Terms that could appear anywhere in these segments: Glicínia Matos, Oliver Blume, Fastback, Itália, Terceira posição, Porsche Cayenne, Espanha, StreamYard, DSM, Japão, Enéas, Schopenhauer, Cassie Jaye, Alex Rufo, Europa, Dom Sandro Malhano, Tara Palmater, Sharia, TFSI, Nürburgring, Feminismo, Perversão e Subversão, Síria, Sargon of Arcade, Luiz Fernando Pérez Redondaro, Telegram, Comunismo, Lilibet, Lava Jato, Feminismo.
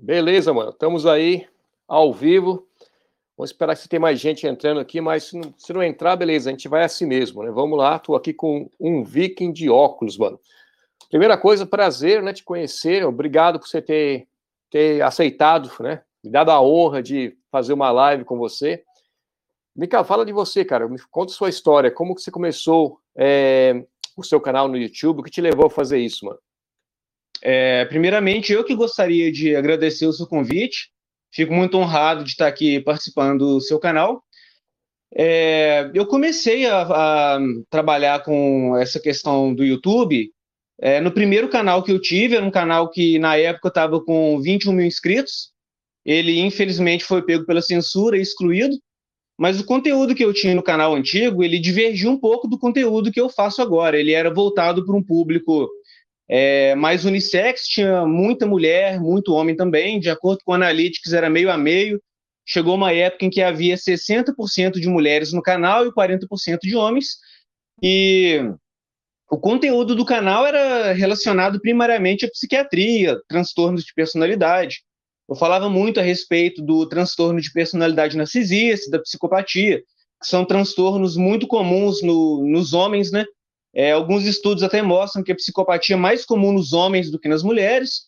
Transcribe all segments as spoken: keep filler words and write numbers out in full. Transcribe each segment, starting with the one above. Beleza, mano. Estamos aí, ao vivo. Vamos esperar que se tem mais gente entrando aqui, mas se não, se não entrar, beleza, a gente vai assim mesmo, né? Vamos lá, estou aqui com um viking de óculos, mano. Primeira coisa, prazer, né, te conhecer. Obrigado por você ter, ter aceitado, né? Me dado a honra de fazer uma live com você. Migtal, fala de você, cara. Me conta a sua história. Como que você começou é, o seu canal no YouTube? O que te levou a fazer isso, mano? É, primeiramente, eu que gostaria de agradecer o seu convite. Fico muito honrado de estar aqui participando do seu canal. É, eu comecei a, a trabalhar com essa questão do YouTube é, no primeiro canal que eu tive. Era um canal que, na época, estava com vinte e um mil inscritos. Ele, infelizmente, foi pego pela censura e excluído. Mas o conteúdo que eu tinha no canal antigo, ele divergia um pouco do conteúdo que eu faço agora. Ele era voltado para um público... É, mas unissex, tinha muita mulher, muito homem também, de acordo com o Analytics era meio a meio, chegou uma época em que havia sessenta por cento de mulheres no canal e quarenta por cento de homens, e o conteúdo do canal era relacionado primariamente à psiquiatria, transtornos de personalidade. Eu falava muito a respeito do transtorno de personalidade narcisista, da psicopatia, que são transtornos muito comuns no, nos homens, né? É, alguns estudos até mostram que a psicopatia é mais comum nos homens do que nas mulheres,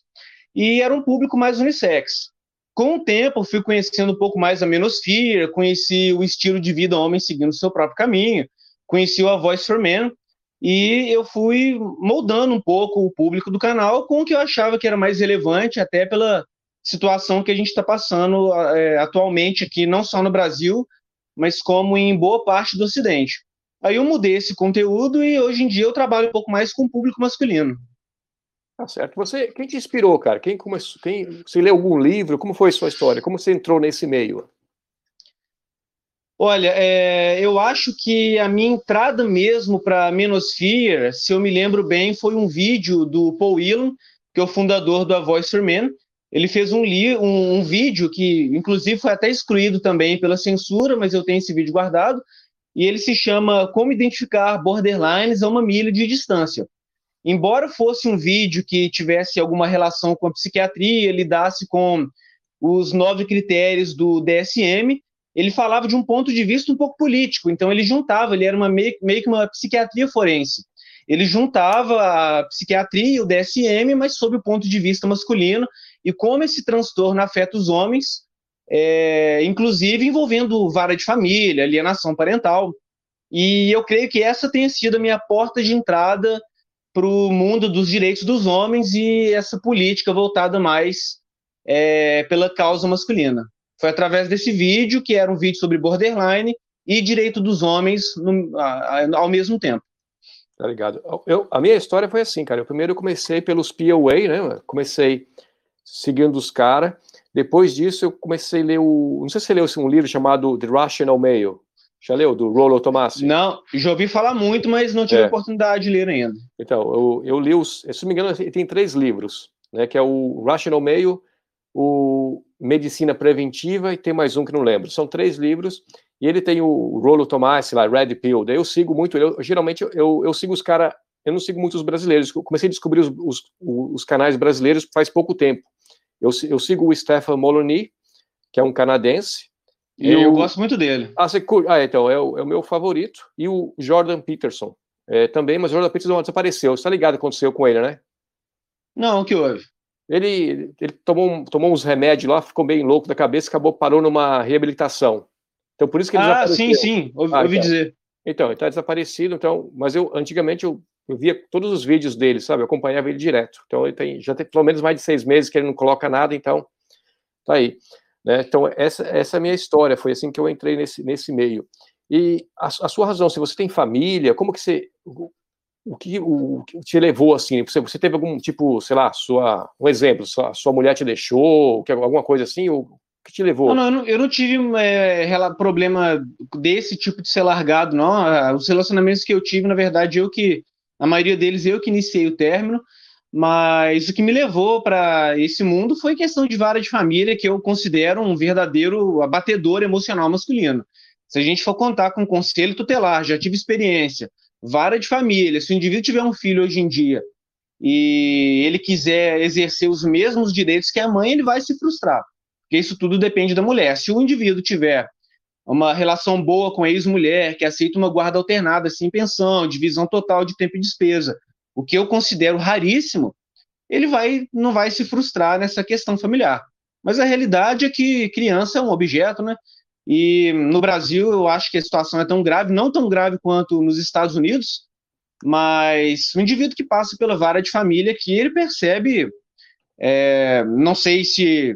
e era um público mais unissex. Com o tempo, eu fui conhecendo um pouco mais a menosfera, conheci o estilo de vida homem seguindo o seu próprio caminho, conheci a Voice for Men, e eu fui moldando um pouco o público do canal com o que eu achava que era mais relevante, até pela situação que a gente está passando é, atualmente aqui, não só no Brasil, mas como em boa parte do Ocidente. Aí eu mudei esse conteúdo e hoje em dia eu trabalho um pouco mais com o público masculino. Tá certo. Você, quem te inspirou, cara? Quem começou, quem, você leu algum livro? Como foi a sua história? Como você entrou nesse meio? Olha, é, eu acho que a minha entrada mesmo para a Menosphere, se eu me lembro bem, foi um vídeo do Paul Elam, que é o fundador do A Voice for Men. Ele fez um, li, um, um vídeo que, inclusive, foi até excluído também pela censura, mas eu tenho esse vídeo guardado. E ele se chama Como Identificar Borderlines a uma Milha de Distância. Embora fosse um vídeo que tivesse alguma relação com a psiquiatria, lidasse com os nove critérios do D S M, ele falava de um ponto de vista um pouco político, então ele juntava, ele era uma, meio, meio que uma psiquiatria forense. Ele juntava a psiquiatria e o D S M, mas sob o ponto de vista masculino, e como esse transtorno afeta os homens... É, inclusive envolvendo vara de família, alienação parental, e eu creio que essa tenha sido a minha porta de entrada para o mundo dos direitos dos homens e essa política voltada mais é, pela causa masculina. Foi através desse vídeo, que era um vídeo sobre borderline e direito dos homens no, a, a, ao mesmo tempo. Tá ligado. Eu, a minha história foi assim, cara. Eu primeiro comecei pelos P O A, né? Comecei seguindo os caras. Depois disso, eu comecei a ler o... Não sei se você leu um livro chamado The Rational Male. Já leu? Do Rollo Tomassi? Não, já ouvi falar muito, mas não tive é. oportunidade de ler ainda. Então, eu, eu li os... Se não me engano, tem três livros, né? Que é o Rational Male, o Medicina Preventiva e tem mais um que não lembro. São três livros. E ele tem o Rollo Tomassi lá, Red Pill. Daí eu sigo muito... Eu, geralmente, eu, eu sigo os caras... Eu não sigo muito os brasileiros. Eu comecei a descobrir os, os, os canais brasileiros faz pouco tempo. Eu, eu sigo o Stefan Moloney, que é um canadense. Eu, eu gosto muito dele. Ah, você, ah então, é o, é o meu favorito. E o Jordan Peterson é, também, mas o Jordan Peterson desapareceu. Você tá ligado o que aconteceu com ele, né? Não, o que houve? Ele, ele tomou, tomou uns remédios lá, ficou bem louco da cabeça, acabou, parou numa reabilitação. Então, por isso que ele ah, desapareceu. Sim, sim, ouvi, ah, ouvi então. dizer. Então, ele tá desaparecido, então, mas eu, antigamente, eu... Eu via todos os vídeos dele, sabe? Eu acompanhava ele direto. Então, ele tem, já tem pelo menos mais de seis meses que ele não coloca nada, então tá aí. Né? Então, essa, essa é a minha história. Foi assim que eu entrei nesse, nesse meio. E a, a sua razão, se você tem família, como que você... O, o, que, o, o que te levou, assim? Você, você teve algum tipo, sei lá, sua, um exemplo, sua, sua mulher te deixou, alguma coisa assim? Ou, o que te levou? Não, não, eu, não eu não tive é, problema desse tipo de ser largado, não. Os relacionamentos que eu tive, na verdade, eu que... A maioria deles eu que iniciei o término, mas o que me levou para esse mundo foi questão de vara de família, que eu considero um verdadeiro abatedor emocional masculino. Se a gente for contar com conselho tutelar, já tive experiência, vara de família, se o indivíduo tiver um filho hoje em dia e ele quiser exercer os mesmos direitos que a mãe, ele vai se frustrar, porque isso tudo depende da mulher. Se o indivíduo tiver uma relação boa com a ex-mulher, que aceita uma guarda alternada, sem pensão, divisão total de tempo e despesa, o que eu considero raríssimo, ele vai, não vai se frustrar nessa questão familiar. Mas a realidade é que criança é um objeto, né? E no Brasil eu acho que a situação é tão grave, não tão grave quanto nos Estados Unidos, mas o indivíduo que passa pela vara de família, que ele percebe, é, não sei se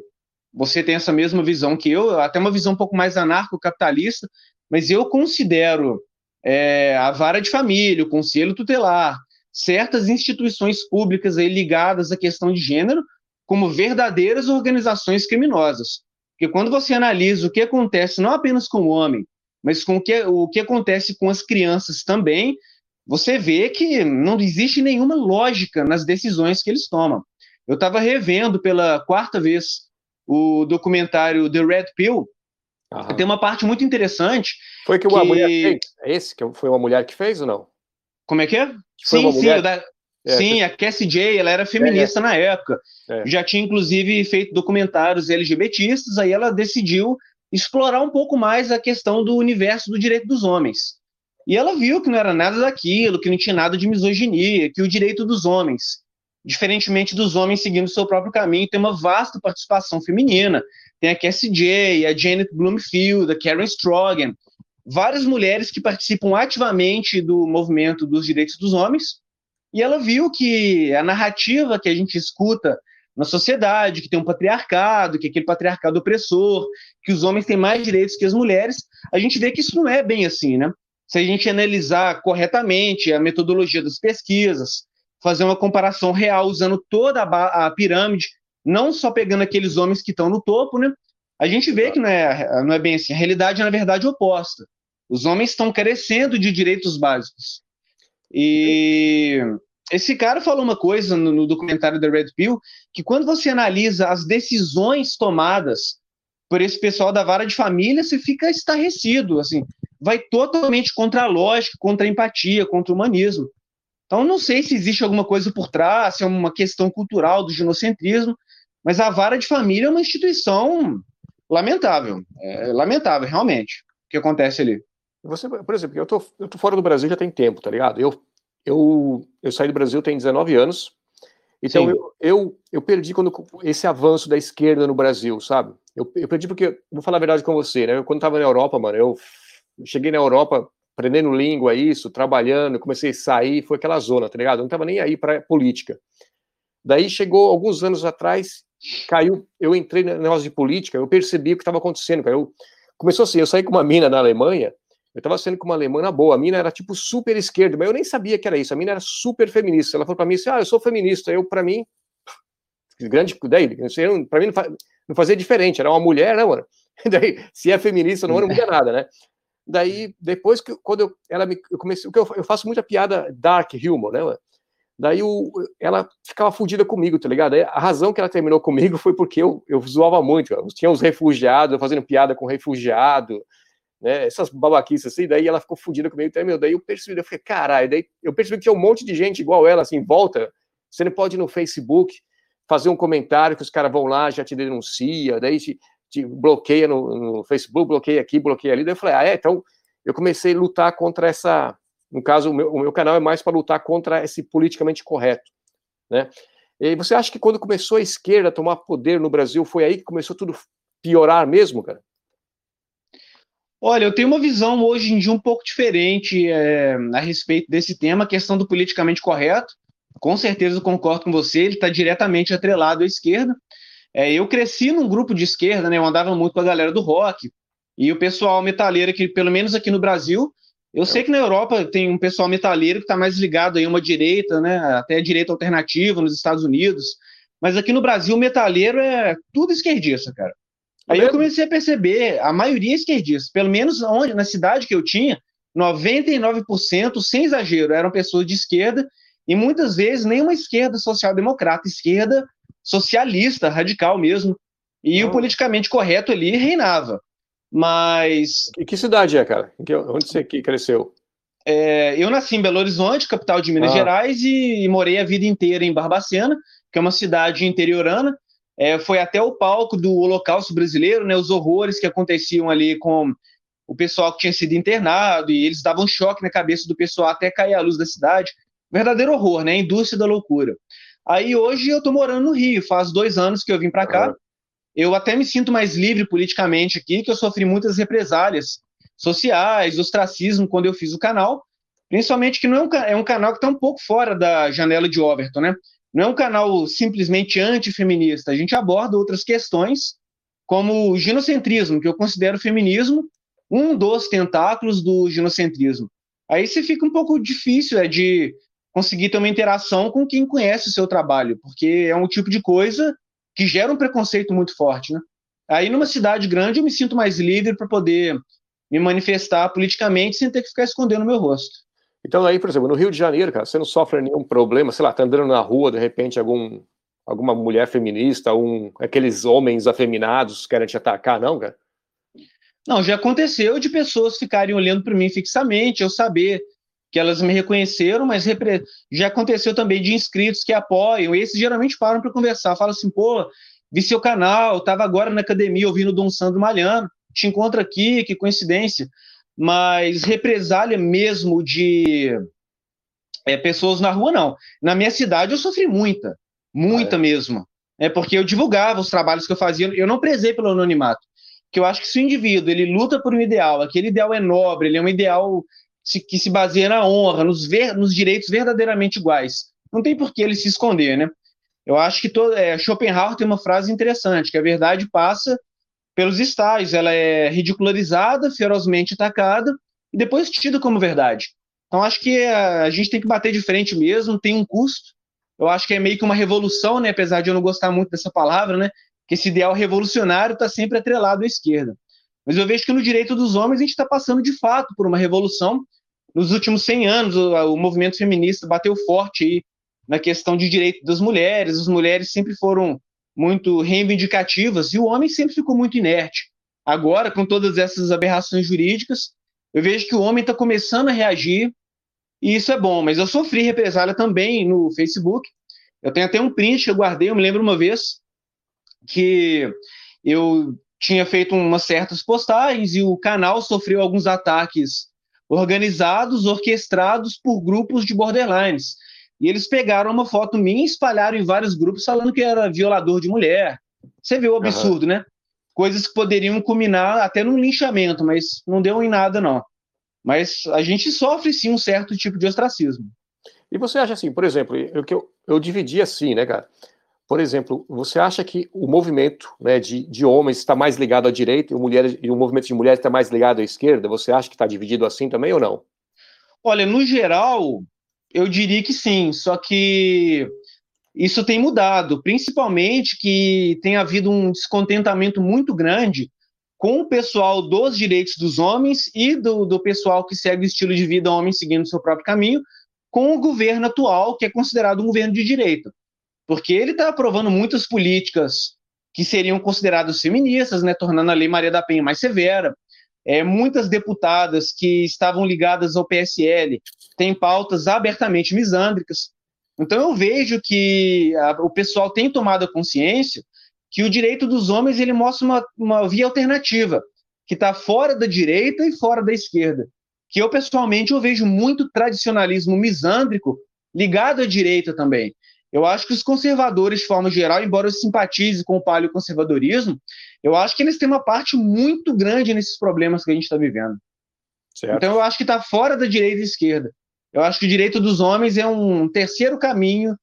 você tem essa mesma visão que eu, até uma visão um pouco mais anarcocapitalista, mas eu considero é, a vara de família, o conselho tutelar, certas instituições públicas aí ligadas à questão de gênero, como verdadeiras organizações criminosas. Porque quando você analisa o que acontece não apenas com o homem, mas com o que, o que acontece com as crianças também, você vê que não existe nenhuma lógica nas decisões que eles tomam. Eu estava revendo pela quarta vez o documentário The Red Pill. Aham. Tem uma parte muito interessante. Foi que uma que... mulher fez? É esse? Que foi uma mulher que fez ou não? Como é que é? Sim, sim, mulher... da... é, sim, a Cassie Jaye, ela era feminista é, é. na época, é. já tinha inclusive feito documentários LGBTistas, aí ela decidiu explorar um pouco mais a questão do universo do direito dos homens. E ela viu que não era nada daquilo, que não tinha nada de misoginia, que o direito dos homens, diferentemente dos homens seguindo o seu próprio caminho, tem uma vasta participação feminina. Tem a Cassie Jaye, a Janet Bloomfield, a Karen Strogan, várias mulheres que participam ativamente do movimento dos direitos dos homens. E ela viu que a narrativa que a gente escuta na sociedade, que tem um patriarcado, que é aquele patriarcado opressor, que os homens têm mais direitos que as mulheres, a gente vê que isso não é bem assim, né? Se a gente analisar corretamente a metodologia das pesquisas, fazer uma comparação real usando toda a, a pirâmide, não só pegando aqueles homens que estão no topo, né? A gente vê que não é, não é bem assim. A realidade é, na verdade, oposta. Os homens estão carecendo de direitos básicos. E esse cara falou uma coisa no, no documentário da Red Pill, que quando você analisa as decisões tomadas por esse pessoal da vara de família, você fica estarrecido, assim, vai totalmente contra a lógica, contra a empatia, contra o humanismo. Então não sei se existe alguma coisa por trás, se é uma questão cultural do genocentrismo, mas a vara de família é uma instituição lamentável, é lamentável realmente o que acontece ali. Você, por exemplo, eu tô, eu tô fora do Brasil já tem tempo, tá ligado? Eu, eu, eu saí do Brasil tem dezenove anos, então eu, eu, eu perdi quando esse avanço da esquerda no Brasil, sabe? Eu, eu perdi porque, vou falar a verdade com você, né? Eu, quando tava na Europa, mano, eu cheguei na Europa aprendendo língua, isso, trabalhando, comecei a sair, foi aquela zona, tá ligado? Eu não tava nem aí pra política. Daí chegou, alguns anos atrás, caiu, eu entrei no negócio de política, eu percebi o que tava acontecendo, cara. Eu, começou assim, eu saí com uma mina na Alemanha. Eu tava saindo com uma alemã na boa, a mina era tipo super esquerda, mas eu nem sabia que era isso, a mina era super feminista. Ela falou pra mim assim, ah, eu sou feminista, eu pra mim, grande, daí, pra mim não, faz, não fazia diferente, era uma mulher, né, mano? Daí, se é feminista não, não muda nada, né? Daí, depois que, quando eu, ela me, eu comecei, eu, eu faço muita piada dark humor, né, mano? Daí o, ela ficava fudida comigo, tá ligado? Daí, a razão que ela terminou comigo foi porque eu, eu zoava muito, eu tinha os refugiados, eu fazendo piada com refugiado, né, essas babaquices assim, daí ela ficou fodida comigo, até meu, daí eu percebi, eu falei, caralho, daí eu percebi que tinha um monte de gente igual ela, assim, em volta, você não pode ir no Facebook, fazer um comentário que os caras vão lá, já te denuncia, daí te, te bloqueia no, no Facebook, bloqueia aqui, bloqueia ali, daí eu falei, ah, é, então eu comecei a lutar contra essa, no caso, o meu, o meu canal é mais para lutar contra esse politicamente correto, né, e você acha que quando começou a esquerda a tomar poder no Brasil, foi aí que começou tudo piorar mesmo, cara? Olha, eu tenho uma visão hoje em dia um pouco diferente é, a respeito desse tema, a questão do politicamente correto. Com certeza eu concordo com você, ele está diretamente atrelado à esquerda. É, eu cresci num grupo de esquerda, né, eu andava muito com a galera do rock, e o pessoal metaleiro, que, pelo menos aqui no Brasil, eu é. sei que na Europa tem um pessoal metaleiro que está mais ligado aí a uma direita, né, até a direita alternativa nos Estados Unidos, mas aqui no Brasil o metaleiro é tudo esquerdista, cara. Aí eu comecei a perceber, a maioria esquerdista, pelo menos onde, na cidade que eu tinha, noventa e nove por cento, sem exagero, eram pessoas de esquerda, e muitas vezes nem uma esquerda social-democrata, esquerda socialista, radical mesmo, e ah. o politicamente correto ali reinava, mas... E que cidade é, cara? Onde você cresceu? É, eu nasci em Belo Horizonte, capital de Minas ah. Gerais, e, e morei a vida inteira em Barbacena, que é uma cidade interiorana. É, foi até o palco do Holocausto Brasileiro, né, os horrores que aconteciam ali com o pessoal que tinha sido internado, e eles davam choque na cabeça do pessoal até cair a luz da cidade. Verdadeiro horror, né? Indústria da loucura. Aí hoje eu tô morando no Rio, faz dois anos que eu vim para cá. Ah. Eu até me sinto mais livre politicamente aqui, que eu sofri muitas represálias sociais, ostracismo quando eu fiz o canal, principalmente que não é um, é um canal que tá um pouco fora da janela de Overton, né? Não é um canal simplesmente antifeminista, a gente aborda outras questões, como o ginocentrismo, que eu considero feminismo um dos tentáculos do ginocentrismo. Aí você fica um pouco difícil é, de conseguir ter uma interação com quem conhece o seu trabalho, porque é um tipo de coisa que gera um preconceito muito forte, né? Aí numa cidade grande eu me sinto mais livre para poder me manifestar politicamente sem ter que ficar escondendo o meu rosto. Então aí, por exemplo, no Rio de Janeiro, cara, você não sofre nenhum problema, sei lá, tá andando na rua, de repente algum, alguma mulher feminista, um, aqueles homens afeminados querem te atacar, não, cara? Não, já aconteceu de pessoas ficarem olhando para mim fixamente, eu saber que elas me reconheceram, mas repre... já aconteceu também de inscritos que apoiam, e esses geralmente param para conversar, falam assim, pô, vi seu canal, tava agora na academia ouvindo o Dom Sandro Malhano, te encontro aqui, que coincidência. Mas represália mesmo de é, pessoas na rua, não. Na minha cidade eu sofri muita, muita ah, é. mesmo. É porque eu divulgava os trabalhos que eu fazia, eu não prezei pelo anonimato. Porque eu acho que se o indivíduo ele luta por um ideal, aquele ideal é nobre, ele é um ideal que se baseia na honra, nos, ver, nos direitos verdadeiramente iguais. Não tem por que ele se esconder, né? Eu acho que todo, é, Schopenhauer tem uma frase interessante, que a verdade passa pelos estágios, ela é ridicularizada, ferozmente atacada e depois tida como verdade. Então acho que a gente tem que bater de frente mesmo, tem um custo. Eu acho que é meio que uma revolução, né? Apesar de eu não gostar muito dessa palavra, né? Que esse ideal revolucionário está sempre atrelado à esquerda. Mas eu vejo que no direito dos homens a gente está passando de fato por uma revolução. Nos últimos cem anos o, o movimento feminista bateu forte aí na questão de direito das mulheres, as mulheres sempre foram muito reivindicativas, e o homem sempre ficou muito inerte. Agora, com todas essas aberrações jurídicas, eu vejo que o homem está começando a reagir, e isso é bom, mas eu sofri represália também no Facebook, eu tenho até um print que eu guardei, eu me lembro uma vez que eu tinha feito umas certas postagens, e o canal sofreu alguns ataques organizados, orquestrados por grupos de borderlines. E eles pegaram uma foto minha e espalharam em vários grupos falando que era violador de mulher. Você vê o absurdo, uhum. né? Coisas que poderiam culminar até num linchamento, mas não deu em nada, não. Mas a gente sofre, sim, um certo tipo de ostracismo. E você acha assim, por exemplo, eu, eu, eu dividi assim, né, cara? Por exemplo, você acha que o movimento né, de, de homens está mais ligado à direita e o, mulher, e o movimento de mulheres está mais ligado à esquerda? Você acha que está dividido assim também ou não? Olha, no geral... eu diria que sim, só que isso tem mudado, principalmente que tem havido um descontentamento muito grande com o pessoal dos direitos dos homens e do, do pessoal que segue o estilo de vida homem seguindo o seu próprio caminho, com o governo atual, que é considerado um governo de direita, porque ele está aprovando muitas políticas que seriam consideradas feministas, né, tornando a lei Maria da Penha mais severa. É, muitas deputadas que estavam ligadas ao P S L têm pautas abertamente misândricas. Então eu vejo que a, o pessoal tem tomado a consciência que o direito dos homens ele mostra uma, uma via alternativa, que está fora da direita e fora da esquerda. Que eu, pessoalmente, eu vejo muito tradicionalismo misândrico ligado à direita também. Eu acho que os conservadores, de forma geral, embora eu simpatize com o paleoconservadorismo, eu acho que eles têm uma parte muito grande nesses problemas que a gente está vivendo. Certo. Então eu acho que está fora da direita e esquerda. Eu acho que o direito dos homens é um terceiro caminho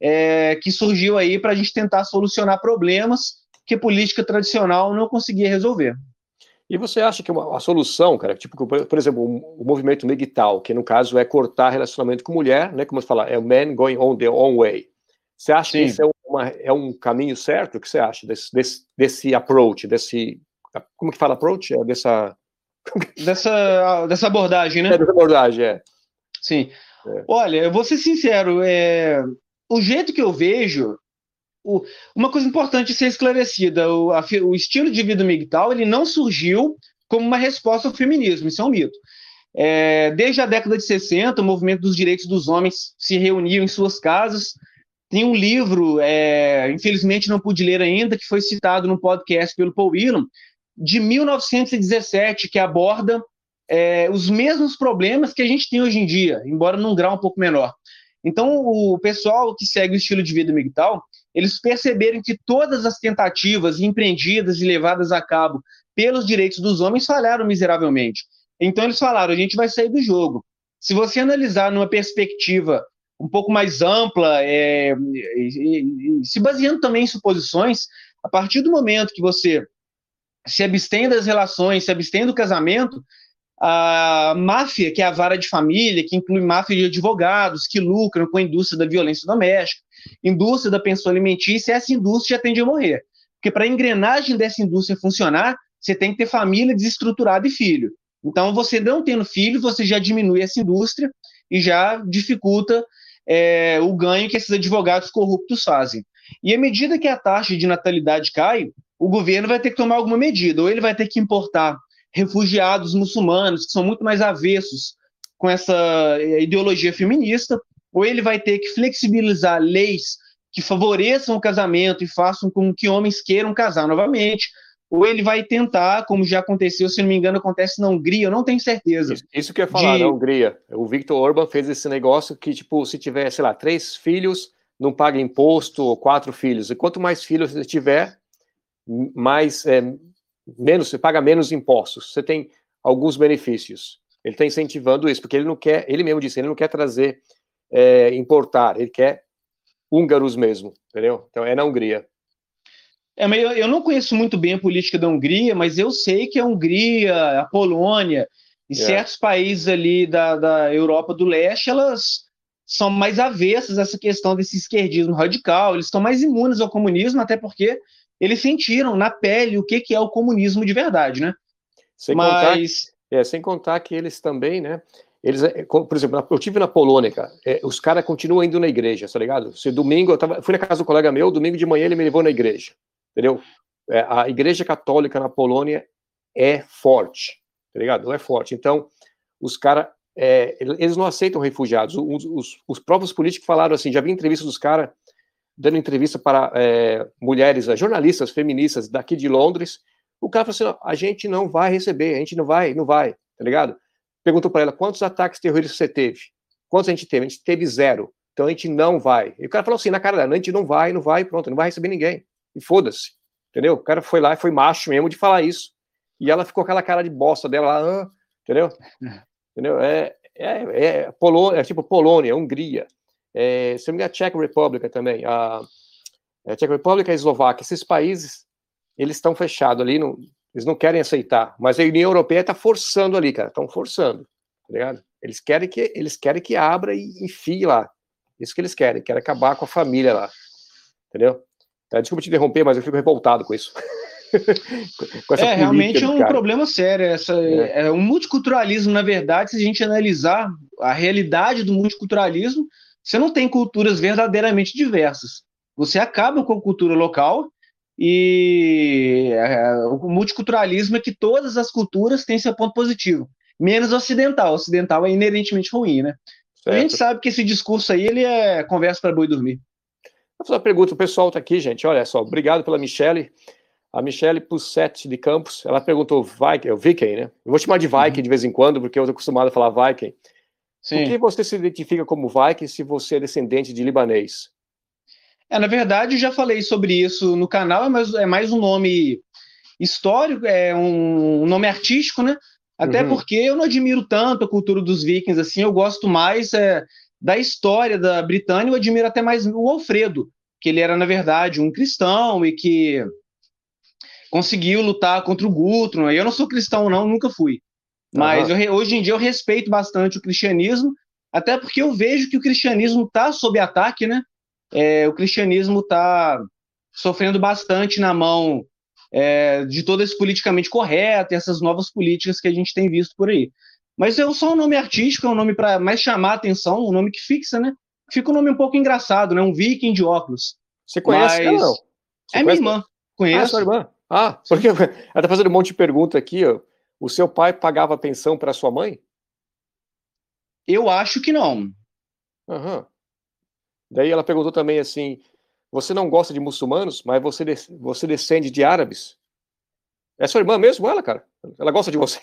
é, que surgiu aí para a gente tentar solucionar problemas que a política tradicional não conseguia resolver. E você acha que uma, uma solução, cara, tipo, por exemplo, o, o movimento Migtal, que no caso é cortar relacionamento com mulher, né, como você fala, é men going on their own way. Você acha Sim. que isso é, uma, é um caminho certo? O que você acha desse, desse, desse approach, desse... Como que fala approach? É dessa... dessa... Dessa abordagem, né? É, dessa abordagem, é. Sim. É. Olha, eu vou ser sincero, é... o jeito que eu vejo... O... Uma coisa importante ser esclarecida, o, a, o estilo de vida do M G T O W, ele não surgiu como uma resposta ao feminismo, isso é um mito. É, desde a década de sessenta, o movimento dos direitos dos homens se reuniu em suas casas. Tem um livro, é, infelizmente não pude ler ainda, que foi citado no podcast pelo Paul Whelan, de mil novecentos e dezessete, que aborda é, os mesmos problemas que a gente tem hoje em dia, embora num grau um pouco menor. Então, o pessoal que segue o estilo de vida Migtal, eles perceberam que todas as tentativas empreendidas e levadas a cabo pelos direitos dos homens falharam miseravelmente. Então, eles falaram, a gente vai sair do jogo. Se você analisar numa perspectiva um pouco mais ampla, é, e, e, e, se baseando também em suposições, a partir do momento que você se abstém das relações, se abstém do casamento, a máfia, que é a vara de família, que inclui máfia de advogados, que lucram com a indústria da violência doméstica, indústria da pensão alimentícia, essa indústria já tende a morrer. Porque para a engrenagem dessa indústria funcionar, você tem que ter família desestruturada e filho. Então, você não tendo filho, você já diminui essa indústria e já dificulta é, o ganho que esses advogados corruptos fazem. E à medida que a taxa de natalidade cai, o governo vai ter que tomar alguma medida, ou ele vai ter que importar refugiados muçulmanos, que são muito mais avessos com essa ideologia feminista, ou ele vai ter que flexibilizar leis que favoreçam o casamento e façam com que homens queiram casar novamente, ou ele vai tentar, como já aconteceu, se não me engano, acontece na Hungria, eu não tenho certeza. Isso, isso que eu ia falar, de... na Hungria. O Viktor Orbán fez esse negócio que, tipo, se tiver, sei lá, três filhos, não paga imposto, ou quatro filhos. E quanto mais filhos você tiver, mais... É... menos, você paga menos impostos, você tem alguns benefícios. Ele está incentivando isso, porque ele não quer, ele mesmo disse, ele não quer trazer, é, importar, ele quer húngaros mesmo, entendeu? Então é na Hungria. É, mas eu, eu não conheço muito bem a política da Hungria, mas eu sei que a Hungria, a Polônia e é. certos países ali da, da Europa do Leste, elas são mais avessas a essa questão desse esquerdismo radical, eles estão mais imunes ao comunismo, até porque eles sentiram na pele o que, que é o comunismo de verdade, né? Sem, Mas... contar, é, sem contar que eles também, né? Eles, por exemplo, eu estive na Polônia, cara, é, os caras continuam indo na igreja, tá ligado? Se domingo, eu tava, fui na casa do colega meu, domingo de manhã ele me levou na igreja, entendeu? É, a igreja católica na Polônia é forte, tá ligado? É forte. Então, os caras, é, eles não aceitam refugiados. Os, os, os próprios políticos falaram assim, já vi entrevistas dos caras dando entrevista para é, mulheres, jornalistas, feministas daqui de Londres, o cara falou assim, a gente não vai receber, a gente não vai, não vai, tá ligado? Perguntou para ela, quantos ataques terroristas você teve? Quantos a gente teve? A gente teve zero, então a gente não vai. E o cara falou assim, na cara dela, a gente não vai, não vai, pronto, não vai receber ninguém, e foda-se, entendeu? O cara foi lá, foi macho mesmo de falar isso, e ela ficou com aquela cara de bosta dela lá, ah, entendeu? Entendeu? É, é, é, Polônia, é tipo Polônia, Hungria, É, se não me engano, a Czech Republic também, a, a Czech Republic e a Eslováquia, esses países, eles estão fechados ali, não, eles não querem aceitar, mas a União Europeia está forçando ali, cara, estão forçando, tá ligado? Eles querem que, eles querem que abra e enfie lá, isso que eles querem, querem acabar com a família lá, entendeu? Tá, desculpa te interromper, mas eu fico revoltado com isso. com essa é, realmente é um cara. problema sério, essa, é. É um multiculturalismo, na verdade, se a gente analisar a realidade do multiculturalismo, você não tem culturas verdadeiramente diversas. Você acaba com a cultura local e o multiculturalismo é que todas as culturas têm seu ponto positivo, menos o ocidental. O ocidental é inerentemente ruim, né? Certo. A gente sabe que esse discurso aí, ele é conversa para boi dormir. Vou fazer uma pergunta, o pessoal está aqui, gente, olha só, obrigado pela Michele, a Michele Pusset de Campos, ela perguntou, Viking, o Viking, né? Eu vou chamar de Viking uhum. de vez em quando, porque eu estou acostumado a falar Viking. Sim. Por que você se identifica como Viking se você é descendente de libanês? É, na verdade, eu já falei sobre isso no canal, é mais, é mais um nome histórico, é um, um nome artístico, né? Até uhum. porque eu não admiro tanto a cultura dos vikings, assim, eu gosto mais é, da história da Britânia, eu admiro até mais o Alfredo, que ele era, na verdade, um cristão e que conseguiu lutar contra o Guthrum. Eu não sou cristão, não, nunca fui. Mas uhum. eu, hoje em dia eu respeito bastante o cristianismo, até porque eu vejo que o cristianismo está sob ataque, né? É, o cristianismo está sofrendo bastante na mão é, de todo esse politicamente correto e essas novas políticas que a gente tem visto por aí. Mas é só um nome artístico, é um nome para mais chamar a atenção, um nome que fixa, né? Fica um nome um pouco engraçado, né? Um viking de óculos. Você conhece? Mas... Não, não. Você é conhece? Minha irmã. Conheço. Ah, sua irmã. Ah, porque ela está fazendo um monte de pergunta aqui, ó. O seu pai pagava pensão para sua mãe? Eu acho que não. Uhum. Daí ela perguntou também assim, você não gosta de muçulmanos, mas você, de- você descende de árabes? É sua irmã mesmo, ela, cara? Ela gosta de você?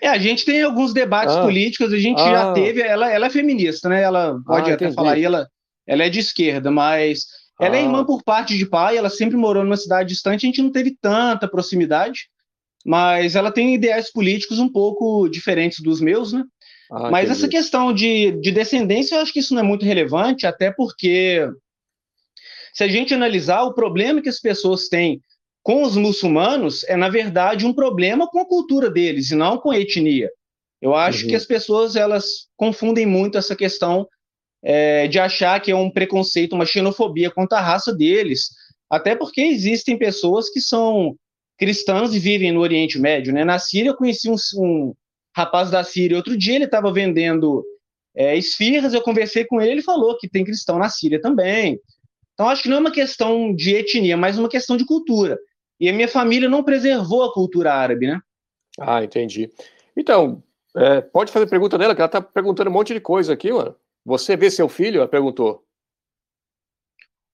É, a gente tem alguns debates ah, políticos, a gente ah, já teve, ela, ela é feminista, né? Ela pode ah, até entendi. falar aí, ela, ela é de esquerda, mas ah. ela é irmã por parte de pai, ela sempre morou numa cidade distante, a gente não teve tanta proximidade, mas ela tem ideais políticos um pouco diferentes dos meus, né? Ah, mas entendi. Essa questão de, de descendência, eu acho que isso não é muito relevante, até porque se a gente analisar o problema que as pessoas têm com os muçulmanos, é, na verdade, um problema com a cultura deles, e não com a etnia. Eu acho uhum. que as pessoas, elas confundem muito essa questão é, de achar que é um preconceito, uma xenofobia contra a raça deles, até porque existem pessoas que são cristãs e vivem no Oriente Médio, né? Na Síria, eu conheci um, um rapaz da Síria, outro dia ele estava vendendo é, esfirras, eu conversei com ele, ele falou que tem cristão na Síria também. Então, acho que não é uma questão de etnia, mas uma questão de cultura. E a minha família não preservou a cultura árabe, né? Ah, entendi. Então, é, pode fazer pergunta dela, que ela tá perguntando um monte de coisa aqui, mano. Você vê seu filho? Ela perguntou.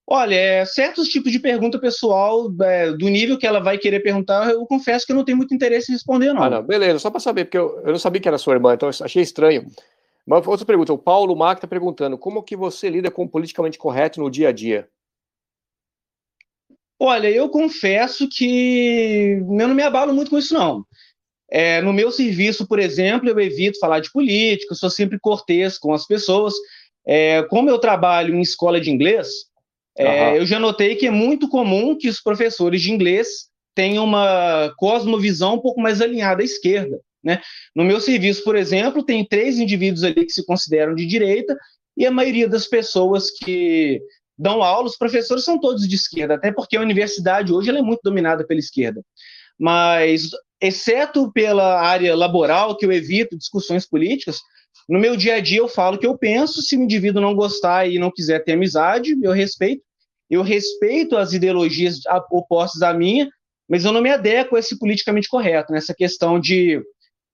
Olha, é, certos tipos de pergunta pessoal, é, do nível que ela vai querer perguntar, eu confesso que eu não tenho muito interesse em responder, não. Ah, não. Beleza, só para saber, porque eu, eu não sabia que era sua irmã, então eu achei estranho. Mas outra pergunta, o Paulo Mac está perguntando, como que você lida com o politicamente correto no dia a dia? Olha, eu confesso que eu não me abalo muito com isso, não. É, no meu serviço, por exemplo, eu evito falar de política, eu sou sempre cortês com as pessoas. É, como eu trabalho em escola de inglês, é, eu já notei que é muito comum que os professores de inglês tenham uma cosmovisão um pouco mais alinhada à esquerda, né? No meu serviço, por exemplo, tem três indivíduos ali que se consideram de direita e a maioria das pessoas que dão aula, os professores são todos de esquerda, até porque a universidade hoje ela é muito dominada pela esquerda. Mas, exceto pela área laboral, que eu evito discussões políticas, no meu dia a dia eu falo o que eu penso, se o indivíduo não gostar e não quiser ter amizade, eu respeito. Eu respeito as ideologias opostas à minha, mas eu não me adequo a esse politicamente correto, nessa questão de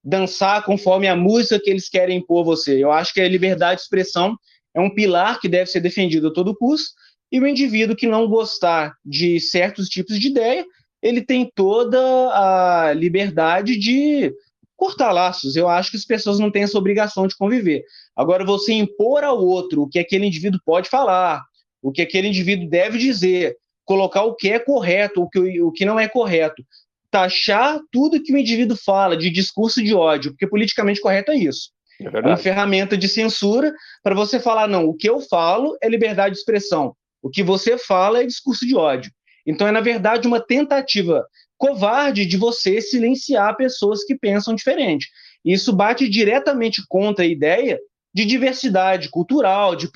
dançar conforme a música que eles querem impor você. Eu acho que a liberdade de expressão é um pilar que deve ser defendido a todo custo, e o indivíduo que não gostar de certos tipos de ideia, ele tem toda a liberdade de cortar laços. Eu acho que as pessoas não têm essa obrigação de conviver. Agora, você impor ao outro o que aquele indivíduo pode falar, o que aquele indivíduo deve dizer, colocar o que é correto, o que, o que não é correto, taxar tudo que o indivíduo fala de discurso de ódio, porque politicamente correto é isso. É, é uma ferramenta de censura para você falar, não, o que eu falo é liberdade de expressão, o que você fala é discurso de ódio. Então é, na verdade, uma tentativa covarde de você silenciar pessoas que pensam diferente. Isso bate diretamente contra a ideia de diversidade cultural, de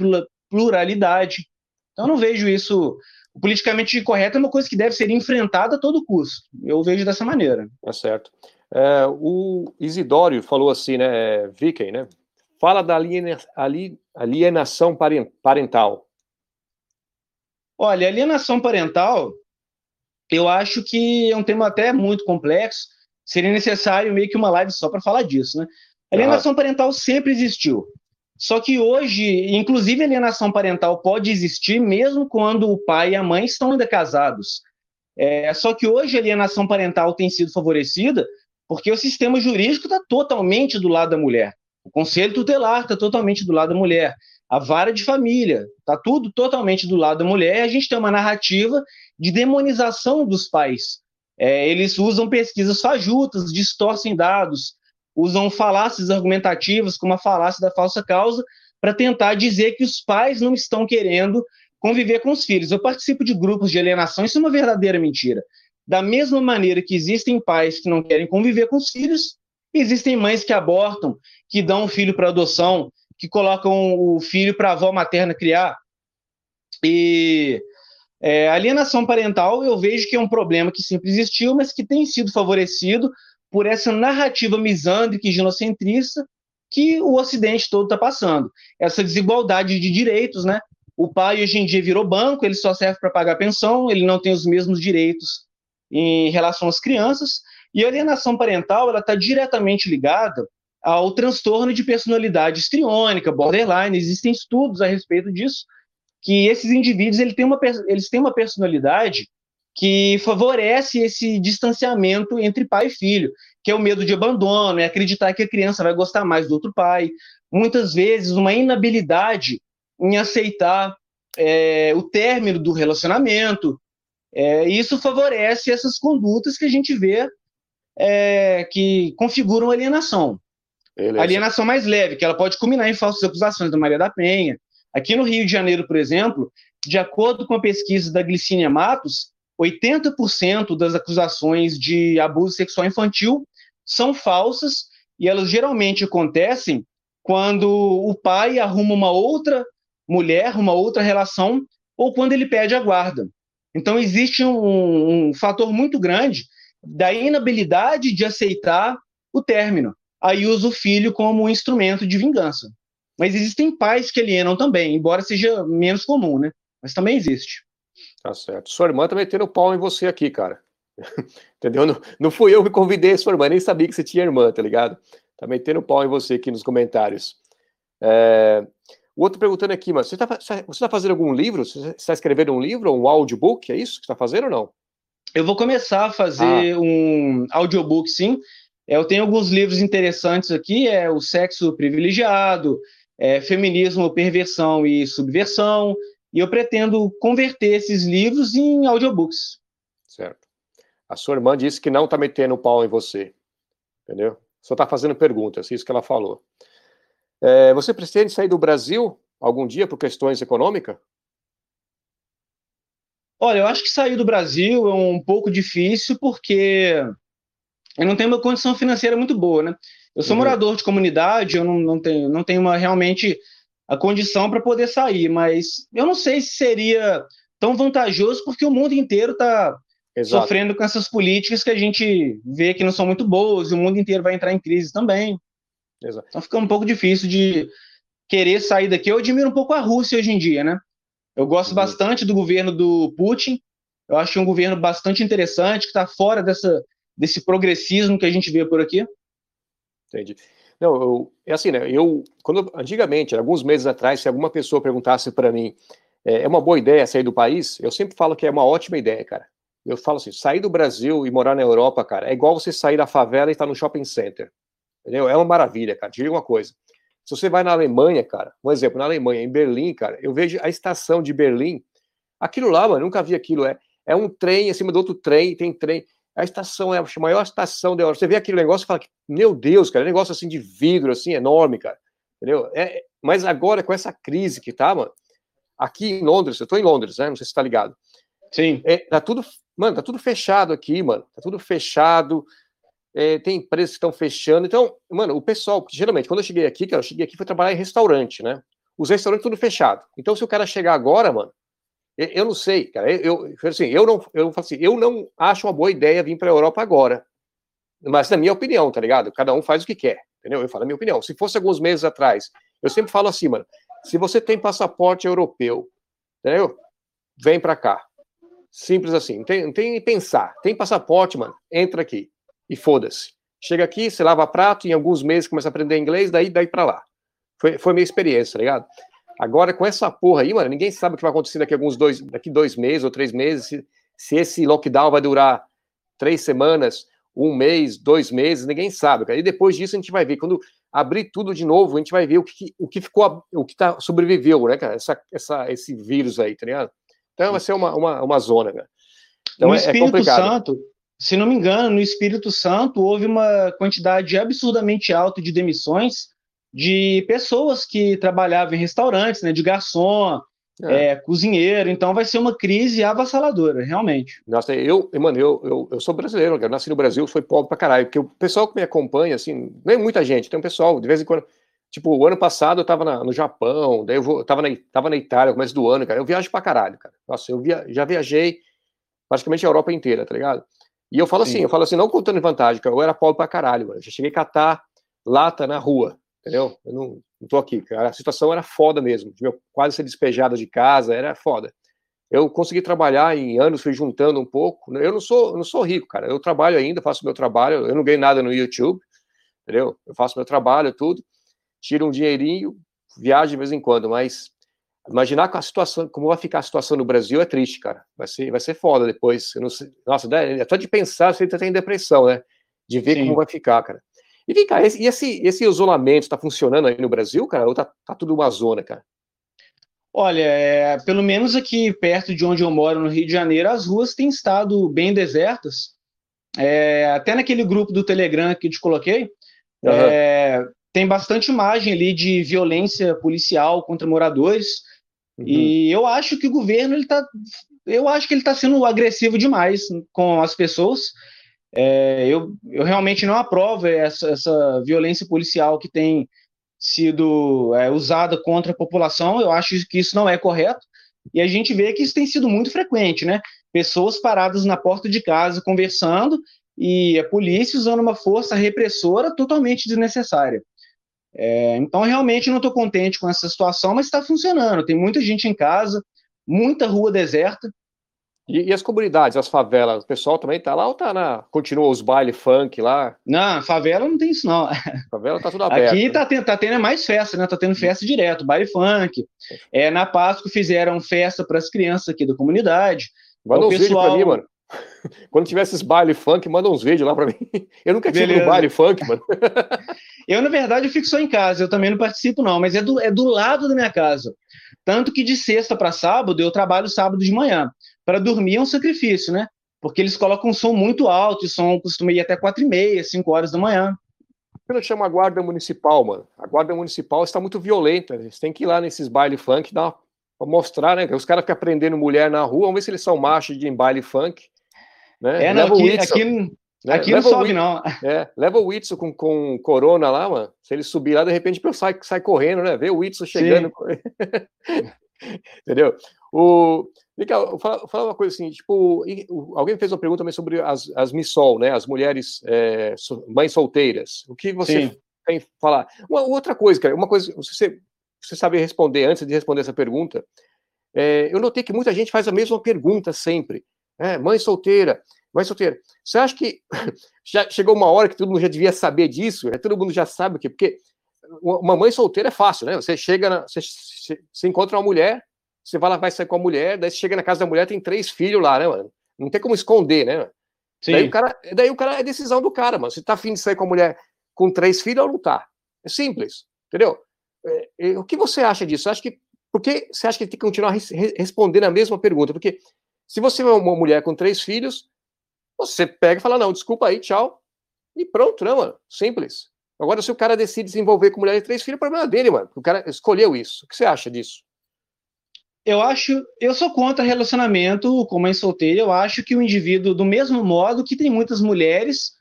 pluralidade. Então eu não vejo isso... O politicamente correto é uma coisa que deve ser enfrentada a todo custo. Eu vejo dessa maneira. É certo. É, o Isidório falou assim, né, Vicky, né? Fala da alienação parental. Olha, alienação parental, eu acho que é um tema até muito complexo. Seria necessário meio que uma live só para falar disso, né? Alienação ah. parental sempre existiu. Só que hoje, inclusive, a alienação parental pode existir mesmo quando o pai e a mãe estão ainda casados. É, só que hoje a alienação parental tem sido favorecida porque o sistema jurídico está totalmente do lado da mulher. O conselho tutelar está totalmente do lado da mulher. A vara de família está tudo totalmente do lado da mulher. E a gente tem uma narrativa de demonização dos pais. É, eles usam pesquisas fajutas, distorcem dados, usam falácias argumentativas, como a falácia da falsa causa, para tentar dizer que os pais não estão querendo conviver com os filhos. Eu participo de grupos de alienação, isso é uma verdadeira mentira. Da mesma maneira que existem pais que não querem conviver com os filhos, existem mães que abortam, que dão o filho para adoção, que colocam o filho para a avó materna criar. E é, alienação parental, eu vejo que é um problema que sempre existiu, mas que tem sido favorecido por essa narrativa misândrica e genocentrista que o Ocidente todo está passando. Essa desigualdade de direitos, né? O pai hoje em dia virou banco, ele só serve para pagar pensão, ele não tem os mesmos direitos em relação às crianças, e a alienação parental ela está diretamente ligada ao transtorno de personalidade histriônica, borderline. Existem estudos a respeito disso, que esses indivíduos ele tem uma, eles têm uma personalidade que favorece esse distanciamento entre pai e filho, que é o medo de abandono, é acreditar que a criança vai gostar mais do outro pai. Muitas vezes, uma inabilidade em aceitar é, o término do relacionamento. É, isso favorece essas condutas que a gente vê é, que configuram alienação. Beleza. Alienação mais leve, que ela pode culminar em falsas acusações da Maria da Penha. Aqui no Rio de Janeiro, por exemplo, de acordo com a pesquisa da Glicínia Matos, oitenta por cento das acusações de abuso sexual infantil são falsas, e elas geralmente acontecem quando o pai arruma uma outra mulher, uma outra relação, ou quando ele pede a guarda. Então existe um, um fator muito grande da inabilidade de aceitar o término. Aí usa o filho como um instrumento de vingança. Mas existem pais que alienam também, embora seja menos comum, né? Mas também existe. Tá certo. Sua irmã tá metendo o pau em você aqui, cara. Entendeu? Não, não fui eu que convidei a sua irmã, nem sabia que você tinha irmã, tá ligado? Tá metendo o pau em você aqui nos comentários. É... O outro perguntando aqui, mas você tá, você tá fazendo algum livro? Você está escrevendo um livro ou um audiobook? É isso que você tá fazendo ou não? Eu vou começar a fazer ah. um audiobook, sim. Eu tenho alguns livros interessantes aqui, é O Sexo Privilegiado, é Feminismo, Perversão e Subversão, e eu pretendo converter esses livros em audiobooks. Certo. A sua irmã disse que não está metendo o pau em você, entendeu? Só está fazendo perguntas, isso que ela falou. É, você pretende sair do Brasil algum dia por questões econômicas? Olha, eu acho que sair do Brasil é um pouco difícil, porque... eu não tenho uma condição financeira muito boa, né? Eu sou uhum. morador de comunidade, eu não, não tenho, não tenho uma, realmente a condição para poder sair, mas eu não sei se seria tão vantajoso, porque o mundo inteiro está sofrendo com essas políticas que a gente vê que não são muito boas, e o mundo inteiro vai entrar em crise também. Exato. Então fica um pouco difícil de querer sair daqui. Eu admiro um pouco a Rússia hoje em dia, né? Eu gosto uhum. bastante do governo do Putin, eu acho um governo bastante interessante, que está fora dessa... desse progressismo que a gente vê por aqui. Entendi. Não, eu, é assim, né? Eu, quando, antigamente, alguns meses atrás, se alguma pessoa perguntasse para mim, é, é uma boa ideia sair do país? Eu sempre falo que é uma ótima ideia, cara. Eu falo assim, sair do Brasil e morar na Europa, cara, é igual você sair da favela e estar no shopping center. Entendeu? É uma maravilha, cara. Te digo uma coisa. Se você vai na Alemanha, cara, um exemplo, na Alemanha, em Berlim, cara, eu vejo a estação de Berlim, aquilo lá, mano, nunca vi aquilo. É, é um trem acima do outro trem, tem trem. A estação é a maior estação da Europa. Você vê aquele negócio e fala, meu Deus, cara, é um negócio assim de vidro, assim, enorme, cara. Entendeu? É, mas agora, com essa crise que tá, mano, aqui em Londres, eu tô em Londres, né? Não sei se tá ligado. Sim. É, tá tudo, mano, tá tudo fechado aqui, mano. Tá tudo fechado. É, tem empresas que estão fechando. Então, mano, o pessoal, geralmente, quando eu cheguei aqui, cara, eu cheguei aqui e fui trabalhar em restaurante, né? Os restaurantes tudo fechado. Então, se o cara chegar agora, mano, eu não sei, cara, eu, eu, assim, eu, não, eu, assim, eu não acho uma boa ideia vir para a Europa agora, mas na minha opinião, tá ligado? Cada um faz o que quer, entendeu? Eu falo a minha opinião. Se fosse alguns meses atrás, eu sempre falo assim, mano, se você tem passaporte europeu, entendeu? Vem para cá, simples assim, não tem, não tem que pensar, tem passaporte, mano, entra aqui e foda-se. Chega aqui, você lava prato, em alguns meses começa a aprender inglês, daí, daí para lá. Foi, foi minha experiência, tá ligado? Agora, com essa porra aí, mano, ninguém sabe o que vai acontecer daqui alguns dois, daqui dois meses ou três meses, se, se esse lockdown vai durar três semanas, um mês, dois meses, ninguém sabe, cara. E depois disso a gente vai ver, quando abrir tudo de novo, a gente vai ver o que, o que ficou, o que tá, sobreviveu, né, cara, essa, essa, esse vírus aí, tá ligado? Então vai ser uma, uma, uma zona, cara. Então, no é, Espírito é complicado. Santo, se não me engano, no Espírito Santo houve uma quantidade absurdamente alta de demissões de pessoas que trabalhavam em restaurantes, né, de garçom, é. É, cozinheiro. Então vai ser uma crise avassaladora, realmente. Nossa, eu, mano, eu, eu, eu sou brasileiro, eu nasci no Brasil, fui pobre pra caralho, porque o pessoal que me acompanha, assim, não é muita gente, tem um pessoal, de vez em quando, tipo, o ano passado eu tava na, no Japão, daí eu, vou, eu tava, na, tava na Itália, começo do ano, cara, eu viajo pra caralho, cara. Nossa, eu via, já viajei praticamente a Europa inteira, tá ligado? E eu falo Sim. assim, eu falo assim, não contando vantagem, cara, eu era pobre pra caralho, mano, eu já cheguei a catar lata na rua, entendeu? Eu não, não tô aqui, cara. A situação era foda mesmo. Meu, quase ser despejado de casa, era foda. Eu consegui trabalhar em anos, fui juntando um pouco. Eu não sou, não sou rico, cara. Eu trabalho ainda, faço meu trabalho. Eu não ganho nada no YouTube. entendeu? Eu faço meu trabalho, tudo, tiro um dinheirinho, viajo de vez em quando, mas imaginar com a situação, como vai ficar a situação no Brasil é triste, cara. Vai ser, vai ser foda depois. Eu não sei, nossa, até de pensar, você tem depressão, né? De ver, sim, como vai ficar, cara. E vem cá, esse, esse, esse isolamento tá funcionando aí no Brasil, cara? Ou tá, tá tudo uma zona, cara? Olha, é, pelo menos aqui perto de onde eu moro, no Rio de Janeiro, as ruas têm estado bem desertas. É, até naquele grupo do Telegram que eu te coloquei, uhum. é, tem bastante imagem ali de violência policial contra moradores. Uhum. E eu acho que o governo, ele tá, eu acho que ele tá sendo agressivo demais com as pessoas. É, eu, eu realmente não aprovo essa, essa violência policial que tem sido é, usada contra a população. Eu acho que isso não é correto, e a gente vê que isso tem sido muito frequente, né? Pessoas paradas na porta de casa conversando e a polícia usando uma força repressora totalmente desnecessária. É, então, realmente não estou contente com essa situação, mas está funcionando. Tem muita gente em casa, muita rua deserta. E, e as comunidades, as favelas, o pessoal também está lá ou tá na... continua os baile funk lá? Não, favela não tem isso, não. Favela está tudo aberto. Aqui está né? tá tendo mais festa, né? Está tendo festa direto, baile funk. É, na Páscoa fizeram festa para as crianças aqui da comunidade. Manda uns vídeos pra mim, mano. Quando tiver esses baile funk, manda uns vídeos lá pra mim. Eu nunca tive no baile funk, mano. Eu, na verdade, eu fico só em casa. Eu também não participo, não. Mas é do, é do lado da minha casa. Tanto que de sexta pra sábado, eu trabalho sábado de manhã. Pra dormir é um sacrifício, né? Porque eles colocam um som muito alto. E o som costuma ir até quatro e meia, cinco horas da manhã. Eu não chamo a guarda municipal, mano. A guarda municipal está muito violenta. Eles têm que ir lá nesses baile funk e dar uma... Pra mostrar, né? Os caras ficam prendendo mulher na rua, vamos ver se eles são machos de baile funk. Né? É, não, aqui, Whitson, aqui, né? Aqui não sobe, não. É, leva o Whitson com, com corona lá, mano. Se ele subir lá, de repente eu sai, sai correndo, né? Vê o Whitson chegando. Entendeu? O... Eu falava uma coisa assim, tipo, alguém fez uma pergunta também sobre as, as M I S O L, né? As mulheres é, mães solteiras. O que você Sim. tem que falar? Uma, outra coisa, cara, uma coisa, você... você sabe responder, antes de responder essa pergunta, é, eu notei que muita gente faz a mesma pergunta sempre. É, mãe solteira, mãe solteira. Você acha que já chegou uma hora que todo mundo já devia saber disso? É, todo mundo já sabe o quê? Porque uma mãe solteira é fácil, né? Você chega, na, você, você encontra uma mulher, você vai lá, vai sair com a mulher, daí você chega na casa da mulher, tem três filhos lá, né, mano? Não tem como esconder, né? Sim. Daí o cara, daí o cara é decisão do cara, mano. Você tá afim de sair com a mulher com três filhos ou não tá? É simples, entendeu? O que você acha disso? Você acha que, por que você acha que tem que continuar re- respondendo a mesma pergunta? Porque se você é uma mulher com três filhos, você pega e fala, não, desculpa aí, tchau, e pronto, né, mano? Simples. Agora, se o cara decide se envolver com mulher de três filhos, o problema é dele, mano. O cara escolheu isso. O que você acha disso? Eu acho, eu sou contra relacionamento com mãe solteira. Eu acho que o indivíduo, do mesmo modo que tem muitas mulheres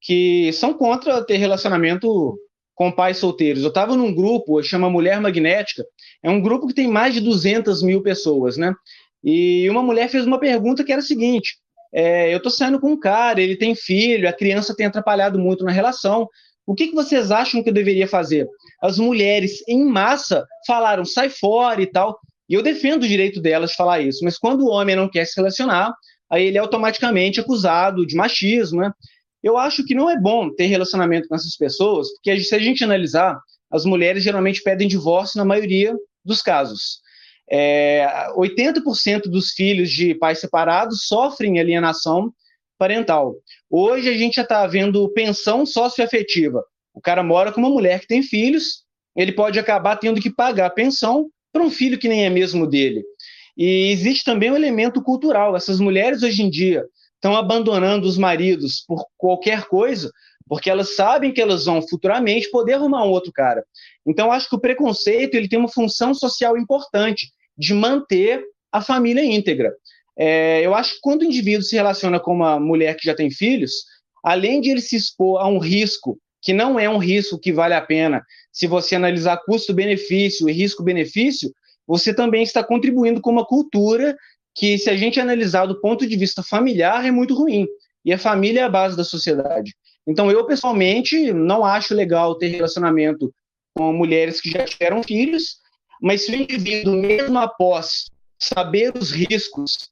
que são contra ter relacionamento com pais solteiros. Eu estava num grupo, chama Mulher Magnética, é um grupo que tem mais de duzentas mil pessoas, né? E uma mulher fez uma pergunta que era a seguinte, é, eu tô saindo com um cara, ele tem filho, a criança tem atrapalhado muito na relação, o que, que vocês acham que eu deveria fazer? As mulheres, em massa, falaram, sai fora e tal, e eu defendo o direito delas de falar isso, mas quando o homem não quer se relacionar, aí ele é automaticamente acusado de machismo, né? Eu acho que não é bom ter relacionamento com essas pessoas, porque se a gente analisar, as mulheres geralmente pedem divórcio na maioria dos casos. É, oitenta por cento dos filhos de pais separados sofrem alienação parental. Hoje a gente já está vendo pensão socioafetiva. O cara mora com uma mulher que tem filhos, ele pode acabar tendo que pagar a pensão para um filho que nem é mesmo dele. E existe também um elemento cultural. Essas mulheres hoje em dia estão abandonando os maridos por qualquer coisa, porque elas sabem que elas vão futuramente poder arrumar um outro cara. Então, acho que o preconceito ele tem uma função social importante de manter a família íntegra. É, eu acho que quando o indivíduo se relaciona com uma mulher que já tem filhos, além de ele se expor a um risco, que não é um risco que vale a pena, se você analisar custo-benefício e risco-benefício, você também está contribuindo com uma cultura que, se a gente analisar do ponto de vista familiar, é muito ruim. E a família é a base da sociedade. Então, eu, pessoalmente, não acho legal ter relacionamento com mulheres que já tiveram filhos, mas se o indivíduo, mesmo após saber os riscos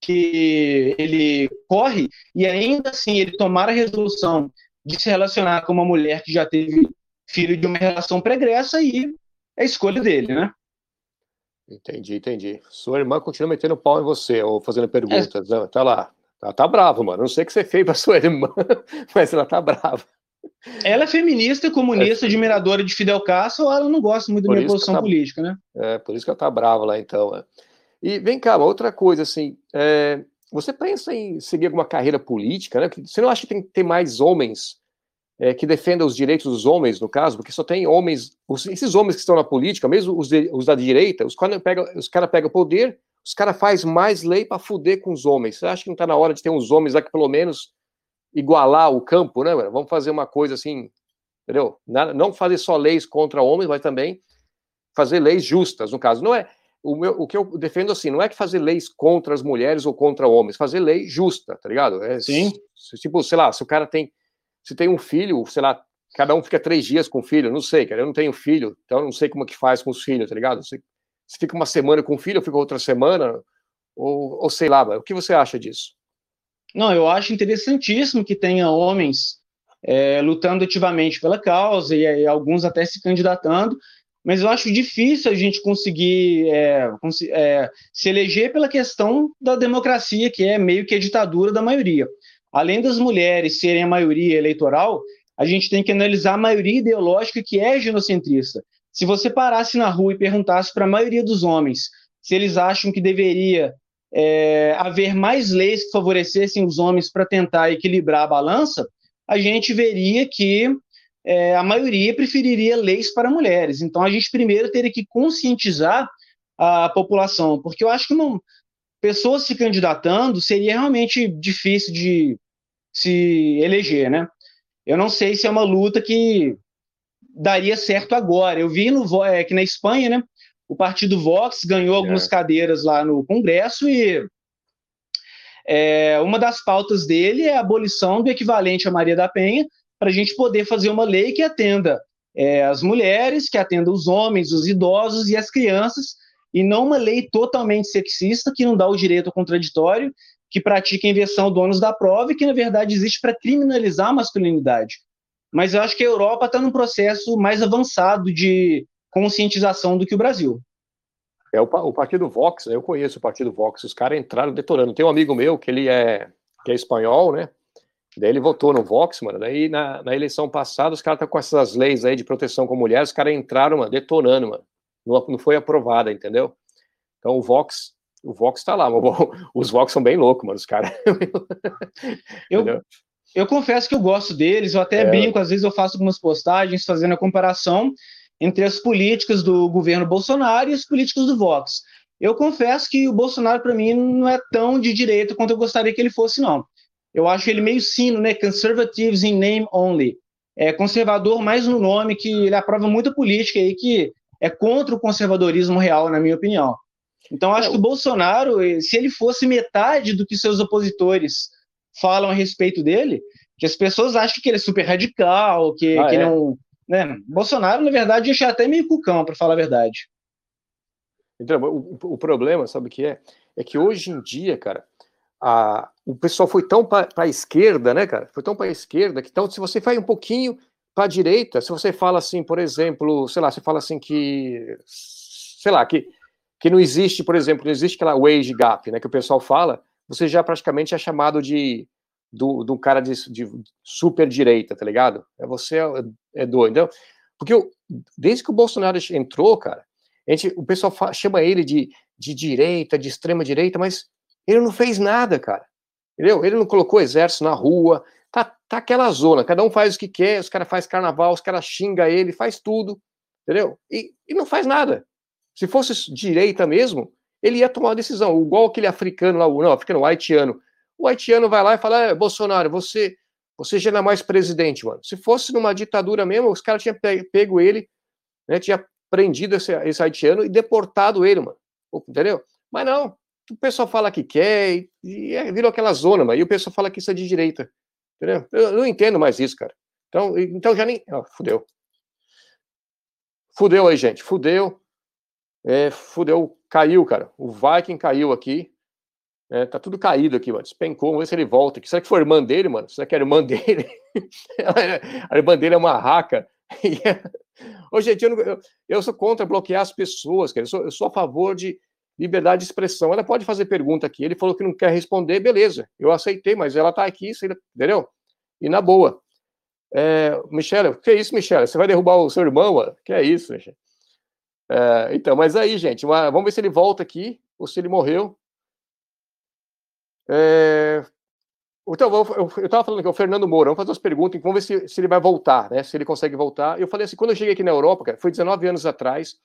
que ele corre, e ainda assim ele tomar a resolução de se relacionar com uma mulher que já teve filho de uma relação pregressa e é a escolha dele, né? Entendi, entendi. Sua irmã continua metendo pau em você, ou fazendo perguntas. É. Tá lá. Ela tá brava, mano. Não sei o que você fez pra sua irmã, mas ela tá brava. Ela é feminista, comunista, é. admiradora de Fidel Castro, ou ela não gosta muito da minha posição tá... política, né? É, por isso que ela tá brava lá, então. É. E vem cá, uma outra coisa, assim, é... você pensa em seguir alguma carreira política, né? Você não acha que tem que ter mais homens É, que defenda os direitos dos homens, no caso, porque só tem homens, os, esses homens que estão na política, mesmo os, de, os da direita, os caras pegam pega o poder, os caras fazem mais lei para fuder com os homens. Você acha que não está na hora de ter uns homens lá que pelo menos igualar o campo, né, mano? Vamos fazer uma coisa assim, entendeu? Não fazer só leis contra homens, mas também fazer leis justas, no caso. Não é, o, meu, o que eu defendo assim, não é que fazer leis contra as mulheres ou contra homens, fazer lei justa, tá ligado? É, sim. Se, tipo, sei lá, se o cara tem Se tem um filho, sei lá, cada um fica três dias com o filho, não sei, cara, eu não tenho filho, então eu não sei como que faz com os filhos, tá ligado? Se, se fica uma semana com o filho, eu fico outra semana, ou, ou sei lá, o que você acha disso? Não, eu acho interessantíssimo que tenha homens é, lutando ativamente pela causa, e, e alguns até se candidatando, mas eu acho difícil a gente conseguir é, cons- é, se eleger pela questão da democracia, que é meio que a ditadura da maioria. Além das mulheres serem a maioria eleitoral, a gente tem que analisar a maioria ideológica que é genocentrista. Se você parasse na rua e perguntasse para a maioria dos homens se eles acham que deveria é, haver mais leis que favorecessem os homens para tentar equilibrar a balança, a gente veria que é, a maioria preferiria leis para mulheres. Então, a gente primeiro teria que conscientizar a população, porque eu acho que não, pessoas se candidatando seria realmente difícil de se eleger, né? Eu não sei se é uma luta que daria certo agora. Eu vi no, é, que na Espanha, né, o Partido Vox ganhou algumas é. cadeiras lá no Congresso e é, uma das pautas dele é a abolição do equivalente à Maria da Penha para a gente poder fazer uma lei que atenda é, as mulheres, que atenda os homens, os idosos e as crianças e não uma lei totalmente sexista que não dá o direito ao contraditório que pratica a inversão do ônus da prova e que, na verdade, existe para criminalizar a masculinidade. Mas eu acho que a Europa está num processo mais avançado de conscientização do que o Brasil. É o, o Partido Vox, eu conheço o Partido Vox, os caras entraram detonando. Tem um amigo meu que ele é, que é espanhol, né? Daí ele votou no Vox, mano. Daí na, na eleição passada os caras estão com essas leis aí de proteção com mulheres, os caras entraram, mano, detonando, mano. Não, não foi aprovada, entendeu? Então o Vox... O Vox tá lá, os Vox são bem loucos, mano, os caras. eu, eu confesso que eu gosto deles, eu até é. brinco, às vezes eu faço algumas postagens fazendo a comparação entre as políticas do governo Bolsonaro e as políticas do Vox. Eu confesso que o Bolsonaro, para mim, não é tão de direita quanto eu gostaria que ele fosse, não. Eu acho ele meio sino, né, conservatives in name only. É conservador mais no nome, que ele aprova muita política aí, que é contra o conservadorismo real, na minha opinião. Então, acho que o Bolsonaro, se ele fosse metade do que seus opositores falam a respeito dele, que as pessoas acham que ele é super radical, que, ah, que é? ele é um... Né? Bolsonaro, na verdade, eu achei até meio cucão, para falar a verdade. Então, o, o problema, sabe o que é? É que hoje em dia, cara, a, o pessoal foi tão para a esquerda, né, cara? Foi tão para a esquerda que então, se você vai um pouquinho para a direita, se você fala assim, por exemplo, sei lá, você fala assim que... Sei lá, que... que não existe, por exemplo, não existe aquela wage gap, né, que o pessoal fala, você já praticamente é chamado de, do, do cara de, de super direita, tá ligado? É você é, é doido. Então, porque eu, desde que o Bolsonaro entrou, cara, a gente, o pessoal fala, chama ele de, de direita, de extrema direita, mas ele não fez nada, cara. Entendeu? Ele não colocou exército na rua, tá, tá aquela zona, cada um faz o que quer, os caras fazem carnaval, os caras xingam ele, faz tudo, entendeu? E, e não faz nada. Se fosse direita mesmo, ele ia tomar uma decisão, igual aquele africano lá, não, africano, o haitiano. O haitiano vai lá e fala, eh, Bolsonaro, você, você já não é mais presidente, mano. Se fosse numa ditadura mesmo, os caras tinham pego ele, né, tinha prendido esse, esse haitiano e deportado ele, mano. Entendeu? Mas não, o pessoal fala que quer, e, e virou aquela zona, mano, e o pessoal fala que isso é de direita. Entendeu? Eu, eu não entendo mais isso, cara. Então, então já nem... Oh, fudeu. Fudeu aí, gente, fudeu. É, fudeu, caiu, cara. O Viking caiu aqui. É, tá tudo caído aqui, mano. Despencou, vamos ver se ele volta aqui. Será que foi a irmã dele, mano? Será que era a irmã dele? A irmã dele é uma raca. Ô, gente, eu, não, eu, eu sou contra bloquear as pessoas, cara. Eu sou, eu sou a favor de liberdade de expressão. Ela pode fazer pergunta aqui. Ele falou que não quer responder, beleza. Eu aceitei, mas ela tá aqui, entendeu? E na boa. É, Michelle, que é isso, Michelle? Você vai derrubar o seu irmão, mano? Que é isso, Michelle? É, então, mas aí, gente, uma, vamos ver se ele volta aqui ou se ele morreu. É... Então, eu estava falando aqui, o Fernando Moura, vamos fazer umas perguntas, vamos ver se, se ele vai voltar, né? Se ele consegue voltar. Eu falei assim, quando eu cheguei aqui na Europa, cara, foi dezenove anos atrás,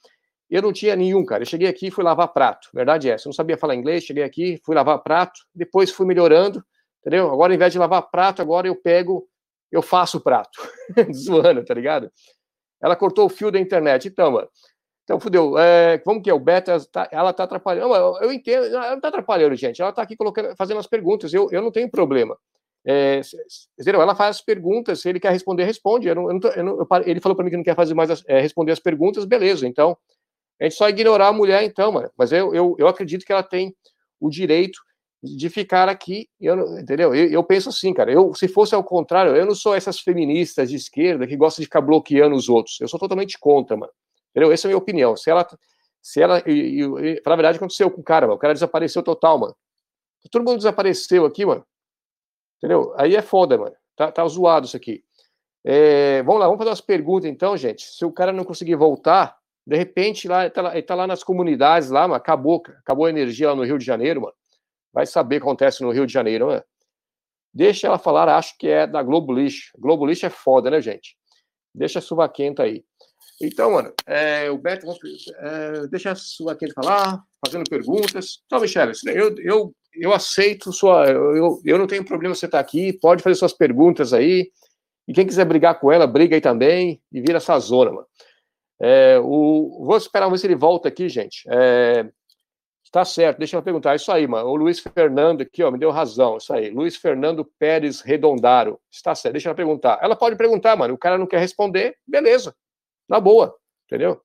eu não tinha nenhum, cara. Eu cheguei aqui e fui lavar prato, verdade é essa. Eu não sabia falar inglês, cheguei aqui, fui lavar prato, depois fui melhorando, entendeu? Agora, ao invés de lavar prato, agora eu pego, eu faço o prato. Zoando, tá ligado? Ela cortou o fio da internet, então, mano. Então, fudeu, é, como que é, o Beta, ela tá atrapalhando, eu, eu entendo, ela não tá atrapalhando, gente, ela tá aqui colocando, fazendo as perguntas, eu, eu não tenho problema, é, ela faz as perguntas, se ele quer responder, responde, eu não, eu não, eu não, eu, ele falou para mim que não quer fazer mais, as, é, responder as perguntas, beleza, então, a gente só ignorar a mulher, então, mano, mas eu, eu, eu acredito que ela tem o direito de ficar aqui, eu, entendeu, eu, eu penso assim, cara, eu, se fosse ao contrário, eu não sou essas feministas de esquerda que gostam de ficar bloqueando os outros, eu sou totalmente contra, mano. Entendeu? Essa é a minha opinião. Se ela, se ela e, e, e, pra verdade, aconteceu com o cara, mano. O cara desapareceu total, mano. Todo mundo desapareceu aqui, mano. Entendeu? Aí é foda, mano. Tá, tá zoado isso aqui. É, vamos lá, vamos fazer umas perguntas, então, gente. Se o cara não conseguir voltar, de repente, lá, ele, tá lá, ele tá lá nas comunidades, lá, mano. Acabou, acabou a energia lá no Rio de Janeiro, mano. Vai saber o que acontece no Rio de Janeiro, mano. Deixa ela falar, acho que é da Globo Lixo. Globo Lixo é foda, né, gente? Deixa a suvaquenta aí. Então, mano, é, o Beto, é, deixa a sua querida falar, fazendo perguntas. Então, Michelle, eu, eu, eu aceito sua... Eu, eu não tenho problema você estar aqui, pode fazer suas perguntas aí. E quem quiser brigar com ela, briga aí também e vira essa zona, mano. É, o, vou esperar ver se ele volta aqui, gente. É, tá certo, deixa eu perguntar. Isso aí, mano. O Luiz Fernando aqui, ó, me deu razão. Isso aí. Luiz Fernando Pérez Redondaro. Está certo, deixa eu perguntar. Ela pode perguntar, mano. O cara não quer responder, beleza. Na boa, entendeu?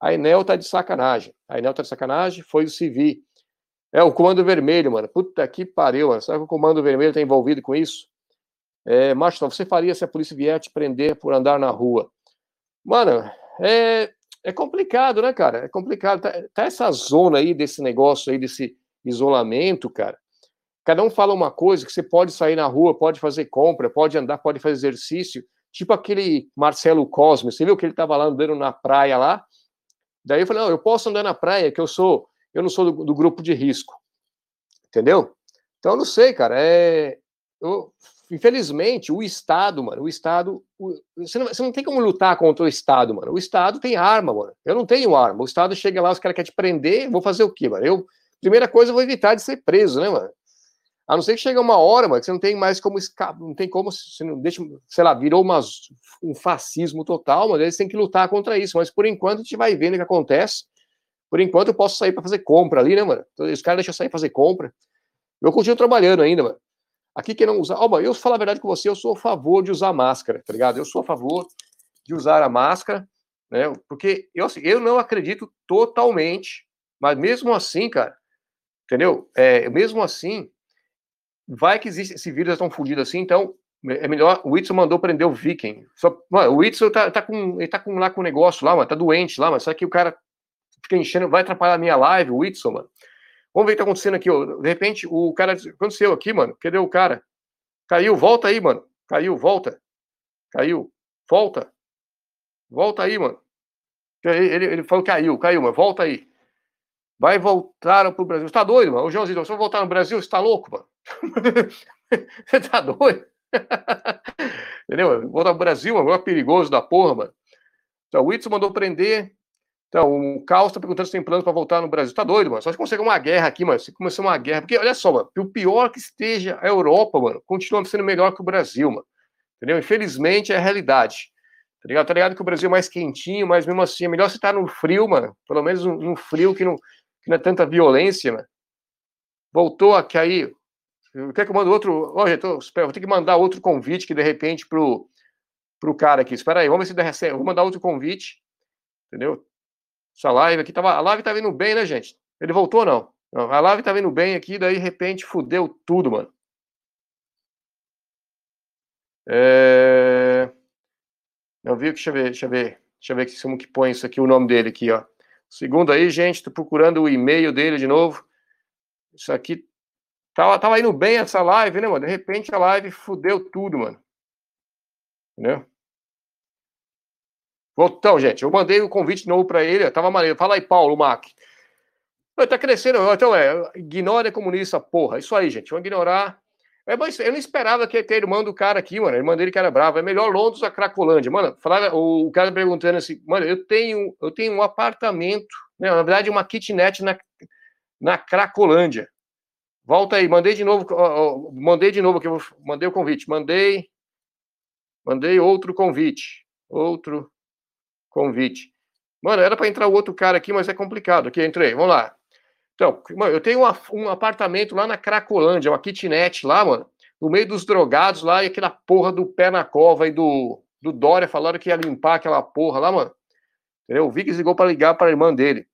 A Enel tá de sacanagem. A Enel tá de sacanagem, foi o Civi. É, o Comando Vermelho, mano. Puta que pariu, mano. Será que o Comando Vermelho tá envolvido com isso? É, Márcio, você faria se a polícia vier te prender por andar na rua? Mano, é, é complicado, né, cara? É complicado. Tá, tá essa zona aí desse negócio aí, desse isolamento, cara. Cada um fala uma coisa que você pode sair na rua, pode fazer compra, pode andar, pode fazer exercício. Tipo aquele Marcelo Cosme, você viu que ele tava lá andando na praia lá? Daí eu falei, não, eu posso andar na praia, que eu sou, eu não sou do, do grupo de risco. Entendeu? Então, não sei, cara, é... Eu, infelizmente, o Estado, mano, o Estado... O, você, não, você não tem como lutar contra o Estado, mano. O Estado tem arma, mano. Eu não tenho arma. O Estado chega lá, os caras querem te prender, vou fazer o quê, mano? Eu, primeira coisa, eu vou evitar de ser preso, né, mano? A não ser que chegue uma hora, mano, que você não tem mais como escapar, não tem como, você não deixa, sei lá, virou uma, um fascismo total, mas eles têm que lutar contra isso. Mas por enquanto a gente vai vendo o que acontece. Por enquanto eu posso sair para fazer compra ali, né, mano? Os caras deixam eu sair fazer compra. Eu continuo trabalhando ainda, mano. Aqui quem não usa. Ó, mano, eu falo a verdade com você, eu sou a favor de usar máscara, tá ligado? Eu sou a favor de usar a máscara, né? Porque eu, assim, eu não acredito totalmente, mas mesmo assim, cara, entendeu? É, mesmo assim. Vai que existe esse vírus, é tão fodido assim, então é melhor. O Whitson mandou prender o Viking. Só, mano, o Whitson tá, tá com, ele tá com, lá com o negócio lá, mano, tá doente lá, mas será que o cara fica enchendo, vai atrapalhar a minha live, o Whitson, mano? Vamos ver o que tá acontecendo aqui, ó. De repente, o cara, aconteceu aqui, mano, cadê o cara? Caiu, volta aí, mano. Caiu, volta. Caiu, volta. Volta aí, mano. Ele, ele falou caiu, caiu, mas volta aí. Vai voltar pro Brasil. Você tá doido, mano? O Joãozinho, se eu voltar no Brasil, você tá louco, mano? Você tá doido? Entendeu? Voltar pro Brasil, mano, é perigoso da porra, mano. Então, o Itzo mandou prender. Então, o Caos tá perguntando se tem plano pra voltar no Brasil. Tá doido, mano? Só se consegue uma guerra aqui, mano. Se começar uma guerra. Porque, olha só, mano. O pior que esteja a Europa, mano, continua sendo melhor que o Brasil, mano. Entendeu? Infelizmente, é a realidade. Tá ligado? Tá ligado que o Brasil é mais quentinho, mas mesmo assim, é melhor você estar no frio, mano. Pelo menos um, um frio que não, que não é tanta violência, mano. Voltou aqui aí. Quer que eu mando outro? Olha, tô, vou ter que mandar outro convite que de repente pro, pro cara aqui. Espera aí, vamos ver se der certo. Vou mandar outro convite. Entendeu? Essa live aqui tava. A live tá vindo bem, né, gente? Ele voltou ou não? A live tá vindo bem aqui, daí de repente fudeu tudo, mano. É... Não viu? Deixa eu ver, deixa eu ver. Deixa eu ver como que põe isso aqui, o nome dele aqui, ó. Segundo aí, gente, tô procurando o e-mail dele de novo. Isso aqui... Tava, tava indo bem essa live, né, mano? De repente a live fudeu tudo, mano. Entendeu? Então, gente, eu mandei o convite novo pra ele, tava maneiro. Fala aí, Paulo, Mac. Tá crescendo. Então, é, ignora comunista, porra. Isso aí, gente, vamos ignorar. É, mas eu não esperava que ia ter irmão do cara aqui, mano. Irmão dele que era bravo. É melhor Londres a Cracolândia. Mano, falava, o cara perguntando assim, mano, eu tenho, eu tenho um apartamento, né, na verdade uma kitnet na, na Cracolândia. Volta aí, mandei de novo, ó, ó, mandei de novo, que eu mandei o convite, mandei, mandei outro convite, outro convite. Mano, era para entrar o outro cara aqui, mas é complicado. Aqui, entrei, vamos lá. Então, mano, eu tenho uma, um apartamento lá na Cracolândia, uma kitnet lá, mano, no meio dos drogados lá, e aquela porra do pé na cova e do, do Dória, falaram que ia limpar aquela porra lá, mano. Entendeu? O Vic ligou para ligar para a irmã dele.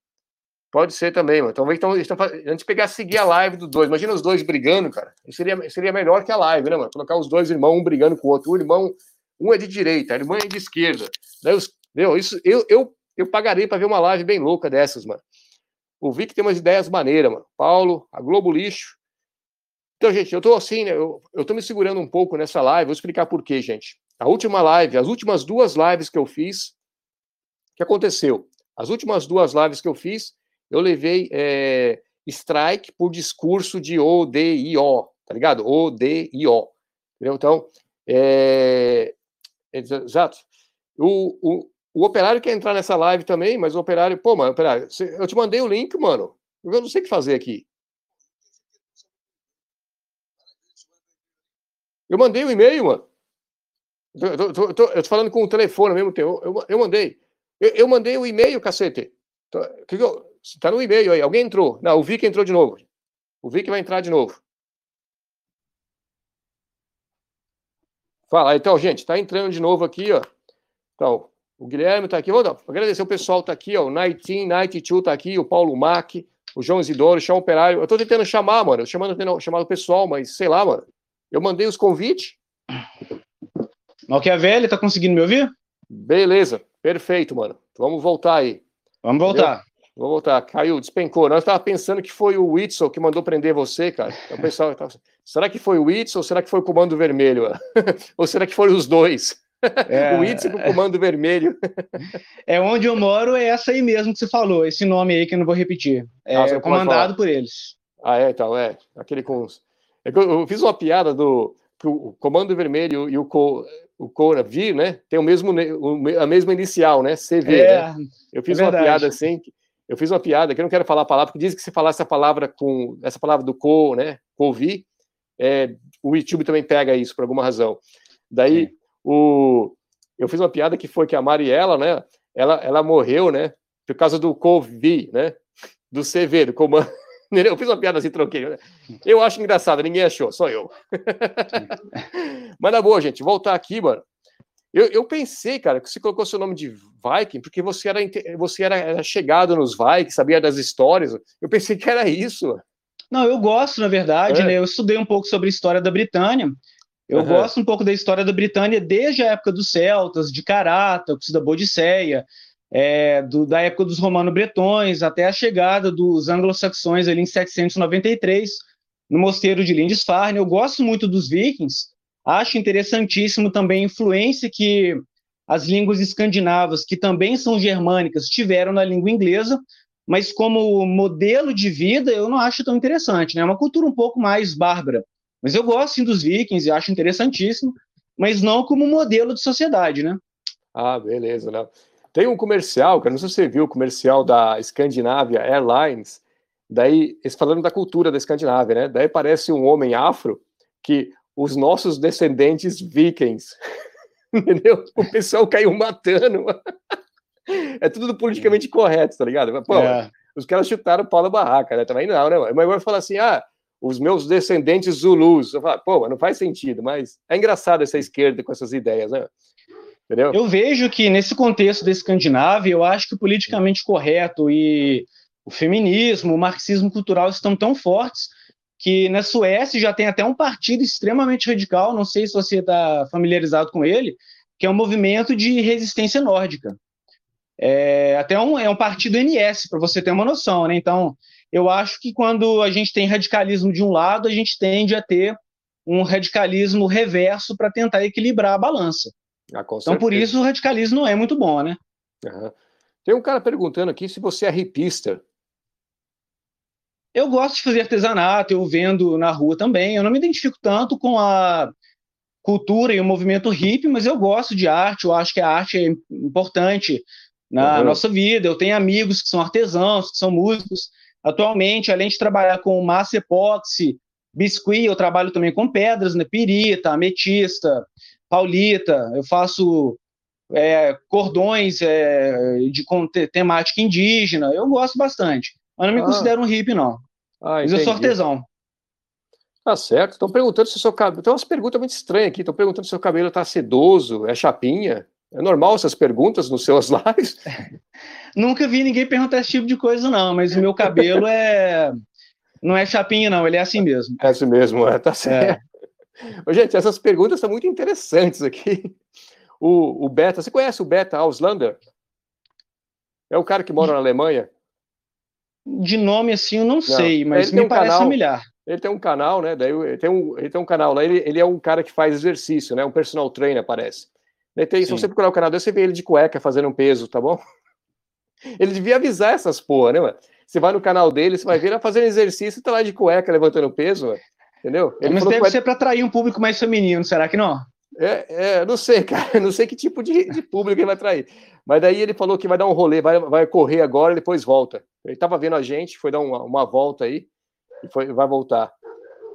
Pode ser também, mano. Então, eles estão fazendo... Antes de pegar, seguir a live dos dois. Imagina os dois brigando, cara. Seria, seria melhor que a live, né, mano? Colocar os dois irmãos, um brigando com o outro. O irmão, um é de direita, a irmã é de esquerda. Daí os... Meu, isso, eu, eu, eu pagaria para ver uma live bem louca dessas, mano. O Vic tem umas ideias maneiras, mano. Paulo, a Globo Lixo. Então, gente, eu tô assim, né? Eu, eu tô me segurando um pouco nessa live. Vou explicar por quê, gente. A última live, as últimas duas lives que eu fiz, o que aconteceu? As últimas duas lives que eu fiz, eu levei é, strike por discurso de O D I O, tá ligado? O D I O. Entendeu? Então, é... Exato. O... o O operário quer entrar nessa live também, mas o operário... Pô, mano, operário, eu te mandei o link, mano. Eu não sei o que fazer aqui. Eu mandei o e-mail, mano. Eu tô, tô, tô, eu tô falando com o telefone ao mesmo tempo. Eu, eu, eu mandei. Eu, eu mandei o e-mail, cacete. Tá no e-mail aí. Alguém entrou. Não, o Vic entrou de novo. O Vic vai entrar de novo. Fala. Então, gente, tá entrando de novo aqui, ó. Então... O Guilherme está aqui. Vou agradecer o pessoal que está aqui, ó. O dezenove, dezenove está aqui, o Paulo Mac, o João Isidoro, o Chão Operário. Eu estou tentando chamar, mano. Eu estou chamando o pessoal, mas sei lá, mano. Eu mandei os convites. Maquiavelli, tá conseguindo me ouvir? Beleza, perfeito, mano. Então, vamos voltar aí. Vamos voltar. Entendeu? Vamos voltar. Caiu, despencou. Nós estávamos pensando que foi o Whitson que mandou prender você, cara. Então, o pessoal tava... Será que foi o Whitson ou será que foi o Comando Vermelho? Ou será que foram os dois? É, o índice do Comando Vermelho. É onde eu moro, é essa aí mesmo que você falou, esse nome aí que eu não vou repetir. É ah, comandado por eles. Ah, é, então, é. Aquele com. Eu fiz uma piada do que o Comando Vermelho e o, co, o Coravir, né? Tem o mesmo, a mesma inicial, né? C V. É, né? Eu fiz é uma piada assim. Eu fiz uma piada que eu não quero falar a palavra, porque diz que se falar essa palavra com essa palavra do co, né? Covi, é, o YouTube também pega isso por alguma razão. Daí. É. O... Eu fiz uma piada que foi que a Mariela, né? Ela, ela morreu, né? Por causa do Covid, né? Do C V, do comando. Eu fiz uma piada assim, troquei. Né? Eu acho engraçado, ninguém achou, só eu. Mas na boa, gente, voltar aqui, mano. Eu, eu pensei, cara, que você colocou seu nome de Viking, porque você era, você era, era chegado nos Vikings, sabia das histórias. Eu pensei que era isso. Não, eu gosto, na verdade, é. né? Eu estudei um pouco sobre a história da Britânia. Eu uhum. gosto um pouco da história da Britânia desde a época dos celtas, de Carátacos, da Bodiceia, é, do, da época dos romano-bretões, até a chegada dos anglo-saxões ali em setecentos e noventa e três, no mosteiro de Lindisfarne. Eu gosto muito dos vikings, acho interessantíssimo também a influência que as línguas escandinavas, que também são germânicas, tiveram na língua inglesa, mas como modelo de vida eu não acho tão interessante, né? É uma cultura um pouco mais bárbara. Mas eu gosto, sim, dos vikings, eu acho interessantíssimo, mas não como modelo de sociedade, né? Ah, beleza, né? Tem um comercial, cara, não sei se você viu o comercial da Scandinavia Airlines, daí, eles falando da cultura da Escandinávia, né? Daí parece um homem afro que os nossos descendentes vikings, entendeu? O pessoal caiu matando. É tudo politicamente correto, tá ligado? Mas, pô, é. Os caras chutaram o pau da barraca, né? Também não, né? Mas agora fala assim, ah... os meus descendentes zulus. Eu falo, pô, não faz sentido, mas é engraçado essa esquerda com essas ideias, né? Entendeu? Eu vejo que nesse contexto da Escandinávia, eu acho que o politicamente correto e o feminismo, o marxismo cultural estão tão fortes que na Suécia já tem até um partido extremamente radical, não sei se você está familiarizado com ele, que é um movimento de resistência nórdica. É, até um, é um partido N S, para você ter uma noção, né? Então, eu acho que quando a gente tem radicalismo de um lado, a gente tende a ter um radicalismo reverso para tentar equilibrar a balança. Ah, então, certeza. Por isso, o radicalismo não é muito bom, né? Uhum. Tem um cara perguntando aqui se você é hipster. Eu gosto de fazer artesanato, eu vendo na rua também. Eu não me identifico tanto com a cultura e o movimento hippie, mas eu gosto de arte, eu acho que a arte é importante na uhum. nossa vida. Eu tenho amigos que são artesãos, que são músicos. Atualmente, além de trabalhar com massa epóxi, biscuit, eu trabalho também com pedras, né? Pirita, ametista, paulita. Eu faço é, cordões é, de, com te, temática indígena. Eu gosto bastante. Mas não me ah. considero um hippie, não. Ah, mas eu sou artesão. Tá certo. Estão perguntando se o seu cabelo... Tem umas perguntas muito estranhas aqui. Estão perguntando se o seu cabelo está sedoso, é chapinha. É normal essas perguntas nos seus lives? Nunca vi ninguém perguntar esse tipo de coisa, não. Mas o meu cabelo é... não é chapinha, não. Ele é assim mesmo. É assim mesmo, é. Tá certo. É. Ô, gente, essas perguntas estão muito interessantes aqui. O, o Beta... Você conhece o Beta Auslander? É o cara que mora na Alemanha? De nome assim, eu não, não sei, mas me um parece canal, familiar. Ele tem um canal, né? Daí ele tem um, ele tem um canal lá, ele, ele é um cara que faz exercício, né? Um personal trainer, parece. Tem, se você procurar o canal dele, você vê ele de cueca fazendo um peso, tá bom? Ele devia avisar essas porra, né, mano? Você vai no canal dele, você vai ver ele fazendo exercício e tá lá de cueca levantando peso, mano. Entendeu? Ele mas deve cueca... ser para atrair um público mais feminino, será que não? É, é, não sei, cara, não sei que tipo de, de público ele vai atrair. Mas daí ele falou que vai dar um rolê, vai, vai correr agora e depois volta. Ele estava vendo a gente, foi dar uma, uma volta aí e foi, vai voltar.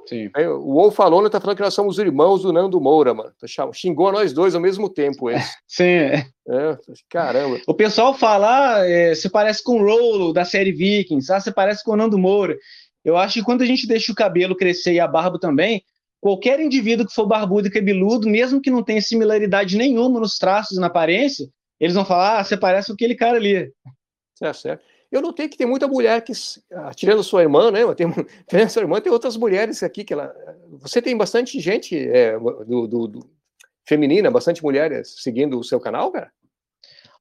Sim. Aí, o Wolfalona está falando que nós somos irmãos do Nando Moura, mano. Xingou a nós dois ao mesmo tempo. Esse. Sim. É, caramba. O pessoal fala, é, se parece com o Rollo da série Vikings, ah, se parece com o Nando Moura. Eu acho que quando a gente deixa o cabelo crescer e a barba também, qualquer indivíduo que for barbudo e cabeludo, mesmo que não tenha similaridade nenhuma nos traços e na aparência, eles vão falar, ah, você parece com aquele cara ali. Certo, certo. Eu notei que tem muita mulher que, tirando sua irmã, né? Tem, tem sua irmã, tem outras mulheres aqui que ela... Você tem bastante gente é, do, do, do, feminina, bastante mulheres seguindo o seu canal, cara?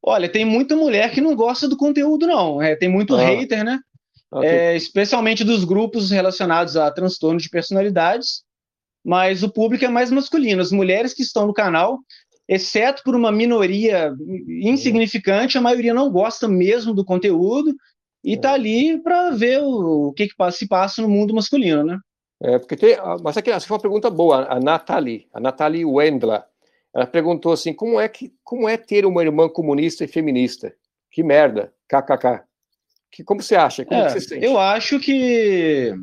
Olha, tem muita mulher que não gosta do conteúdo, não. É, tem muito ah. hater, né? Ah, é, especialmente dos grupos relacionados a transtornos de personalidades. Mas o público é mais masculino. As mulheres que estão no canal, exceto por uma minoria insignificante, a maioria não gosta mesmo do conteúdo e está é. ali para ver o que, que se passa no mundo masculino, né? É, porque tem... Mas aqui, essa foi uma pergunta boa. A Nathalie, a Nathalie Wendla, ela perguntou assim, como é, que, como é ter uma irmã comunista e feminista? Que merda, kkk. Que, como você acha? Como é, que você sente? Eu acho que...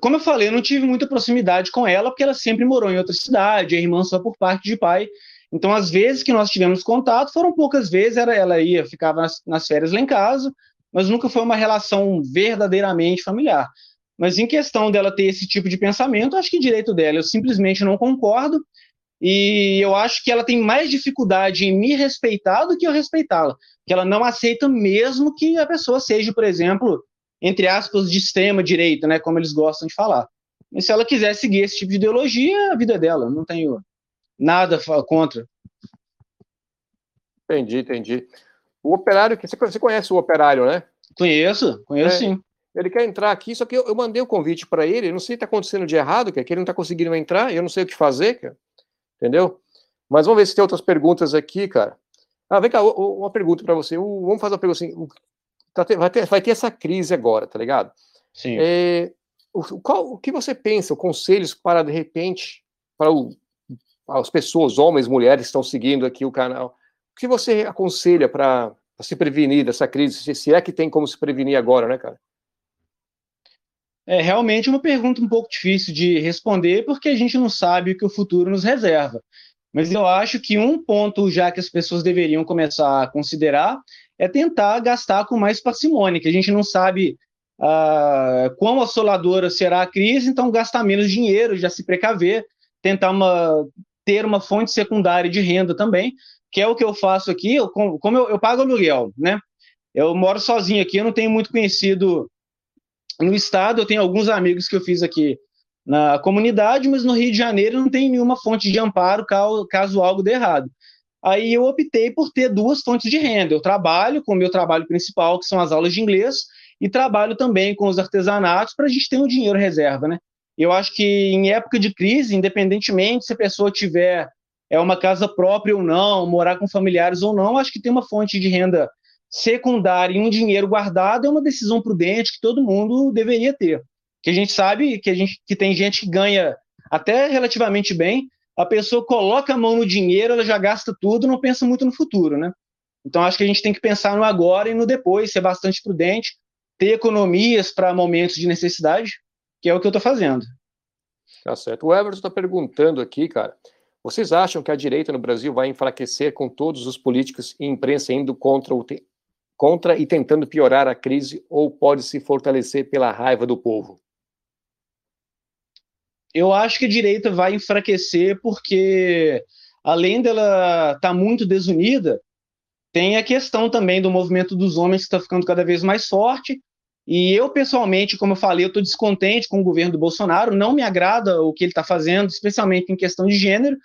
Como eu falei, eu não tive muita proximidade com ela, porque ela sempre morou em outra cidade, é irmã só por parte de pai. Então, as vezes que nós tivemos contato, foram poucas vezes, era, ela ia, ficava nas, nas férias lá em casa, mas nunca foi uma relação verdadeiramente familiar. Mas em questão dela ter esse tipo de pensamento, acho que é direito dela, eu simplesmente não concordo, e eu acho que ela tem mais dificuldade em me respeitar do que eu respeitá-la, porque ela não aceita mesmo que a pessoa seja, por exemplo... entre aspas, de extrema-direita, né, como eles gostam de falar. Mas se ela quiser seguir esse tipo de ideologia, a vida é dela, não tenho nada contra. Entendi, entendi. O operário, você conhece o operário, né? Conheço, conheço é, sim. Ele quer entrar aqui, só que eu, eu mandei o convite para ele, não sei o que está acontecendo de errado, que ele não está conseguindo entrar, eu não sei o que fazer, cara. Entendeu? Mas vamos ver se tem outras perguntas aqui, cara. Ah, vem cá, uma pergunta para você, vamos fazer uma pergunta assim... Vai ter, vai ter essa crise agora, tá ligado? Sim. É, o, qual, o que você pensa, conselhos para, de repente, para, o, para as pessoas, homens, mulheres que estão seguindo aqui o canal, o que você aconselha para se prevenir dessa crise? Se, se é que tem como se prevenir agora, né, cara? É realmente uma pergunta um pouco difícil de responder, porque a gente não sabe o que o futuro nos reserva. Mas eu acho que um ponto já que as pessoas deveriam começar a considerar é tentar gastar com mais parcimônia, que a gente não sabe ah, quão assoladora será a crise, então gastar menos dinheiro, já se precaver, tentar uma, ter uma fonte secundária de renda também, que é o que eu faço aqui, eu, como eu, eu pago aluguel, né? Eu moro sozinho aqui, eu não tenho muito conhecido no estado, eu tenho alguns amigos que eu fiz aqui na comunidade, mas no Rio de Janeiro não tem nenhuma fonte de amparo caso algo dê errado. Aí eu optei por ter duas fontes de renda. Eu trabalho com o meu trabalho principal, que são as aulas de inglês, e trabalho também com os artesanatos para a gente ter um dinheiro reserva, né? Eu acho que em época de crise, independentemente se a pessoa tiver é, uma casa própria ou não, morar com familiares ou não, acho que ter uma fonte de renda secundária e um dinheiro guardado é uma decisão prudente que todo mundo deveria ter. Que a gente sabe que, a gente, que tem gente que ganha até relativamente bem, a pessoa coloca a mão no dinheiro, ela já gasta tudo, não pensa muito no futuro, né? Então, acho que a gente tem que pensar no agora e no depois, ser bastante prudente, ter economias para momentos de necessidade, que é o que eu estou fazendo. Tá certo. O Everton está perguntando aqui, cara, vocês acham que a direita no Brasil vai enfraquecer com todos os políticos e imprensa indo contra, o te... contra e tentando piorar a crise, ou pode se fortalecer pela raiva do povo? Eu acho que a direita vai enfraquecer porque, além dela estar muito desunida, tem a questão também do movimento dos homens que está ficando cada vez mais forte. E eu, pessoalmente, como eu falei, eu estou descontente com o governo do Bolsonaro, não me agrada o que ele está fazendo, especialmente em questão de gênero,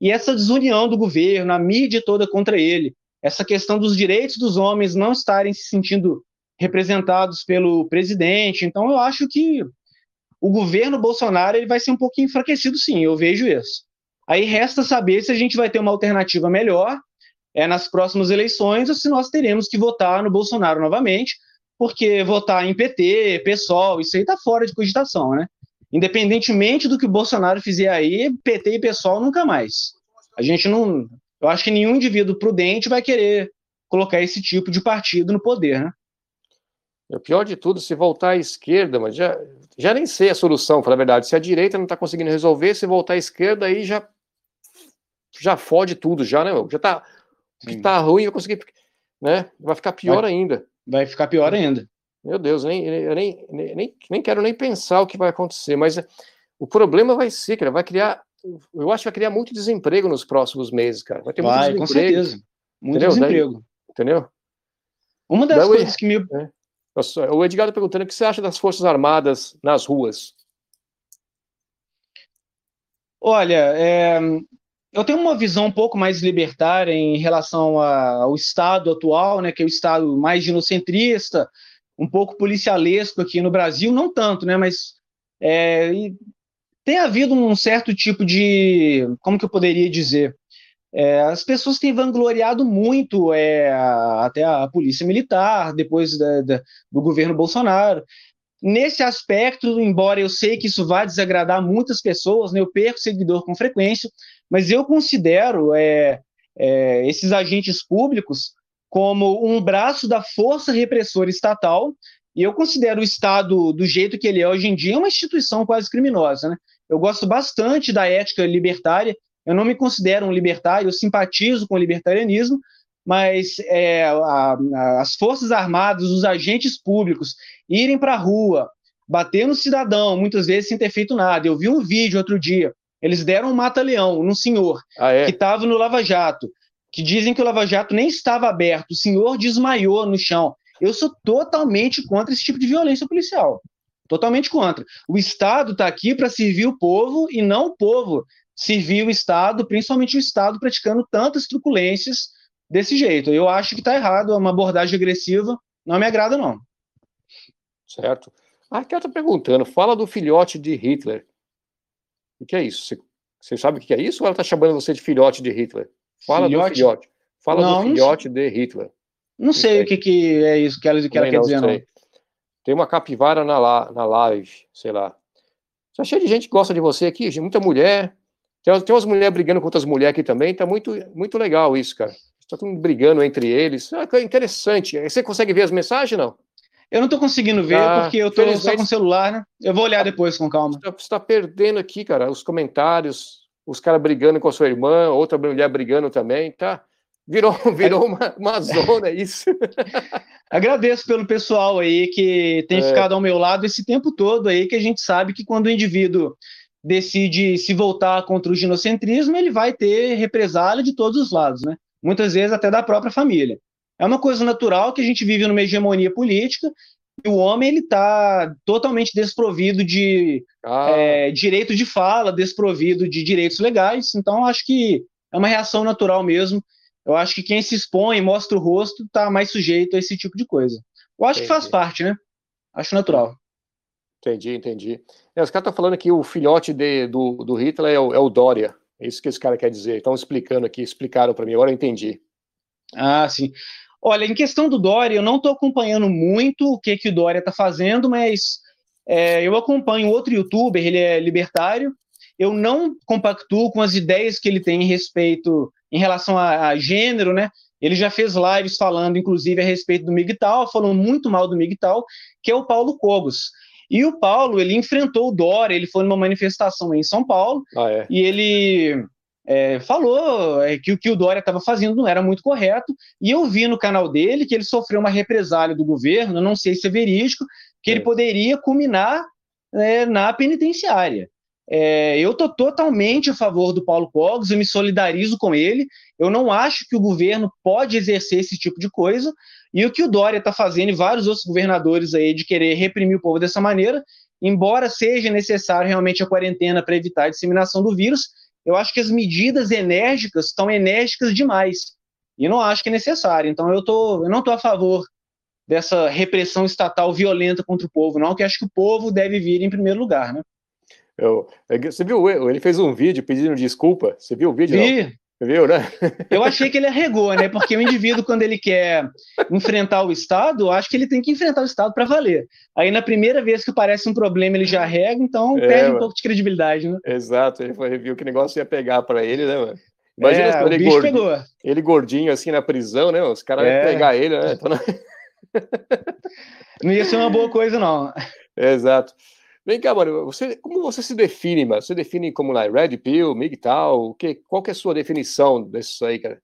e essa desunião do governo, a mídia toda contra ele, essa questão dos direitos dos homens não estarem se sentindo representados pelo presidente. Então, eu acho que o governo Bolsonaro ele vai ser um pouquinho enfraquecido, sim, eu vejo isso. Aí resta saber se a gente vai ter uma alternativa melhor é, nas próximas eleições ou se nós teremos que votar no Bolsonaro novamente, porque votar em P T, PSOL, isso aí está fora de cogitação, né? Independentemente do que o Bolsonaro fizer aí, P T e PSOL nunca mais. A gente não... Eu acho que nenhum indivíduo prudente vai querer colocar esse tipo de partido no poder, né? O pior de tudo, se voltar à esquerda, mas já, já nem sei a solução, para falar a verdade. Se a direita não está conseguindo resolver, se voltar à esquerda, aí já, já fode tudo, já, né? Meu? Já tá, o que tá ruim, vai conseguir, né? Vai ficar pior vai, ainda. Vai ficar pior ainda. Meu Deus, nem, eu nem, nem, nem quero nem pensar o que vai acontecer, mas o problema vai ser, cara, vai criar, eu acho que vai criar muito desemprego nos próximos meses, cara. Vai ter muito vai, desemprego. Com certeza. Muito entendeu? desemprego. Daí, entendeu? Uma das Daí, coisas que me... É. O Edgardo perguntando, o que você acha das Forças Armadas nas ruas? Olha, é, eu tenho uma visão um pouco mais libertária em relação a, ao Estado atual, né, que é o Estado mais genocentrista, um pouco policialesco aqui no Brasil, não tanto, né, mas é, tem havido um certo tipo de, como que eu poderia dizer, É, as pessoas têm vangloriado muito é, a, até a polícia militar, depois da, da, do governo Bolsonaro. Nesse aspecto, embora eu sei que isso vá desagradar muitas pessoas, né, eu perco seguidor com frequência, mas eu considero é, é, esses agentes públicos como um braço da força repressora estatal, e eu considero o Estado, do jeito que ele é hoje em dia, uma instituição quase criminosa, né? Eu gosto bastante da ética libertária. Eu não me considero um libertário, eu simpatizo com o libertarianismo, mas é, a, a, as forças armadas, os agentes públicos, irem para a rua, bater no cidadão, muitas vezes sem ter feito nada. Eu vi um vídeo outro dia, eles deram um mata-leão num senhor ah, é? que estava no Lava Jato, que dizem que o Lava Jato nem estava aberto, o senhor desmaiou no chão. Eu sou totalmente contra esse tipo de violência policial, totalmente contra. O Estado está aqui para servir o povo e não o povo servir o Estado, principalmente o Estado praticando tantas truculências desse jeito. Eu acho que está errado, é uma abordagem agressiva, não me agrada, não. Certo. A Raquel está perguntando, fala do filhote de Hitler. O que é isso? Você, você sabe o que é isso ou ela está chamando você de filhote de Hitler? Fala filhote? do filhote. Fala não, do filhote não... de Hitler. Não, não sei, sei o que, que é isso que ela, que ela quer não dizer, sei. não. Tem uma capivara na, la, na live, sei lá. Tá cheio de gente que gosta de você aqui, muita mulher... Tem umas mulheres brigando com outras mulheres aqui também, tá muito, muito legal isso, cara. Tá todo mundo brigando entre eles. Ah, interessante. Você consegue ver as mensagens, não? Eu não tô conseguindo ver, ah, porque eu tô felizmente... só com o celular, né? Eu vou olhar depois com calma. Você tá, você tá perdendo aqui, cara, os comentários, os caras brigando com a sua irmã, outra mulher brigando também, tá? Virou, virou uma, uma zona, isso. Agradeço pelo pessoal aí que tem é. ficado ao meu lado esse tempo todo aí, que a gente sabe que quando o indivíduo decide se voltar contra o genocentrismo, ele vai ter represália de todos os lados, né? Muitas vezes até da própria família. É uma coisa natural que a gente vive numa hegemonia política e o homem ele está totalmente desprovido de ah. é, direito de fala, desprovido de direitos legais, então acho que é uma reação natural mesmo. Eu acho que quem se expõe, mostra o rosto, está mais sujeito a esse tipo de coisa. Eu acho entendi. Que faz parte, né? Acho natural. Entendi, entendi. Os caras estão falando que o filhote de, do, do Hitler é o, é o Dória. É isso que esse cara quer dizer. Estão explicando aqui, explicaram para mim, agora eu entendi. Ah, sim. Olha, em questão do Dória, eu não estou acompanhando muito o que, que o Dória está fazendo, mas é, eu acompanho outro youtuber, ele é libertário. Eu não compactuo com as ideias que ele tem em respeito, em relação a, a gênero, né? Ele já fez lives falando, inclusive, a respeito do Migtal, falando muito mal do Migtal, que é o Paulo Kogos. E o Paulo, ele enfrentou o Dória, ele foi numa manifestação em São Paulo, ah, é. e ele é, falou que o que o Dória estava fazendo não era muito correto, e eu vi no canal dele que ele sofreu uma represália do governo, não sei se é verídico, que é. ele poderia culminar é, na penitenciária. É, eu estou totalmente a favor do Paulo Kogos, eu me solidarizo com ele, eu não acho que o governo pode exercer esse tipo de coisa, e o que o Dória está fazendo e vários outros governadores aí de querer reprimir o povo dessa maneira, embora seja necessário realmente a quarentena para evitar a disseminação do vírus, eu acho que as medidas enérgicas estão enérgicas demais, e não acho que é necessário, então eu, tô, eu não estou a favor dessa repressão estatal violenta contra o povo, não, que acho que o povo deve vir em primeiro lugar, né? Eu, você viu, ele fez um vídeo pedindo desculpa, você viu o vídeo? Vi. Não? Você viu, né? Eu achei que ele arregou, né? Porque o indivíduo, quando ele quer enfrentar o Estado, acho que ele tem que enfrentar o Estado para valer. Aí, na primeira vez que parece um problema, ele já arrega, então é, perde mano. um pouco de credibilidade, né? Exato, ele, foi, ele viu que o negócio ia pegar para ele, né, mano? Imagina é, ele, gordinho, pegou. ele gordinho, assim, na prisão, né? Os caras é. iam pegar ele, né? Então, não... não ia ser uma boa coisa, não. Exato. Vem cá, mano, você, como você se define, mano? Você define como lá, Red Pill, Migtal, que, qual que é a sua definição disso aí, cara?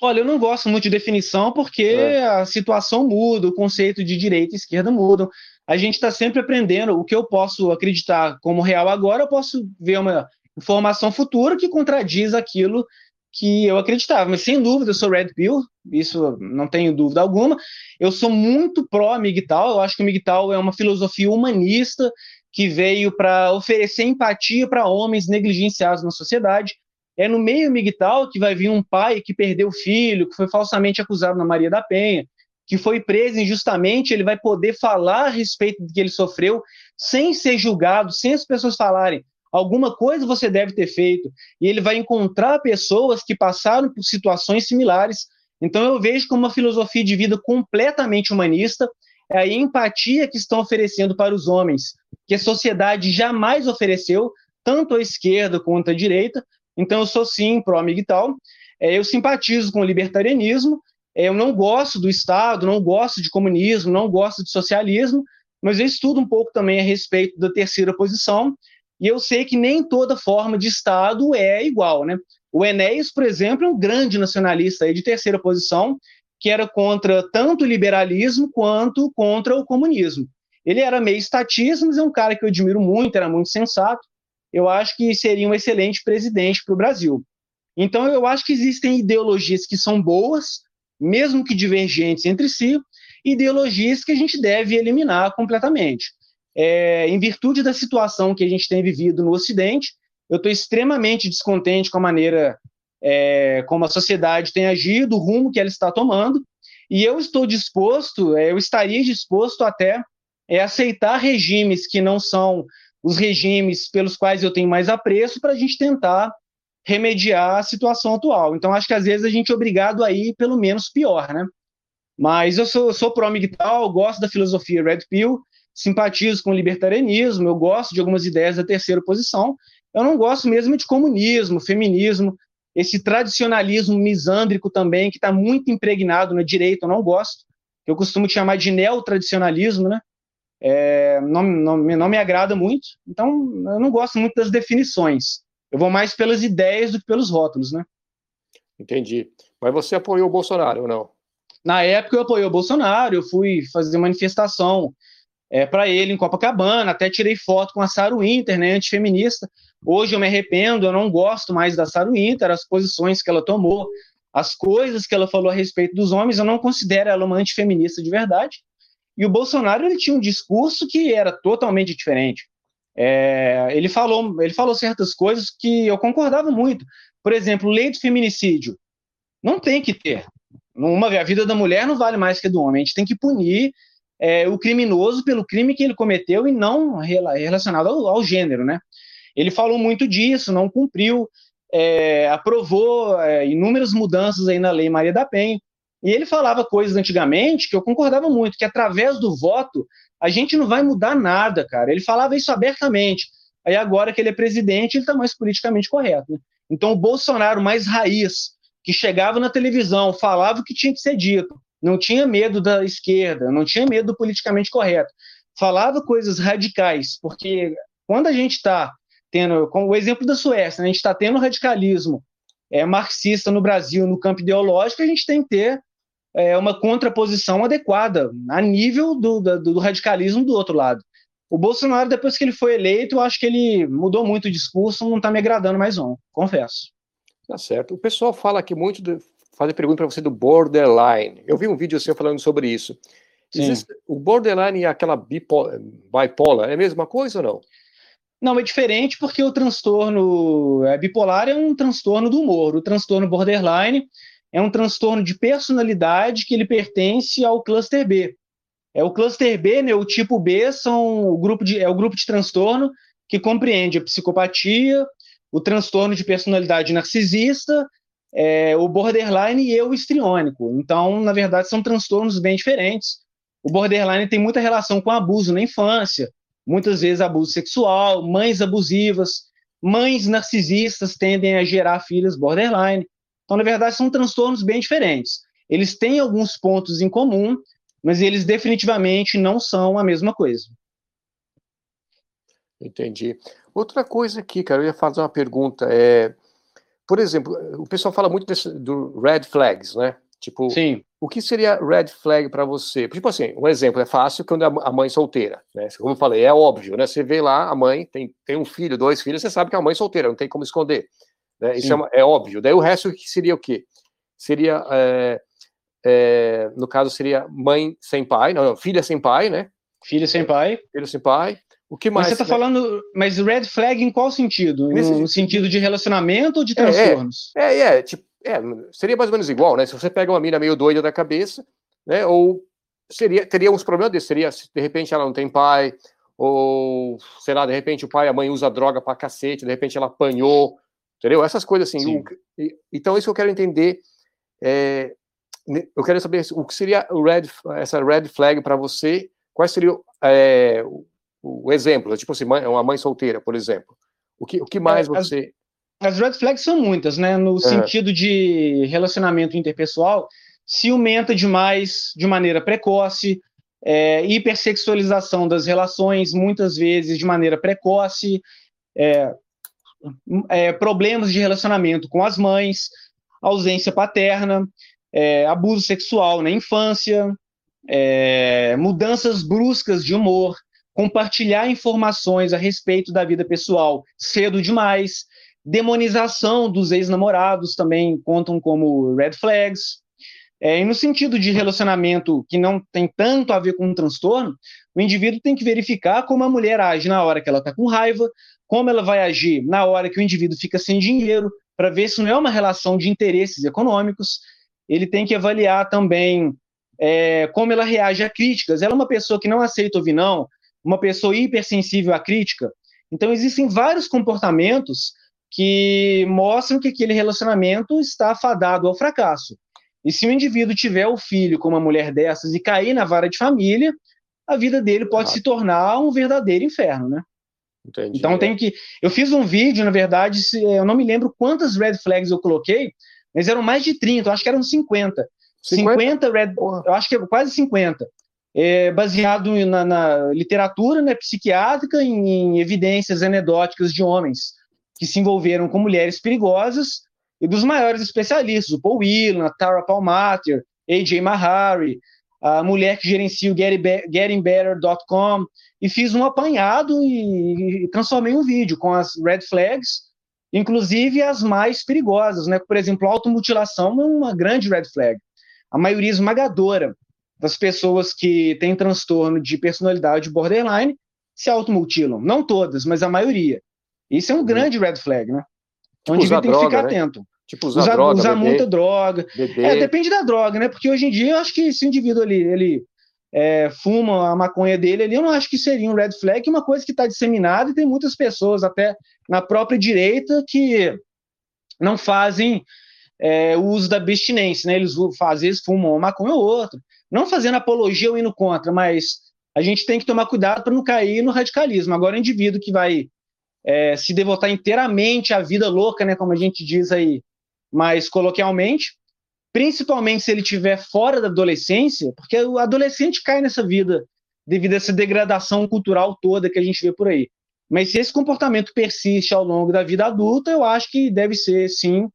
Olha, eu não gosto muito de definição porque é. a situação muda, o conceito de direita e esquerda mudam. A gente está sempre aprendendo o que eu posso acreditar como real agora, eu posso ver uma informação futura que contradiz aquilo que eu acreditava. Mas sem dúvida eu sou Red Pill, isso não tenho dúvida alguma. Eu sou muito pró-Migtal, eu acho que o Migtal é uma filosofia humanista, que veio para oferecer empatia para homens negligenciados na sociedade. É no meio Migtal que vai vir um pai que perdeu o filho, que foi falsamente acusado na Maria da Penha, que foi preso injustamente, ele vai poder falar a respeito do que ele sofreu, sem ser julgado, sem as pessoas falarem, alguma coisa você deve ter feito, e ele vai encontrar pessoas que passaram por situações similares. Então eu vejo como uma filosofia de vida completamente humanista, é a empatia que estão oferecendo para os homens, que a sociedade jamais ofereceu, tanto à esquerda quanto à direita. Então eu sou sim pró-Migtal, é, eu simpatizo com o libertarianismo, é, eu não gosto do Estado, não gosto de comunismo, não gosto de socialismo, mas eu estudo um pouco também a respeito da terceira posição, e eu sei que nem toda forma de Estado é igual, né? O Enéas, por exemplo, é um grande nacionalista aí de terceira posição, que era contra tanto o liberalismo quanto contra o comunismo. Ele era meio estatista, mas é um cara que eu admiro muito, era muito sensato. Eu acho que seria um excelente presidente para o Brasil. Então, eu acho que existem ideologias que são boas, mesmo que divergentes entre si, ideologias que a gente deve eliminar completamente. É, em virtude da situação que a gente tem vivido no Ocidente, eu estou extremamente descontente com a maneira... É, como a sociedade tem agido, o rumo que ela está tomando, e eu estou disposto, eu estaria disposto até é, aceitar regimes que não são os regimes pelos quais eu tenho mais apreço para a gente tentar remediar a situação atual. Então, acho que às vezes a gente é obrigado a ir pelo menos pior, né? Mas eu sou, sou pró-Migtal, gosto da filosofia Red Pill, simpatizo com o libertarianismo, eu gosto de algumas ideias da terceira posição, eu não gosto mesmo de comunismo, feminismo, esse tradicionalismo misândrico também, que está muito impregnado na direita, eu não gosto, eu costumo chamar de neotradicionalismo, né? É, não, não, não me agrada muito, então eu não gosto muito das definições, eu vou mais pelas ideias do que pelos rótulos, né? Entendi. Mas você apoiou o Bolsonaro ou não? Na época eu apoiei o Bolsonaro, eu fui fazer manifestação é, para ele em Copacabana, até tirei foto com a Sara Winter, né, antifeminista. Hoje eu me arrependo, eu não gosto mais da Sara Winter, as posições que ela tomou, As coisas que ela falou a respeito dos homens, eu não considero ela uma antifeminista de verdade. E o Bolsonaro, ele tinha um discurso que era totalmente diferente. É, ele, falou, ele falou certas coisas que eu concordava muito. Por exemplo, lei do feminicídio. Não tem que ter. Uma, a vida da mulher não vale mais que a do homem. A gente tem que punir é, o criminoso pelo crime que ele cometeu e não relacionado ao, ao gênero, né? Ele falou muito disso, não cumpriu, é, aprovou é, inúmeras mudanças aí na lei Maria da Penha. E ele falava coisas antigamente que eu concordava muito, que através do voto a gente não vai mudar nada, cara. Ele falava isso abertamente. Aí agora que ele é presidente, ele está mais politicamente correto, né? Então o Bolsonaro mais raiz, que chegava na televisão, falava o que tinha que ser dito, não tinha medo da esquerda, não tinha medo do politicamente correto, falava coisas radicais, porque quando a gente está tendo, como o exemplo da Suécia, né, a gente está tendo radicalismo é, marxista no Brasil, no campo ideológico, a gente tem que ter é, uma contraposição adequada a nível do, do, do radicalismo do outro lado. O Bolsonaro, depois que ele foi eleito, eu acho que ele mudou muito o discurso, não está me agradando mais não, confesso. Tá certo. O pessoal fala aqui muito, de, fazer pergunta para você do borderline. Eu vi um vídeo seu falando sobre isso. Existe, o borderline e aquela bipolar, bipolar é a mesma coisa ou não? Não, é diferente porque o transtorno é, bipolar é um transtorno do humor. O transtorno borderline é um transtorno de personalidade que ele pertence ao cluster B. É, o cluster B, né, o tipo B, são o grupo de, é o grupo de transtorno que compreende a psicopatia, o transtorno de personalidade narcisista, é, o borderline e o histriônico. Então, na verdade, são transtornos bem diferentes. O borderline tem muita relação com abuso na infância, muitas vezes abuso sexual, mães abusivas, mães narcisistas tendem a gerar filhas borderline. Então, na verdade, são transtornos bem diferentes. Eles têm alguns pontos em comum, mas eles definitivamente não são a mesma coisa. Entendi. Outra coisa aqui, cara, eu ia fazer uma pergunta. É, por exemplo, o pessoal fala muito desse, do red flags, né? Tipo, sim. O que seria red flag para você? Tipo assim, um exemplo é fácil quando é a mãe solteira, né? Como eu falei, é óbvio, né? Você vê lá a mãe, tem, tem um filho, dois filhos, você sabe que é a mãe solteira, não tem como esconder, né? Isso é, uma, é óbvio. Daí o resto seria o quê? Seria, é, é, no caso, seria mãe sem pai, não, não, filha sem pai, né? Filha sem pai. Filha sem pai. O que mais? Mas você está falando, mas red flag em qual sentido? Nesse no sentido. sentido de relacionamento ou de transtornos? É, é, é, é, tipo, é, seria mais ou menos igual, né? Se você pega uma mina meio doida da cabeça, né? Ou seria, teria uns problemas desses, seria, de repente ela não tem pai, ou, sei lá, de repente o pai e a mãe usa droga pra cacete, de repente ela apanhou, entendeu? Essas coisas assim. O, e, então isso que eu quero entender, é, eu quero saber o que seria red, essa red flag para você, quais seriam... É, o exemplo, tipo assim, uma mãe solteira, por exemplo. O que, o que mais você... As, as red flags são muitas, né? No uhum. sentido de relacionamento interpessoal, ciumenta demais, de maneira precoce, é, hipersexualização das relações, muitas vezes de maneira precoce, é, é, problemas de relacionamento com as mães, ausência paterna, é, abuso sexual na infância, é, mudanças bruscas de humor, compartilhar informações a respeito da vida pessoal cedo demais, demonização dos ex-namorados também contam como red flags. É, e no sentido de relacionamento que não tem tanto a ver com um transtorno, o indivíduo tem que verificar como a mulher age na hora que ela está com raiva, como ela vai agir na hora que o indivíduo fica sem dinheiro, para ver se não é uma relação de interesses econômicos. Ele tem que avaliar também é, como ela reage a críticas. Ela é uma pessoa que não aceita ouvir não, uma pessoa hipersensível à crítica. Então, existem vários comportamentos que mostram que aquele relacionamento está fadado ao fracasso. E se o indivíduo tiver o filho com uma mulher dessas e cair na vara de família, a vida dele pode ah. se tornar um verdadeiro inferno, né? Entendi. Então, tem que... Eu fiz um vídeo, na verdade, eu não me lembro quantas red flags eu coloquei, mas eram mais de trinta, eu acho que eram cinquenta. cinquenta, cinquenta red... Porra. Eu acho que quase cinquenta. É, baseado na, na literatura, né, psiquiátrica, em, em evidências anedóticas de homens que se envolveram com mulheres perigosas e dos maiores especialistas, o Paul Whelan, a Tara Palmater, A J Mahari, a mulher que gerencia o getting better ponto com, e fiz um apanhado e, e transformei um vídeo com as red flags inclusive as mais perigosas, né? Por exemplo, a automutilação é uma grande red flag. A maioria esmagadora das pessoas que têm transtorno de personalidade borderline se automutilam. Não todas, mas a maioria. Isso é um grande red flag, né? Tipo, onde a gente tem que ficar, né, atento. Tipo, usar usa, droga, usar beber, muita droga. Beber. É, depende da droga, né? Porque hoje em dia eu acho que se o indivíduo ali, ele é, fuma a maconha dele ali, eu não acho que seria um red flag, uma coisa que está disseminada e tem muitas pessoas, até na própria direita, que não fazem é, o uso da abstinência, né? Eles fazem, eles fumam uma maconha ou outra. Não fazendo apologia ou indo contra, mas a gente tem que tomar cuidado para não cair no radicalismo. Agora, o indivíduo que vai É, se devotar inteiramente à vida louca, né, como a gente diz aí, mas coloquialmente, principalmente se ele estiver fora da adolescência, porque o adolescente cai nessa vida devido a essa degradação cultural toda que a gente vê por aí. Mas se esse comportamento persiste ao longo da vida adulta, eu acho que deve ser, sim,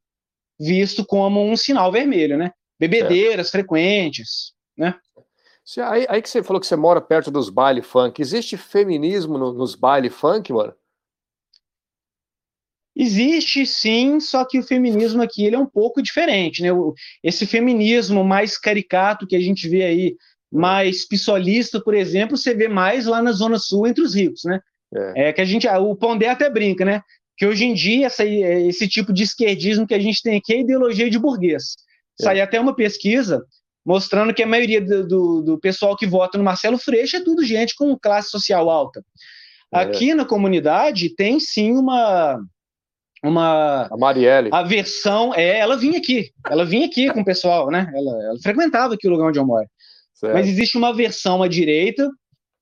visto como um sinal vermelho, né? Bebedeiras é. frequentes, né? Aí, aí que você falou que você mora perto dos baile funk, existe feminismo no, nos baile funk, mano? Existe, sim, só que o feminismo aqui ele é um pouco diferente, né? Esse feminismo mais caricato que a gente vê aí, mais pissolista, por exemplo, você vê mais lá na Zona Sul, entre os ricos, né? É. É que a gente, o Pondé até brinca, né? Que hoje em dia essa, esse tipo de esquerdismo que a gente tem aqui é ideologia de burguês. É. Saiu até uma pesquisa mostrando que a maioria do, do, do pessoal que vota no Marcelo Freixo é tudo gente com classe social alta. É. Aqui na comunidade tem, sim, uma... Uma a Marielle. A versão, é, ela vinha aqui, ela vinha aqui com o pessoal, né? Ela, ela frequentava aqui o lugar onde eu moro. Certo. Mas existe uma versão à direita,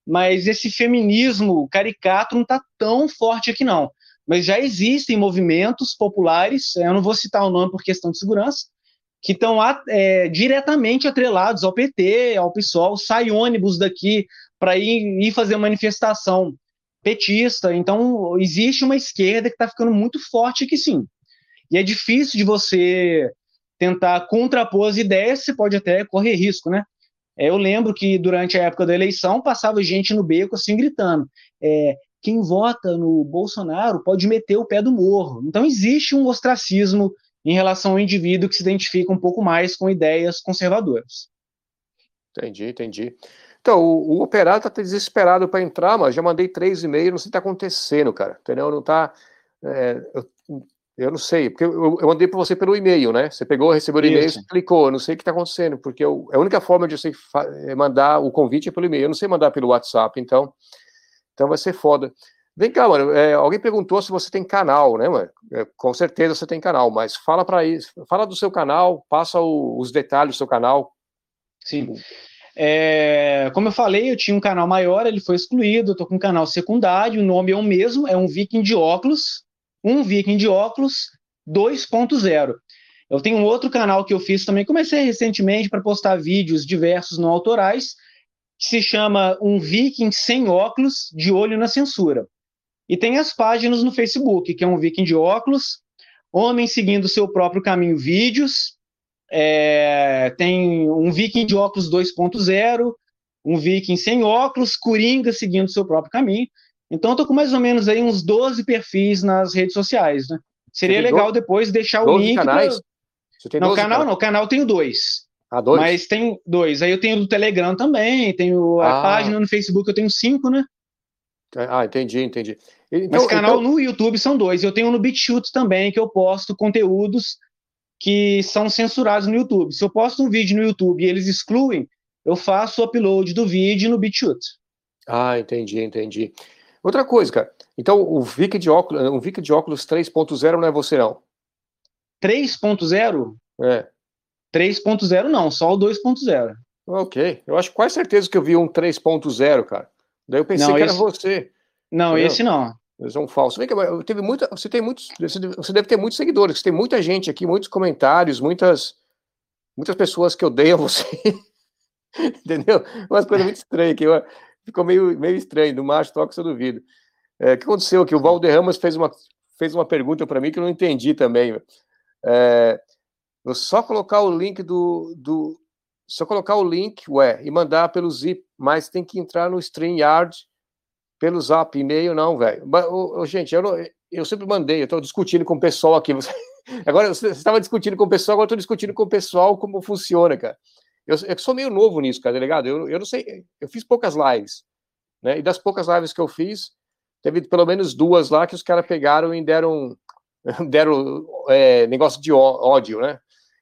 mas esse feminismo caricato não está tão forte aqui, não. Mas já existem movimentos populares, eu não vou citar o nome por questão de segurança, que estão é, diretamente atrelados ao P T, ao PSOL, sai ônibus daqui para ir, ir fazer manifestação petista. Então existe uma esquerda que está ficando muito forte aqui, sim. E é difícil de você tentar contrapor as ideias, você pode até correr risco, né? Eu lembro que durante a época da eleição passava gente no beco assim gritando, é, quem vota no Bolsonaro pode meter o pé do morro. Então existe um ostracismo em relação ao indivíduo que se identifica um pouco mais com ideias conservadoras. Entendi, entendi. Então, o, o operário tá desesperado para entrar, mas já mandei três e-mails, não sei o que tá acontecendo, cara, entendeu? Não tá... É, eu, eu não sei, porque eu, eu mandei para você pelo e-mail, né? Você pegou, recebeu o e-mail, clicou, eu não sei o que tá acontecendo, porque eu, a única forma de eu sei é mandar o convite é pelo e-mail, eu não sei mandar pelo WhatsApp, então, então vai ser foda. Vem cá, mano, é, alguém perguntou se você tem canal, né, mano? É, com certeza você tem canal, mas fala para isso, fala do seu canal, passa o, os detalhes do seu canal. Sim. É, como eu falei, eu tinha um canal maior, ele foi excluído, eu tô com um canal secundário, o nome é o mesmo, é um Viking de óculos, um Viking de óculos dois ponto zero. Eu tenho um outro canal que eu fiz também, comecei recentemente para postar vídeos diversos não autorais, que se chama Um Viking Sem Óculos, de Olho na Censura. E tem as páginas no Facebook, que é Um Viking de Óculos, Homem Seguindo Seu Próprio Caminho Vídeos, É, tem Um Viking de Óculos dois ponto zero, Um Viking Sem Óculos, Coringa Seguindo Seu Próprio Caminho. Então eu tô com mais ou menos aí uns doze perfis nas redes sociais, né? Seria legal doze, depois deixar o link pra... Você tem não, doze canal, canais? Não, canal tenho dois. Ah, dois? Mas tem dois. Aí eu tenho do Telegram também, tenho a ah. página no Facebook, eu tenho cinco, né? Ah, entendi, entendi. Então, mas canal então... no YouTube são dois. Eu tenho no BitChute também, que eu posto conteúdos que são censurados no YouTube. Se eu posto um vídeo no YouTube e eles excluem, eu faço o upload do vídeo no BitChute. Ah, entendi, entendi. Outra coisa, cara. Então, o Vic de óculos, o Vic de óculos três ponto zero não é você, não? três ponto zero? É. três ponto zero não, só o dois ponto zero. Ok. Eu acho quase certeza que eu vi um três ponto zero, cara. Daí eu pensei não, que esse... era você. Não, entendeu? Esse não. Eles é um falso. Teve muita, você, tem muitos, você deve ter muitos seguidores, você tem muita gente aqui, muitos comentários, muitas, muitas pessoas que odeiam você. Entendeu? Umas coisas muito estranhas, que eu, ficou meio, meio estranho, do macho tóxico eu duvido. É, o que aconteceu? Que o Valderramas fez uma, fez uma pergunta para mim que eu não entendi também. É, eu só colocar o link do, do... Só colocar o link, ué, e mandar pelo zip, mas tem que entrar no StreamYard... Pelo zap, e-mail, não, velho. Gente, eu não, eu sempre mandei, eu estou discutindo com o pessoal aqui. Você, agora, você estava discutindo com o pessoal, agora estou discutindo com o pessoal como funciona, cara. Eu, eu sou meio novo nisso, cara, tá ligado? Eu, eu não sei, eu fiz poucas lives, né? E das poucas lives que eu fiz, teve pelo menos duas lá que os caras pegaram e deram, deram é, negócio de ódio, né?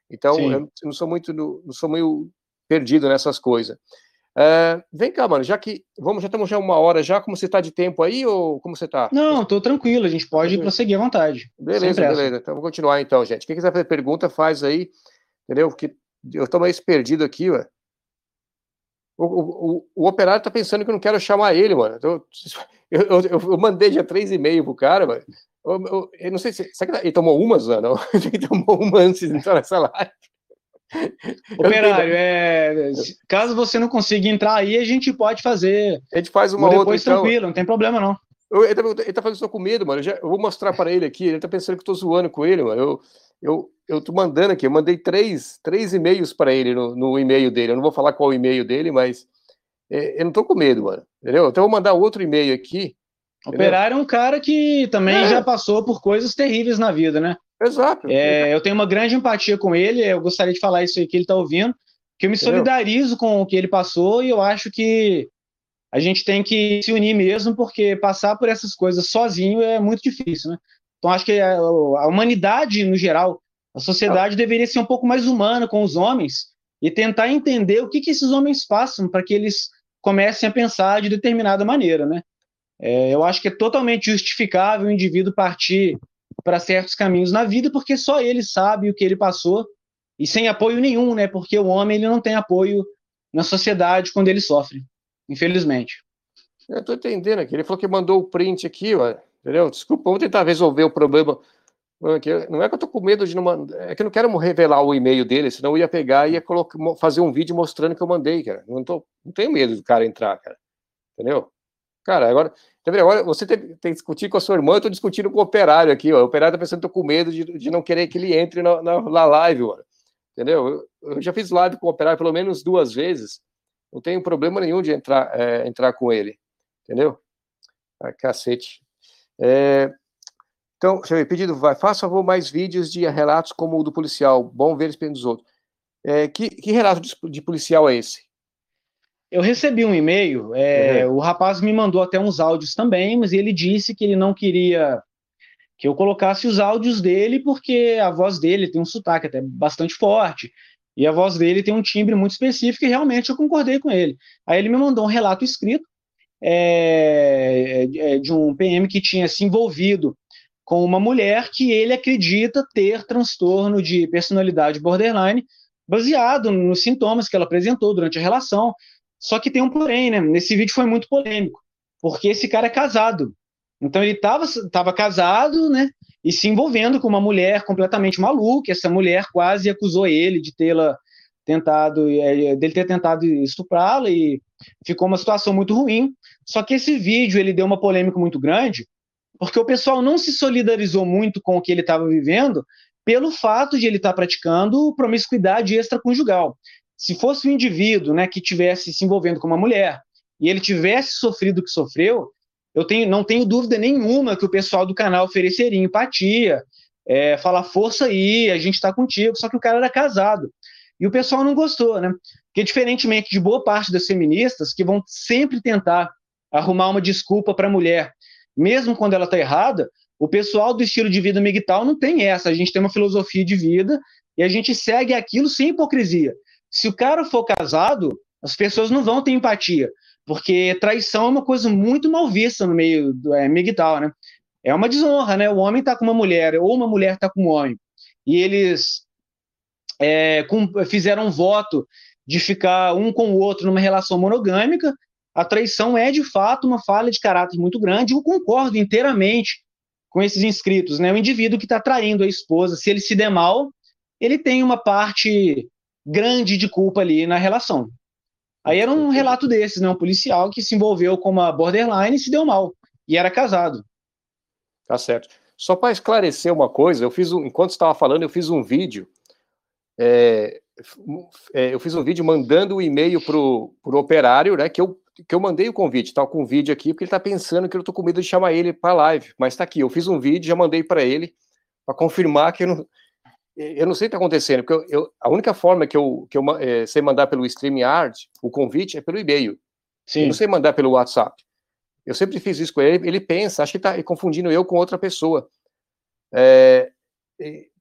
Então, sim, eu não sou muito, não sou meio perdido nessas coisas. Uh, vem cá, mano, já que vamos, já estamos já uma hora já, como você está de tempo aí, ou como você está? Não, estou tranquilo, a gente pode prosseguir à vontade. Beleza, beleza, então vou continuar então, gente. Quem quiser fazer pergunta, faz aí, entendeu? Porque eu estou meio perdido aqui, ué. O, o, o, o operário está pensando que eu não quero chamar ele, mano. Eu, eu, eu, eu mandei já três e meio pro cara, mano. Eu, eu, eu não sei se... Será que ele tomou umas, não? Ele tomou uma antes de entrar nessa live. Operário, é, caso você não consiga entrar aí, a gente pode fazer. A gente faz uma ou depois, outra. Depois tranquilo, então, não tem problema não. Eu, ele, tá, ele tá falando que eu tô com medo, mano. Eu, já, eu vou mostrar para ele aqui. Ele tá pensando que eu tô zoando com ele, mano. Eu, eu, eu tô mandando aqui. Eu mandei três, três e-mails para ele no, no e-mail dele. Eu não vou falar qual e-mail dele, mas é, eu não tô com medo, mano. Entendeu? Então eu vou mandar outro e-mail aqui. Entendeu? Operário é um cara que também é. já passou por coisas terríveis na vida, né? Exato. É, eu tenho uma grande empatia com ele, eu gostaria de falar isso aí que ele está ouvindo, que eu me solidarizo com o que ele passou e eu acho que a gente tem que se unir mesmo, porque passar por essas coisas sozinho é muito difícil, né? Então acho que a, a humanidade no geral, a sociedade ah. deveria ser um pouco mais humana com os homens e tentar entender o que, que esses homens passam para que eles comecem a pensar de determinada maneira, né? É, eu acho que é totalmente justificável o indivíduo partir para certos caminhos na vida, porque só ele sabe o que ele passou, e sem apoio nenhum, né? Porque o homem ele não tem apoio na sociedade quando ele sofre, infelizmente. Eu tô entendendo aqui, ele falou que mandou o print aqui, ó, entendeu? Desculpa, vamos tentar resolver o problema. Não é que eu tô com medo de não mandar, é que eu não quero revelar o e-mail dele, senão eu ia pegar e ia colocar, fazer um vídeo mostrando que eu mandei, cara. Não, tô, não tenho medo do cara entrar, cara. Entendeu? Cara, agora... Agora você tem que discutir com a sua irmã, eu tô discutindo com o operário aqui, ó. O operário tá pensando que eu tô com medo de, de não querer que ele entre na, na, na live, ó. Entendeu? Eu, eu já fiz live com o operário pelo menos duas vezes, não tenho problema nenhum de entrar, é, entrar com ele, entendeu? Ah, cacete. É, então, deixa eu ver, pedido, vai, faça favor mais vídeos de relatos como o do policial, bom ver eles dos outros. É, que, que relato de, de policial é esse? Eu recebi um e-mail, é, uhum. o rapaz me mandou até uns áudios também, mas ele disse que ele não queria que eu colocasse os áudios dele, porque a voz dele tem um sotaque até bastante forte, e a voz dele tem um timbre muito específico, e realmente eu concordei com ele. Aí ele me mandou um relato escrito é, de um P M que tinha se envolvido com uma mulher que ele acredita ter transtorno de personalidade borderline, baseado nos sintomas que ela apresentou durante a relação. Só que tem um porém, né? Nesse vídeo foi muito polêmico, porque esse cara é casado. Então ele estava tava casado, né? E se envolvendo com uma mulher completamente maluca. Essa mulher quase acusou ele de tê-la tentado, dele ter tentado estuprá-la e ficou uma situação muito ruim. Só que esse vídeo ele deu uma polêmica muito grande, porque o pessoal não se solidarizou muito com o que ele estava vivendo pelo fato de ele estar tá praticando promiscuidade extraconjugal. Se fosse um indivíduo, né, que estivesse se envolvendo com uma mulher e ele tivesse sofrido o que sofreu, eu tenho, não tenho dúvida nenhuma que o pessoal do canal ofereceria empatia, é, falar força aí, a gente tá contigo, só que o cara era casado. E o pessoal não gostou, né? Porque diferentemente de boa parte das feministas, que vão sempre tentar arrumar uma desculpa para a mulher, mesmo quando ela tá errada, o pessoal do estilo de vida M G T O W não tem essa. A gente tem uma filosofia de vida e a gente segue aquilo sem hipocrisia. Se o cara for casado, as pessoas não vão ter empatia, porque traição é uma coisa muito mal vista no meio do é, M G T O W, né? É uma desonra, né? O homem tá com uma mulher, ou uma mulher tá com um homem, e eles é, com, fizeram um voto de ficar um com o outro numa relação monogâmica. A traição é, de fato, uma falha de caráter muito grande. Eu concordo inteiramente com esses inscritos, né? O indivíduo que tá traindo a esposa, se ele se der mal, ele tem uma parte grande de culpa ali na relação. Aí era um relato desses, né? Um policial que se envolveu com uma borderline e se deu mal. E era casado. Tá certo. Só para esclarecer uma coisa, eu fiz um, enquanto você estava falando, eu fiz um vídeo. É, é, eu fiz um vídeo mandando o um e-mail pro, pro operário, né? Que eu que eu mandei o convite, tá com o vídeo aqui, porque ele tá pensando que eu tô com medo de chamar ele pra live, mas tá aqui, eu fiz um vídeo, já mandei para ele, para confirmar que eu não, eu não sei o que tá acontecendo, porque eu, eu, a única forma que eu, que eu é, sei mandar pelo StreamYard, o convite, é pelo e-mail. Sim. Eu não sei mandar pelo WhatsApp. Eu sempre fiz isso com ele, ele pensa, acho que tá confundindo eu com outra pessoa. É,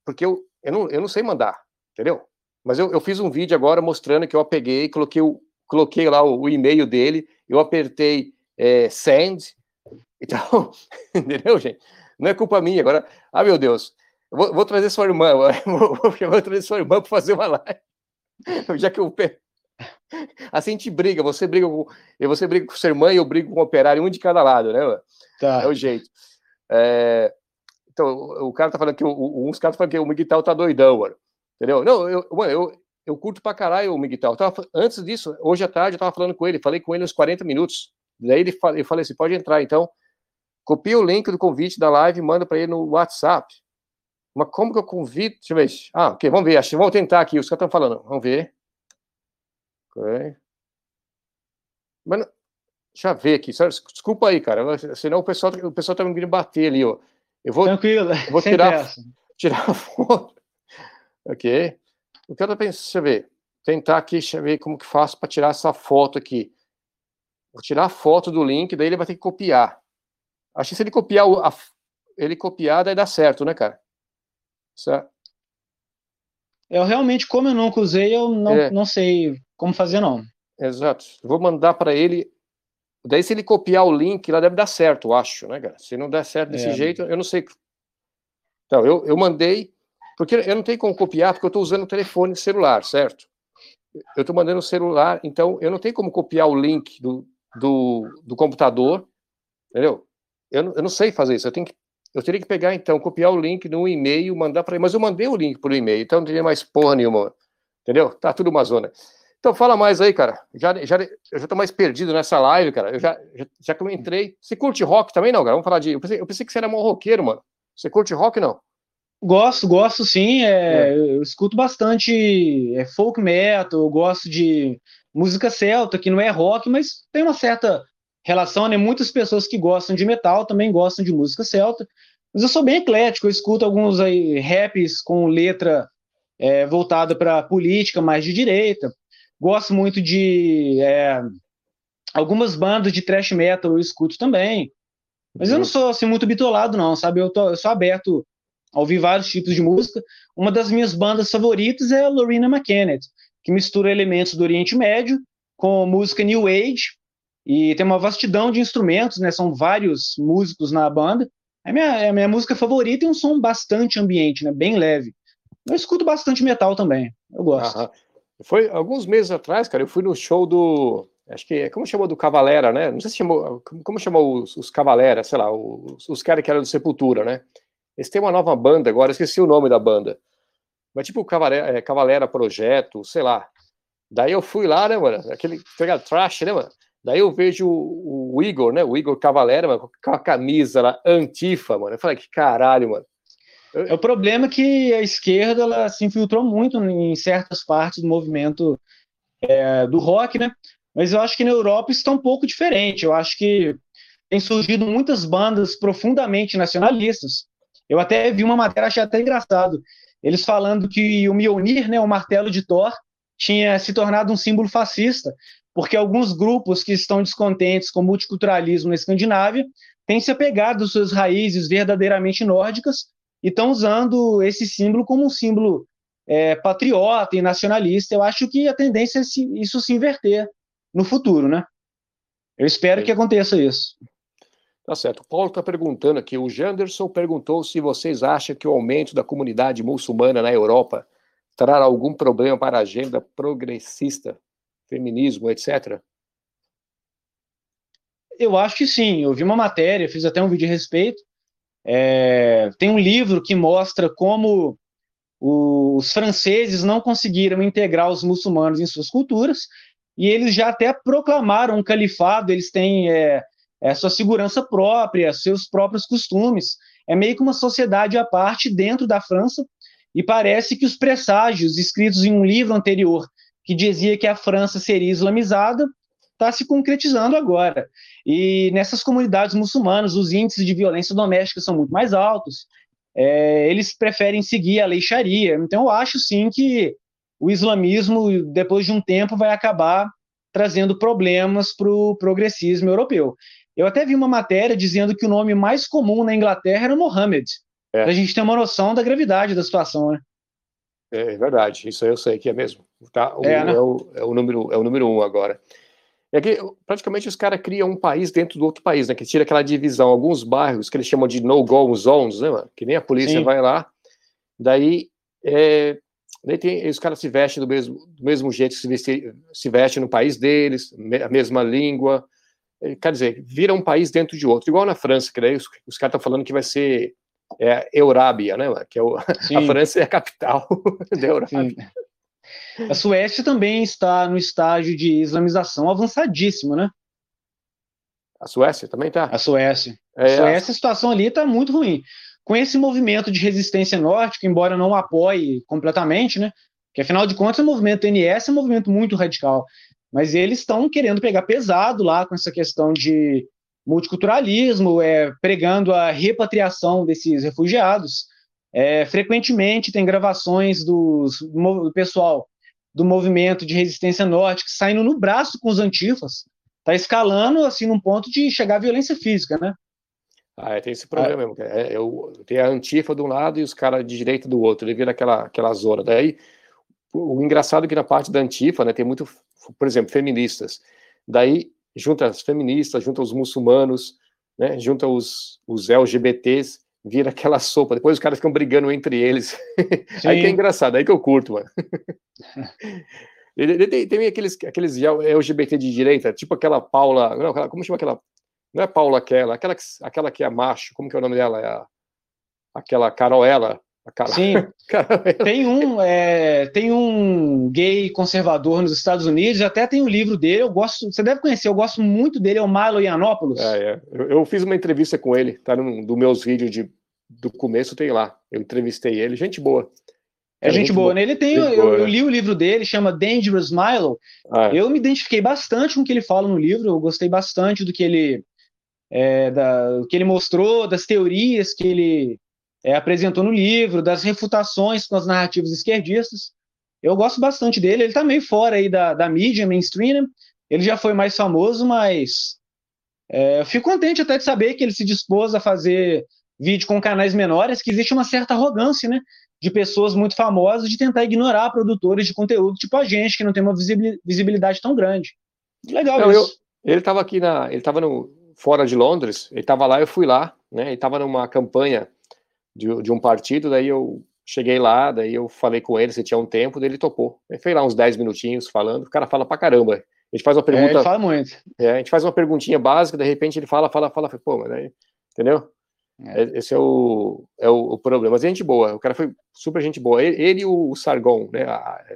porque eu, eu, não, eu não sei mandar, entendeu? Mas eu, eu fiz um vídeo agora mostrando que eu apeguei, coloquei, o, coloquei lá o, o e-mail dele, eu apertei é, send, então, entendeu, gente? Não é culpa minha. Agora, ah, meu Deus, eu vou, vou trazer sua irmã, eu vou, eu vou trazer sua irmã para fazer uma live, já que eu... Assim a gente briga, você briga com, você briga com sua irmã e eu brigo com o operário, um de cada lado, né? Tá. É o jeito. É... Então, o cara tá falando que o, uns caras falam que o Migtal tá doidão, mano. Entendeu? Não, eu, mano, eu, eu curto pra caralho o Migtal. Tava, antes disso, hoje à tarde, eu tava falando com ele, falei com ele uns quarenta minutos. Daí ele fala, eu falei assim: pode entrar, então. Copia o link do convite da live e manda pra ele no WhatsApp. Mas como que eu convido? Deixa eu ver. Ah, ok, vamos ver. Acho, vamos tentar aqui. Os caras estão falando, vamos ver. Okay. Mas já vê aqui, sabe? Desculpa aí, cara. Senão o pessoal, o pessoal tá me vindo bater ali, ó. Eu vou, tranquilo, eu vou tirar, tirar a foto. Ok. O que eu tô pensando, deixa eu ver. Tentar aqui, deixa eu ver como que faço para tirar essa foto aqui. Vou tirar a foto do link, daí ele vai ter que copiar. Acho que se ele copiar, o, a, ele copiar, daí dá certo, né, cara? Certo? Eu realmente, como eu nunca usei, eu não, é. não sei como fazer, não. Exato. Vou mandar para ele. Daí, se ele copiar o link, lá deve dar certo, eu acho, né, cara? Se não der certo desse é. jeito, eu não sei. Então, eu, eu mandei, porque eu não tenho como copiar, porque eu estou usando o telefone celular, certo? Eu estou mandando o celular, então eu não tenho como copiar o link do, do, do computador, entendeu? Eu não, eu não sei fazer isso, eu tenho que Eu teria que pegar, então, copiar o link no e-mail, mandar para ele. Mas eu mandei o link por e-mail, então não teria mais porra nenhuma. Entendeu? Tá tudo uma zona. Então fala mais aí, cara. Já, já, eu já tô mais perdido nessa live, cara. Eu já, já, já que eu entrei. Você curte rock também, não, cara? Vamos falar de... Eu pensei, eu pensei que você era mó roqueiro, mano. Você curte rock, não? Gosto, gosto sim. É, é. Eu escuto bastante é, folk metal, eu gosto de música celta, que não é rock, mas tem uma certa... relação, né? Muitas pessoas que gostam de metal também gostam de música celta, mas eu sou bem eclético, eu escuto alguns aí raps com letra é, voltada para política, mais de direita, gosto muito de é, algumas bandas de thrash metal eu escuto também, mas eu não sou assim muito bitolado não, sabe? Eu, tô, eu sou aberto a ouvir vários tipos de música. Uma das minhas bandas favoritas é a Lorena McKennett, que mistura elementos do Oriente Médio com música New Age. E tem uma vastidão de instrumentos, né? São vários músicos na banda. É minha, é a minha música favorita e um som bastante ambiente, né? Bem leve. Eu escuto bastante metal também. Eu gosto. Aham. Foi alguns meses atrás, cara, eu fui no show do... Acho que é... Como chamou? Do Cavalera, né? Não sei se chamou... Como chamou os, os Cavalera? Sei lá, os, os caras que eram do Sepultura, né? Eles têm uma nova banda agora, eu esqueci o nome da banda. Mas tipo Cavalera, é, Cavalera Projeto, sei lá. Daí eu fui lá, né, mano? Aquele... Trash, né, mano? Daí eu vejo o Igor, né? O Igor Cavalera, mano, com a camisa lá, antifa, mano. Eu falei, que caralho, mano. Eu... É o problema que a esquerda, ela se infiltrou muito em certas partes do movimento é, do rock, né? Mas eu acho que na Europa isso tá um pouco diferente. Eu acho que tem surgido muitas bandas profundamente nacionalistas. Eu até vi uma matéria, achei até engraçado. Eles falando que o Mjolnir, né? O martelo de Thor, tinha se tornado um símbolo fascista, porque alguns grupos que estão descontentes com o multiculturalismo na Escandinávia têm se apegado às suas raízes verdadeiramente nórdicas e estão usando esse símbolo como um símbolo é, patriota e nacionalista. Eu acho que a tendência é se, isso se inverter no futuro, né? Eu espero é. que aconteça isso. Tá certo. O Paulo está perguntando aqui. O Janderson perguntou se vocês acham que o aumento da comunidade muçulmana na Europa trará algum problema para a agenda progressista, feminismo, etcétera? Eu acho que sim. Eu vi uma matéria, fiz até um vídeo a respeito. É, tem um livro que mostra como os franceses não conseguiram integrar os muçulmanos em suas culturas e eles já até proclamaram um califado, eles têm é, é, sua segurança própria, seus próprios costumes. É meio que uma sociedade à parte dentro da França e parece que os presságios escritos em um livro anterior que dizia que a França seria islamizada, está se concretizando agora. E nessas comunidades muçulmanas, os índices de violência doméstica são muito mais altos, é, eles preferem seguir a lei Sharia. Então eu acho sim que o islamismo, depois de um tempo, vai acabar trazendo problemas para o progressismo europeu. Eu até vi uma matéria dizendo que o nome mais comum na Inglaterra era Mohammed, é. Para a gente ter uma noção da gravidade da situação, né? É verdade, isso eu sei que é mesmo. Tá? O, é, né? é, o, é, o número, é o número um agora. É que praticamente os caras criam um país dentro do outro país, né? Que tira aquela divisão, alguns bairros que eles chamam de no-go zones, né, mano? Que nem a polícia Sim. vai lá. Daí, é, daí tem, os caras se vestem do mesmo, do mesmo jeito que se vestem, se vestem no país deles, a mesma língua. Quer dizer, vira um país dentro de outro. Igual na França, que daí os, os caras estão falando que vai ser... É a Eurábia, né, que é o, a França é a capital da Eurábia. Sim. A Suécia também está no estágio de islamização avançadíssimo, né? A Suécia também está? A Suécia. É, a Suécia, a situação ali está muito ruim. Com esse movimento de resistência nórdica, embora não apoie completamente, né, que afinal de contas o movimento N S é um movimento muito radical, mas eles estão querendo pegar pesado lá com essa questão de multiculturalismo, é, pregando a repatriação desses refugiados. É, frequentemente tem gravações dos, do pessoal do movimento de resistência nórdica saindo no braço com os antifas, tá escalando assim num ponto de chegar à violência física, né? Ah, é, tem esse problema ah. mesmo. É, é, tem a antifa de um lado e os caras de direita do outro, ele vira aquela, aquela zona. Daí, o, o engraçado é que na parte da antifa, né, tem muito, por exemplo, feministas. Daí, junta as feministas, junta os muçulmanos, né, junta os, os L G B Ts, vira aquela sopa. Depois os caras ficam brigando entre eles. Sim. Aí que é engraçado, aí que eu curto, mano. tem tem aqueles, aqueles L G B T de direita, tipo aquela Paula... Não, aquela, como chama aquela... Não é Paula aquela, aquela, aquela que é macho, como que é o nome dela? É a, aquela Caroela. A Caroela. Sim, Caroela. Tem, um, é, tem um gay conservador nos Estados Unidos, até tem um livro dele, eu gosto, você deve conhecer, eu gosto muito dele, é o Milo Yiannopoulos. É, é. Eu, eu fiz uma entrevista com ele, tá num dos meus vídeos de, do começo, tem lá, eu entrevistei ele, gente boa. É, é gente, gente boa, boa, né? Ele tem, eu, boa, eu li o livro dele, chama Dangerous Milo, ah, é. Eu me identifiquei bastante com o que ele fala no livro, eu gostei bastante do que ele, é, da, do que ele mostrou, das teorias que ele... É, apresentou no livro, das refutações com as narrativas esquerdistas. Eu gosto bastante dele, ele está meio fora aí da, da mídia mainstream, né? Ele já foi mais famoso, mas é, eu fico contente até de saber que ele se dispôs a fazer vídeo com canais menores, que existe uma certa arrogância, né, de pessoas muito famosas de tentar ignorar produtores de conteúdo tipo a gente, que não tem uma visibilidade tão grande. Legal não, isso. Eu, ele estava aqui, na, ele estava fora de Londres, ele estava lá, eu fui lá, né, ele estava numa campanha De, de um partido, daí eu cheguei lá, daí eu falei com ele, se tinha um tempo, daí ele topou. Ele fez lá uns dez minutinhos falando, o cara fala pra caramba. A gente faz uma pergunta... É, ele fala muito. É, a gente faz uma perguntinha básica, de repente ele fala, fala, fala, pô, mas daí... Entendeu? É. Esse é o, é o, o problema. Mas é gente boa, o cara foi super gente boa. Ele, ele e o Sargon, né?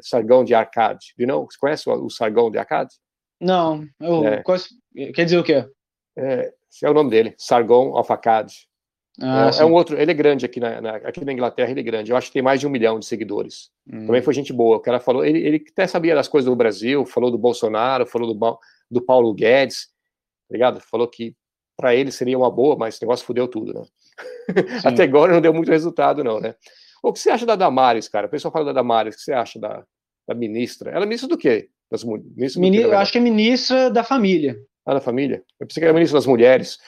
Sargon de Arcade. You know? Você conhece o Sargon de Arcade? Não, eu é. conheço... Quer dizer o quê? É, esse é o nome dele, Sargon of Arcade. Ah, é, é um outro, ele é grande aqui na, na, aqui na Inglaterra, ele é grande, eu acho que tem mais de um milhão de seguidores, hum. também foi gente boa, o cara falou, ele, ele até sabia das coisas do Brasil, falou do Bolsonaro, falou do, do Paulo Guedes, ligado? Falou que pra ele seria uma boa, mas esse negócio fudeu tudo, né? Até agora não deu muito resultado não, né? O que você acha da Damares, cara? O pessoal fala da Damares, o que você acha da, da ministra? Ela é ministra do quê? Das, ministra Mini, do quê eu acho que é ministra da família. Ah, da família? Eu pensei que era ministro das mulheres.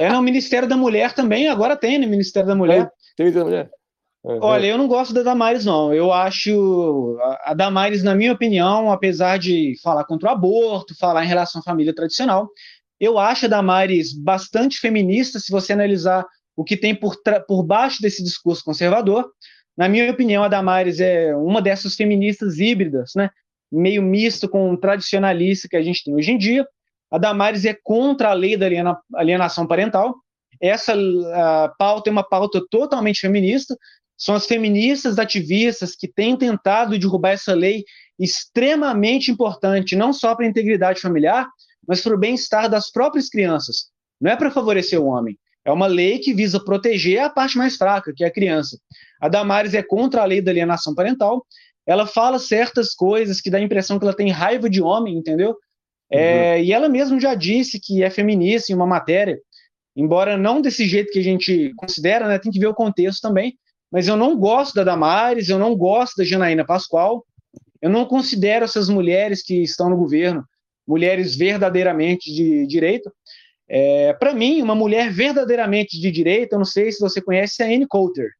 É, não, o Ministério da Mulher também, agora tem, né, Ministério da Mulher. Tem Ministério da Mulher. Uhum. Olha, eu não gosto da Damares, não. Eu acho, a Damares, na minha opinião, apesar de falar contra o aborto, falar em relação à família tradicional, eu acho a Damares bastante feminista, se você analisar o que tem por, por baixo desse discurso conservador. Na minha opinião, a Damares é uma dessas feministas híbridas, né, meio misto com o tradicionalista que a gente tem hoje em dia. A Damares é contra a lei da alienação parental. Essa a pauta é uma pauta totalmente feminista. São as feministas ativistas que têm tentado derrubar essa lei extremamente importante, não só para a integridade familiar, mas para o bem-estar das próprias crianças. Não é para favorecer o homem. É uma lei que visa proteger a parte mais fraca, que é a criança. A Damares é contra a lei da alienação parental. Ela fala certas coisas que dá a impressão que ela tem raiva de homem, entendeu? É, uhum. E ela mesma já disse que é feminista em uma matéria, embora não desse jeito que a gente considera, né, tem que ver o contexto também, mas eu não gosto da Damares, eu não gosto da Janaína Pascoal, eu não considero essas mulheres que estão no governo mulheres verdadeiramente de direito. É, para mim, uma mulher verdadeiramente de direita, eu não sei se você conhece a Ann Coulter.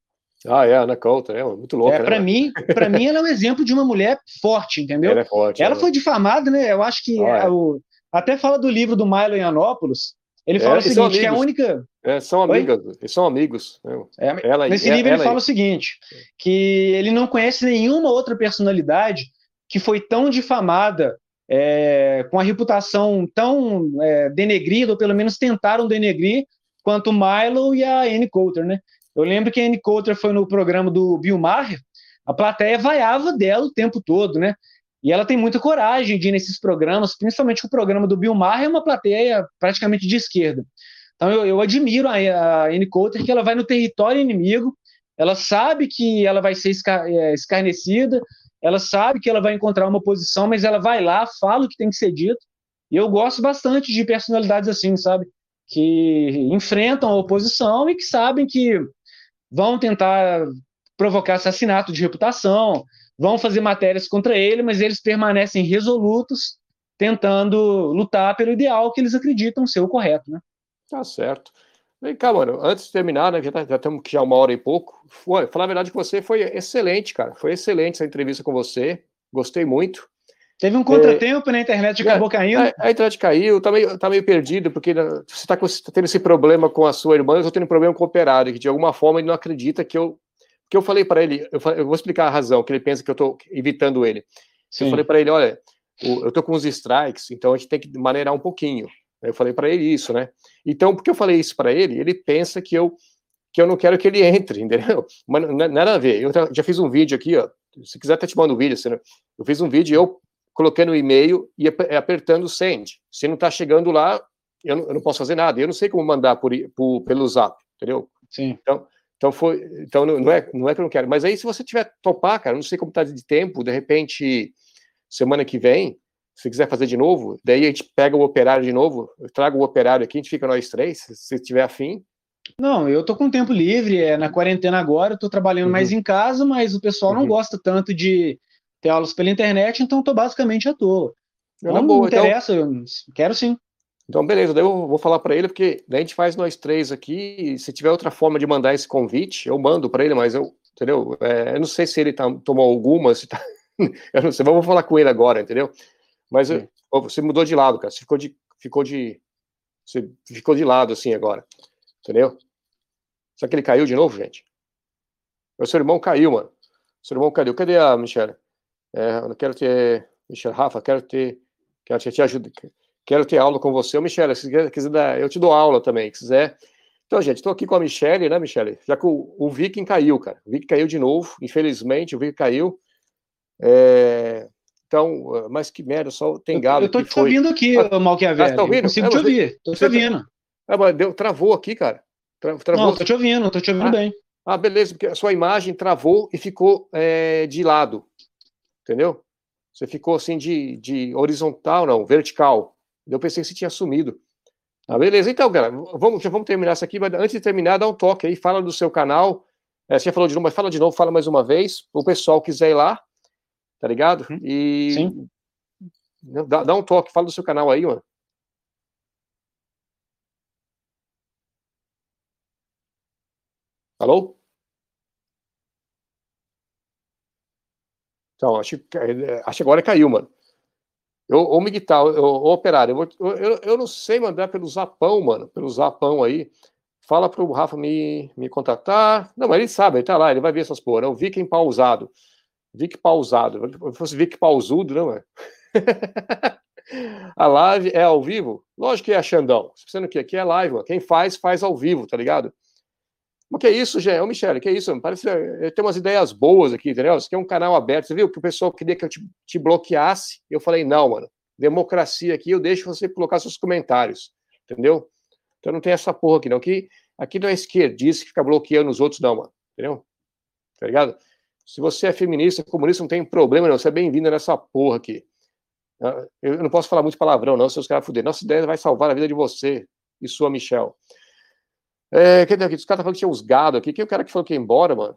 Ah, é, a Ann Coulter, é muito louca. É, né, para mim, mim, ela é um exemplo de uma mulher forte, entendeu? Ela é forte. Ela, ela foi difamada, né? Eu acho que ah, é. o, até fala do livro do Milo Yiannopoulos. Ele fala é, o seguinte, que é a única... É, são amigas, Oi? Eles são amigos. É, ela, nesse é, livro ela ele fala é. o seguinte, que ele não conhece nenhuma outra personalidade que foi tão difamada, é, com a reputação tão é, denegrida, ou pelo menos tentaram denegrir, quanto o Milo e a Ann Coulter, né? Eu lembro que a Ann Coulter foi no programa do Bill Maher, a plateia vaiava dela o tempo todo, né? E ela tem muita coragem de ir nesses programas, principalmente o programa do Bill Maher é uma plateia praticamente de esquerda. Então eu, eu admiro a, a Ann Coulter, que ela vai no território inimigo, ela sabe que ela vai ser escar, é, escarnecida, ela sabe que ela vai encontrar uma posição, mas ela vai lá, fala o que tem que ser dito, e eu gosto bastante de personalidades assim, sabe? Que enfrentam a oposição e que sabem que vão tentar provocar assassinato de reputação, vão fazer matérias contra ele, mas eles permanecem resolutos, tentando lutar pelo ideal que eles acreditam ser o correto, né? Tá certo. Vem cá, mano, antes de terminar, né, já estamos já uma hora e pouco, foi, falar a verdade que você foi excelente, cara, foi excelente essa entrevista com você, gostei muito. Teve um contratempo, é, né, a internet acabou é, caindo. A, a internet caiu, tá meio, tá meio perdido, porque você tá, com, tá tendo esse problema com a sua irmã, eu tô tendo um problema com o operário, que de alguma forma ele não acredita que eu... que eu falei para ele, eu, falei, eu vou explicar a razão, que ele pensa que eu estou evitando ele. Sim. Eu falei para ele, olha, eu estou com uns strikes, então a gente tem que maneirar um pouquinho. Eu falei para ele isso, né? Então, porque eu falei isso para ele, ele pensa que eu, que eu não quero que ele entre, entendeu? Mas nada a ver. Eu já fiz um vídeo aqui, ó, se quiser até te mando um vídeo, assim, né? Eu fiz um vídeo, eu colocando o e-mail e apertando send. Se não está chegando lá, eu não, eu não posso fazer nada. Eu não sei como mandar por, por, pelo zap, entendeu? Sim. Então... Então, foi, então não, é, não é que eu não quero. Mas aí, se você tiver topar, cara, não sei como tá de tempo, de repente, semana que vem, se quiser fazer de novo, daí a gente pega o operário de novo, eu trago o operário aqui, a gente fica nós três, se você tiver afim. Não, eu tô com tempo livre, é na quarentena agora, eu tô trabalhando uhum. mais em casa, mas o pessoal uhum. não gosta tanto de ter aulas pela internet, então tô basicamente à toa. Não, não boa, interessa, então... eu quero sim. Então, beleza, daí eu vou falar para ele, porque daí a gente faz nós três aqui, e se tiver outra forma de mandar esse convite, eu mando para ele, mas eu, entendeu? É, eu não sei se ele tá, tomou alguma, se tá... eu não sei, mas eu vou falar com ele agora, entendeu? Mas eu, você mudou de lado, cara, você ficou de, ficou de, você ficou de lado, assim, agora, entendeu? Só que ele caiu de novo, gente? O seu irmão caiu, mano. O seu irmão caiu. Cadê a Michelle? É, eu não quero ter... Michelle, Rafa, quero ter... Quero te, te ajudar... Quero ter aula com você, Michele, se quiser dar, eu te dou aula também, se quiser. Então, gente, estou aqui com a Michele, né, Michele? Já que o, o Viking caiu, cara. O Viking caiu de novo, infelizmente, o Viking caiu. É... Então, mas que merda, só tem galo. Eu estou te foi... ouvindo aqui, ah, Malquiavelli. Ah, tá ouvindo? Eu consigo é, te ouvir, estou te ouvindo. Ah, mas deu, travou aqui, cara. Tra, travou. Não, estou te ouvindo, estou te ouvindo ah, bem. Ah, beleza, porque a sua imagem travou e ficou é, de lado, entendeu? Você ficou assim de, de horizontal, não, vertical. Eu pensei que você tinha sumido. Ah, beleza, então, cara, vamos, já vamos terminar isso aqui, mas antes de terminar, dá um toque aí, fala do seu canal. É, você já falou de novo, mas fala de novo, fala mais uma vez. O pessoal quiser ir lá, tá ligado? E sim. Dá, dá um toque, fala do seu canal aí, mano. Alô? Então, acho que agora caiu, mano. Eu, ô, Migtal, ô, operário, eu, vou, eu, eu não sei mandar pelo Zapão, mano, pelo Zapão aí. Fala pro Rafa me, me contatar. Não, mas ele sabe, ele tá lá, ele vai ver essas porra. Não, Viking pausado. Viking pausado. Se fosse Viking pausudo, não é? A live é ao vivo? Lógico que é, Xandão. Você pensando que aqui é live, mano. Quem faz, faz ao vivo, tá ligado? Mas que isso, Gê? Ô, Michele, que isso? Parece eu tenho umas ideias boas aqui, entendeu? Isso aqui é um canal aberto. Você viu que o pessoal queria que eu te, te bloqueasse? Eu falei, não, mano. Democracia aqui, eu deixo você colocar seus comentários, entendeu? Então não tem essa porra aqui, não. Aqui, aqui não é esquerdista que fica bloqueando os outros, não, mano. Entendeu? Tá ligado? Se você é feminista, comunista, não tem problema, não. Você é bem-vindo nessa porra aqui. Eu não posso falar muito palavrão, não, se os caras fuderem. Nossa ideia vai salvar a vida de você e sua Michelle. É, quer dizer, os caras estão falando que tinha uns gado aqui. Quem é o cara que falou que ia embora, mano?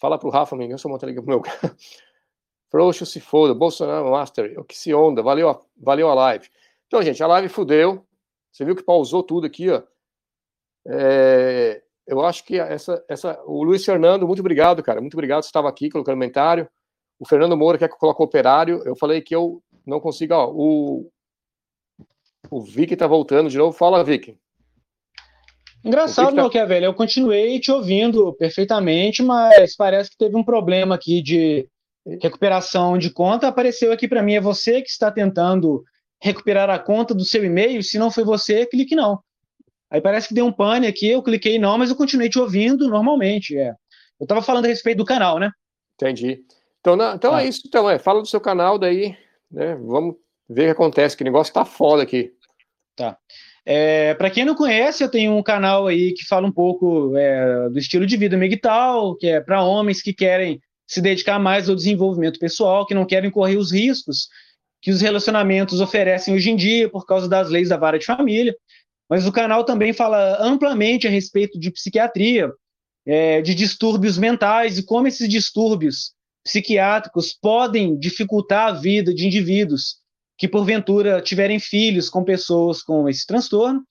Fala pro Rafa, amigo, eu sou uma telegrama pro meu cara. Frouxo se foda, Bolsonaro Master, o que se onda, valeu a, valeu a live. Então, gente, a live fudeu. Você viu que pausou tudo aqui, ó. É, eu acho que essa, essa, o Luiz Fernando, muito obrigado, cara. Muito obrigado, você estava aqui colocando comentário. O Fernando Moura quer que eu coloque o operário. Eu falei que eu não consigo. Ó, o, o Vicky tá voltando de novo. Fala, Vicky. Engraçado, não, tá... que é, velho? Eu continuei te ouvindo perfeitamente, mas parece que teve um problema aqui de recuperação de conta. Apareceu aqui para mim. É você que está tentando recuperar a conta do seu e-mail. Se não foi você, clique não. Aí parece que deu um pane aqui. Eu cliquei não, mas eu continuei te ouvindo normalmente. É. Eu tava falando a respeito do canal, né? Entendi. Então, não, então ah. é isso, então, é, fala do seu canal daí, né, vamos ver o que acontece, que o negócio tá foda aqui. Tá. É, pra quem não conhece, eu tenho um canal aí que fala um pouco é, do estilo de vida Migtal, que é para homens que querem se dedicar mais ao desenvolvimento pessoal, que não querem correr os riscos que os relacionamentos oferecem hoje em dia por causa das leis da vara de família, mas o canal também fala amplamente a respeito de psiquiatria, é, de distúrbios mentais e como esses distúrbios psiquiátricos podem dificultar a vida de indivíduos que, porventura, tiverem filhos com pessoas com esse transtorno.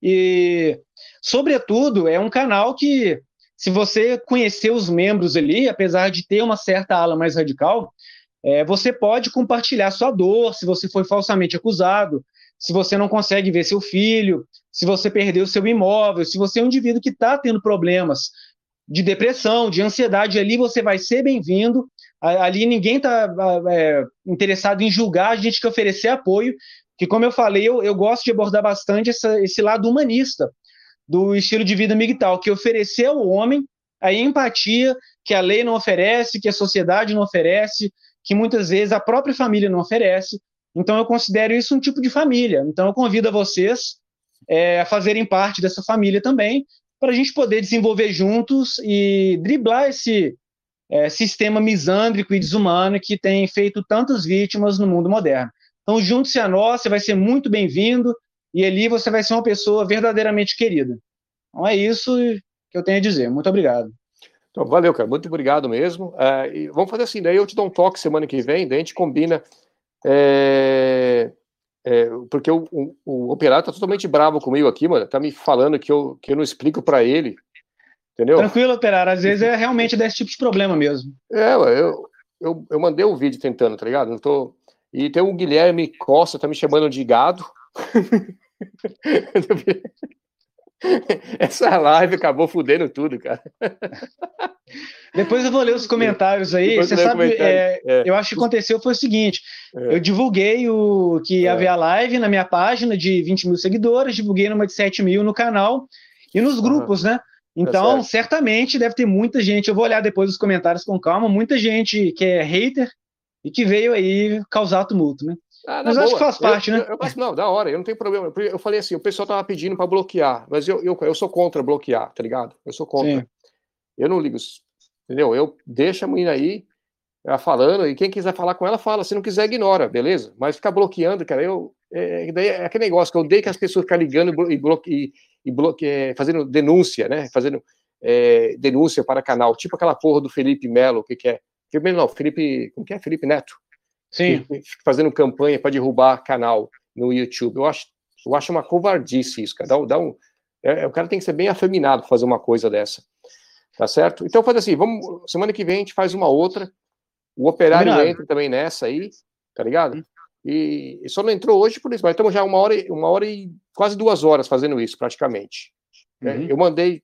E, sobretudo, é um canal que, se você conhecer os membros ali, apesar de ter uma certa ala mais radical, é, você pode compartilhar sua dor, se você foi falsamente acusado, se você não consegue ver seu filho, se você perdeu seu imóvel, se você é um indivíduo que está tendo problemas de depressão, de ansiedade, ali você vai ser bem-vindo, ali ninguém está é, interessado em julgar, a gente quer oferecer apoio, que como eu falei, eu, eu gosto de abordar bastante essa, esse lado humanista do estilo de vida M G T O W, que oferecer ao homem a empatia que a lei não oferece, que a sociedade não oferece, que muitas vezes a própria família não oferece, então eu considero isso um tipo de família, então eu convido a vocês é, a fazerem parte dessa família também, para a gente poder desenvolver juntos e driblar esse é, sistema misândrico e desumano que tem feito tantas vítimas no mundo moderno. Então, junte-se a nós, você vai ser muito bem-vindo, e ali você vai ser uma pessoa verdadeiramente querida. Então, é isso que eu tenho a dizer. Muito obrigado. Então, valeu, cara. Muito obrigado mesmo. Uh, e vamos fazer assim, daí eu te dou um toque semana que vem, daí a gente combina... É... É, porque o, o, o operário tá totalmente bravo comigo aqui, mano, tá me falando que eu, que eu não explico pra ele, entendeu? Tranquilo, operário, às vezes é realmente desse tipo de problema mesmo. É, eu, eu, eu mandei um vídeo tentando, tá ligado? Não tô... E tem o Guilherme Costa, tá me chamando de gado. Essa live acabou fudendo tudo, cara. Depois eu vou ler os comentários aí. Depois você sabe, é, é. eu acho que aconteceu foi o seguinte: é. eu divulguei o que ia é. haver a live na minha página de vinte mil seguidores, divulguei numa de sete mil no canal e nos grupos, uhum. né? Então, é certamente deve ter muita gente. Eu vou olhar depois os comentários com calma. Muita gente que é hater e que veio aí causar tumulto, né? Ah, mas boa. Acho que faz parte, eu, né? Eu, eu, não, da hora, eu não tenho problema. Eu falei assim, o pessoal tava pedindo para bloquear, mas eu, eu, eu sou contra bloquear, tá ligado? Eu sou contra. Sim. Eu não ligo, entendeu? Eu deixo a menina aí, ela falando, e quem quiser falar com ela, fala. Se não quiser, ignora, beleza? Mas ficar bloqueando, cara, eu... É, daí é aquele negócio que eu odeio que as pessoas ficam ligando e, bloque, e, e bloque, é, fazendo denúncia, né? Fazendo é, denúncia para canal. Tipo aquela porra do Felipe Melo, que que é... Felipe Melo não, Felipe... Como que é? Felipe Neto. Sim. Fazendo campanha para derrubar canal no YouTube. Eu acho, eu acho uma covardice isso, cara. Dá, dá um, é, o cara tem que ser bem afeminado para fazer uma coisa dessa. Tá certo? Então, faz assim, vamos, semana que vem a gente faz uma outra. O operário Combinado. Entra também nessa aí, tá ligado? E, e só não entrou hoje por isso, mas estamos já uma hora, uma hora e quase duas horas fazendo isso, praticamente. Uhum. É, eu mandei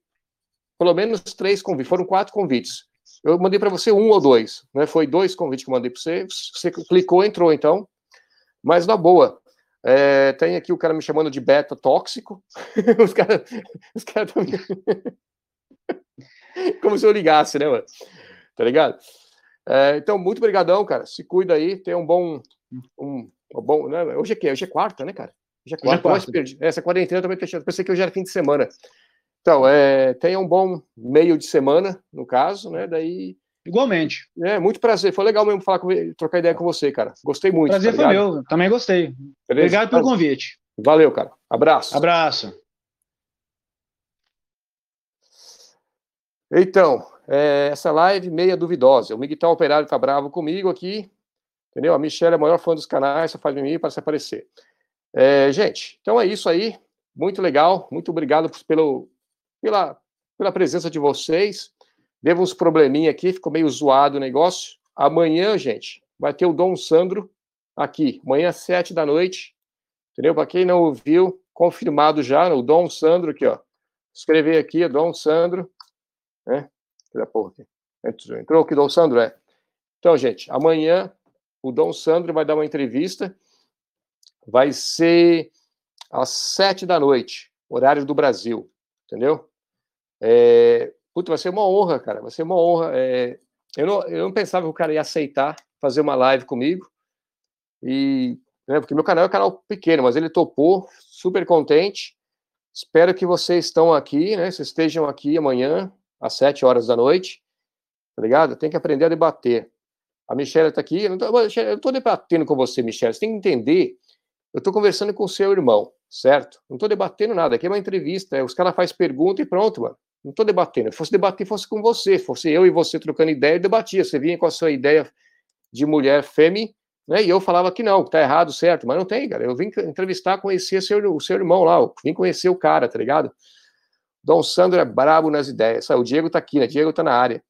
pelo menos três convites, foram quatro convites. Eu mandei para você um ou dois, né? Foi dois convites que eu mandei para você, você clicou, entrou então, mas na boa, é, tem aqui o cara me chamando de beta tóxico, os caras os cara tão... como se eu ligasse, né, mano? Tá ligado? É, então, muito brigadão, cara, se cuida aí, tenha um bom, um, um bom né? Hoje é que? Hoje é quarta, né, cara? Hoje é quarta, hoje é quarta. Perdi. Essa quarentena também fechando, pensei que hoje era fim de semana. Então, é, tenha um bom meio de semana, no caso, né? Daí Igualmente. É, muito prazer. Foi legal mesmo falar com, trocar ideia com você, cara. Gostei muito. Prazer tá foi meu. Também gostei. Beleza? Obrigado pelo convite. Valeu, cara. Abraço. Abraço. Então, é, essa live meia duvidosa. O Migtal Operário tá bravo comigo aqui. Entendeu? A Michelle é a maior fã dos canais, só faz mimimi para se aparecer. É, gente, então é isso aí. Muito legal. Muito obrigado pelo, pela, pela presença de vocês. Devo uns probleminha aqui, ficou meio zoado o negócio. Amanhã, gente, vai ter o Dom Sandro aqui. Amanhã, às sete da noite. Entendeu? Para quem não ouviu, confirmado já, o Dom Sandro aqui, ó. Escrever aqui, Dom Sandro. Né? Entrou aqui o Dom Sandro, é. Então, gente, amanhã o Dom Sandro vai dar uma entrevista. Vai ser às sete da noite, horário do Brasil. Entendeu? É... Puta, vai ser uma honra, cara, vai ser uma honra. É, eu, não, eu não pensava que o cara ia aceitar fazer uma live comigo, e, né, porque meu canal é um canal pequeno, mas ele topou, super contente. Espero que vocês estão aqui, né, vocês estejam aqui amanhã, às sete horas da noite, tá ligado? Tem que aprender a debater. A Michelle tá aqui, eu não tô debatendo com você, Michelle, você tem que entender, eu tô conversando com o seu irmão, certo? Não tô debatendo nada, aqui é uma entrevista, os caras fazem pergunta e pronto, mano. Não estou debatendo. Se fosse debater, fosse com você. Fosse eu e você trocando ideia, eu debatia. Você vinha com a sua ideia de mulher fêmea, né? E eu falava que não, que tá errado, certo. Mas não tem, cara. Eu vim entrevistar, conhecer seu, o seu irmão lá. Eu vim conhecer o cara, tá ligado? Dom Sandro é brabo nas ideias. O Diego tá aqui, né? Diego tá na área.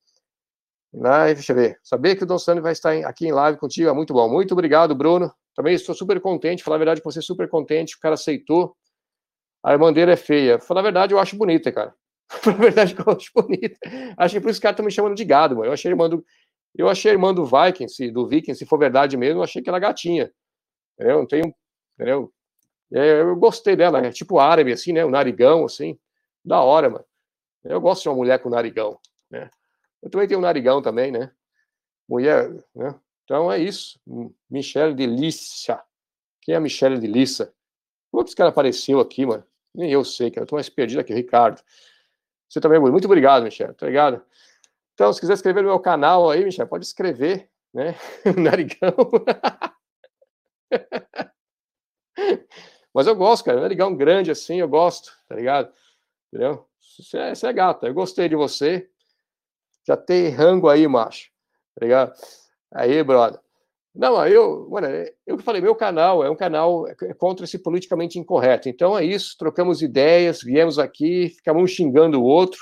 Ah, deixa eu ver. Saber que o Dom Sandro vai estar aqui em live contigo é muito bom. Muito obrigado, Bruno. Também estou super contente. Falar a verdade com você, super contente. O cara aceitou. A irmã dele é feia. Falar a verdade, eu acho bonita, cara. Na verdade, eu acho bonita. Acho que por isso que os caras estão me chamando de gado, mano. Eu achei a irmã do, eu achei a irmã do Vikings, do Viking, se for verdade mesmo, eu achei que ela é gatinha. Entendeu? Não tenho, entendeu? É, eu gostei dela, é tipo árabe, assim, né? O narigão, assim. Da hora, mano. Eu gosto de uma mulher com narigão, né? Eu também tenho um narigão também, né? Mulher, né? Então é isso. Michelle de Lissa. Quem é a Michelle de Lissa? Como é que esse cara apareceu aqui, mano? Nem eu sei, cara. Eu tô mais perdido aqui, Ricardo. Você também, muito obrigado, Michel, tá ligado? Então, se quiser escrever no meu canal aí, Michel, pode escrever, né? Narigão. Mas eu gosto, cara, narigão grande assim, eu gosto, tá ligado? Entendeu? Você é, você é gata, eu gostei de você. Já tem rango aí, macho, tá ligado? Aí, brother. Não, eu, mano, eu falei, meu canal é um canal contra esse politicamente incorreto. Então é isso, trocamos ideias, viemos aqui, ficamos um xingando o outro,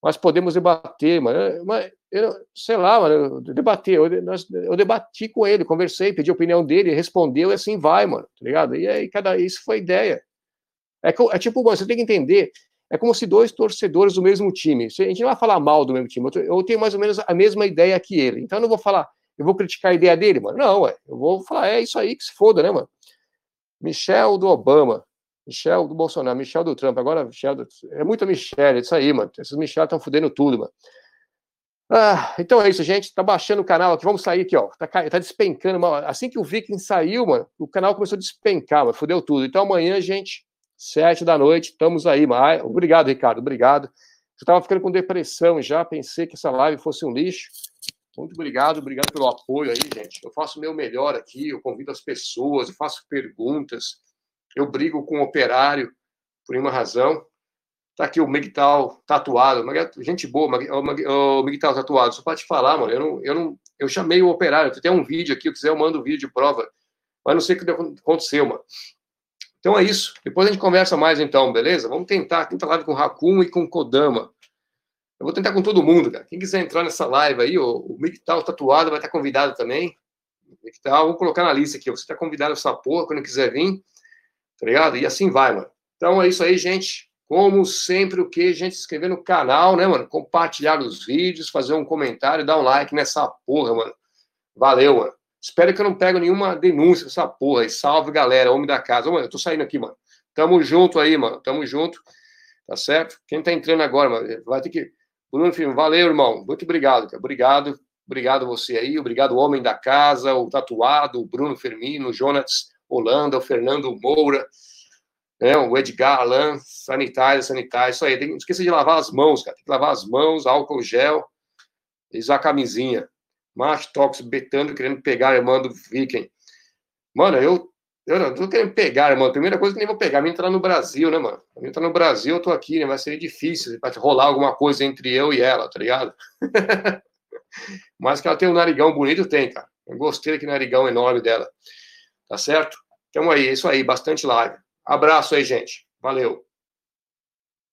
mas podemos debater, mano. Mas, eu, sei lá, mano, eu debater, eu, nós, eu debati com ele, conversei, pedi a opinião dele, respondeu e assim vai, mano, tá ligado? E aí, cada, isso foi ideia. É, é tipo, mano, você tem que entender, é como se dois torcedores do mesmo time, a gente não vai falar mal do mesmo time, eu tenho mais ou menos a mesma ideia que ele, então eu não vou falar... Eu vou criticar a ideia dele, mano? Não, ué. Eu vou falar, é isso aí que se foda, né, mano? Michel do Obama, Michel do Bolsonaro, Michel do Trump, agora Michel do... É muita Michelle, é isso aí, mano. Esses Michel estão fudendo tudo, mano. Ah, então é isso, gente. Tá baixando o canal aqui. Vamos sair aqui, ó. Tá, tá despencando, mano. Assim que o Viking saiu, mano, o canal começou a despencar, mano. Fudeu tudo. Então amanhã, gente, sete da noite, estamos aí, mano. Obrigado, Ricardo, obrigado. Eu tava ficando com depressão já, pensei que essa live fosse um lixo. Muito obrigado, obrigado pelo apoio aí, gente. Eu faço o meu melhor aqui, eu convido as pessoas, eu faço perguntas, eu brigo com o operário, por uma razão. Tá aqui o Migtal tatuado, gente boa, o Migtal tatuado. Só para te falar, mano, eu não, eu não, eu chamei o operário, tem um vídeo aqui, se eu quiser eu mando um vídeo de prova, mas não sei o que aconteceu, mano. Então é isso, depois a gente conversa mais então, beleza? Vamos tentar, tenta live com o Hakun e com o Kodama. Eu vou tentar com todo mundo, cara. Quem quiser entrar nessa live aí, o Migtal tatuado vai estar convidado também. Migtal, vou colocar na lista aqui. Você está convidado essa porra, quando quiser vir. Tá ligado? E assim vai, mano. Então é isso aí, gente. Como sempre, o que? Gente, se inscrever no canal, né, mano? Compartilhar os vídeos, fazer um comentário, dar um like nessa porra, mano. Valeu, mano. Espero que eu não pegue nenhuma denúncia dessa porra. E salve, galera, homem da casa. Ô, mano, eu tô saindo aqui, mano. Tamo junto aí, mano. Tamo junto. Tá certo? Quem tá entrando agora, mano, vai ter que... Bruno Filho, valeu, irmão. Muito obrigado, cara. Obrigado. Obrigado você aí. Obrigado, o homem da casa, o tatuado, o Bruno Firmino, o Jonas Holanda, o Fernando Moura, né? O Edgar Alain, sanitário, sanitário. Isso aí. Tem, não esqueça de lavar as mãos, cara. Tem que lavar as mãos, álcool gel. usar camisinha. Macho tóxico, betando, querendo pegar a irmã do Viking. Mano, eu, eu não tô querendo pegar, irmão. Primeira coisa que nem vou pegar, a minha tá no Brasil, né, mano? A minha tá no Brasil, eu tô aqui, né? Vai ser difícil vai rolar alguma coisa entre eu e ela, tá ligado? Mas que ela tem um narigão bonito, tem, cara. Eu gostei daquele narigão enorme dela. Tá certo? Então aí, é isso aí. Bastante live. Abraço aí, gente. Valeu.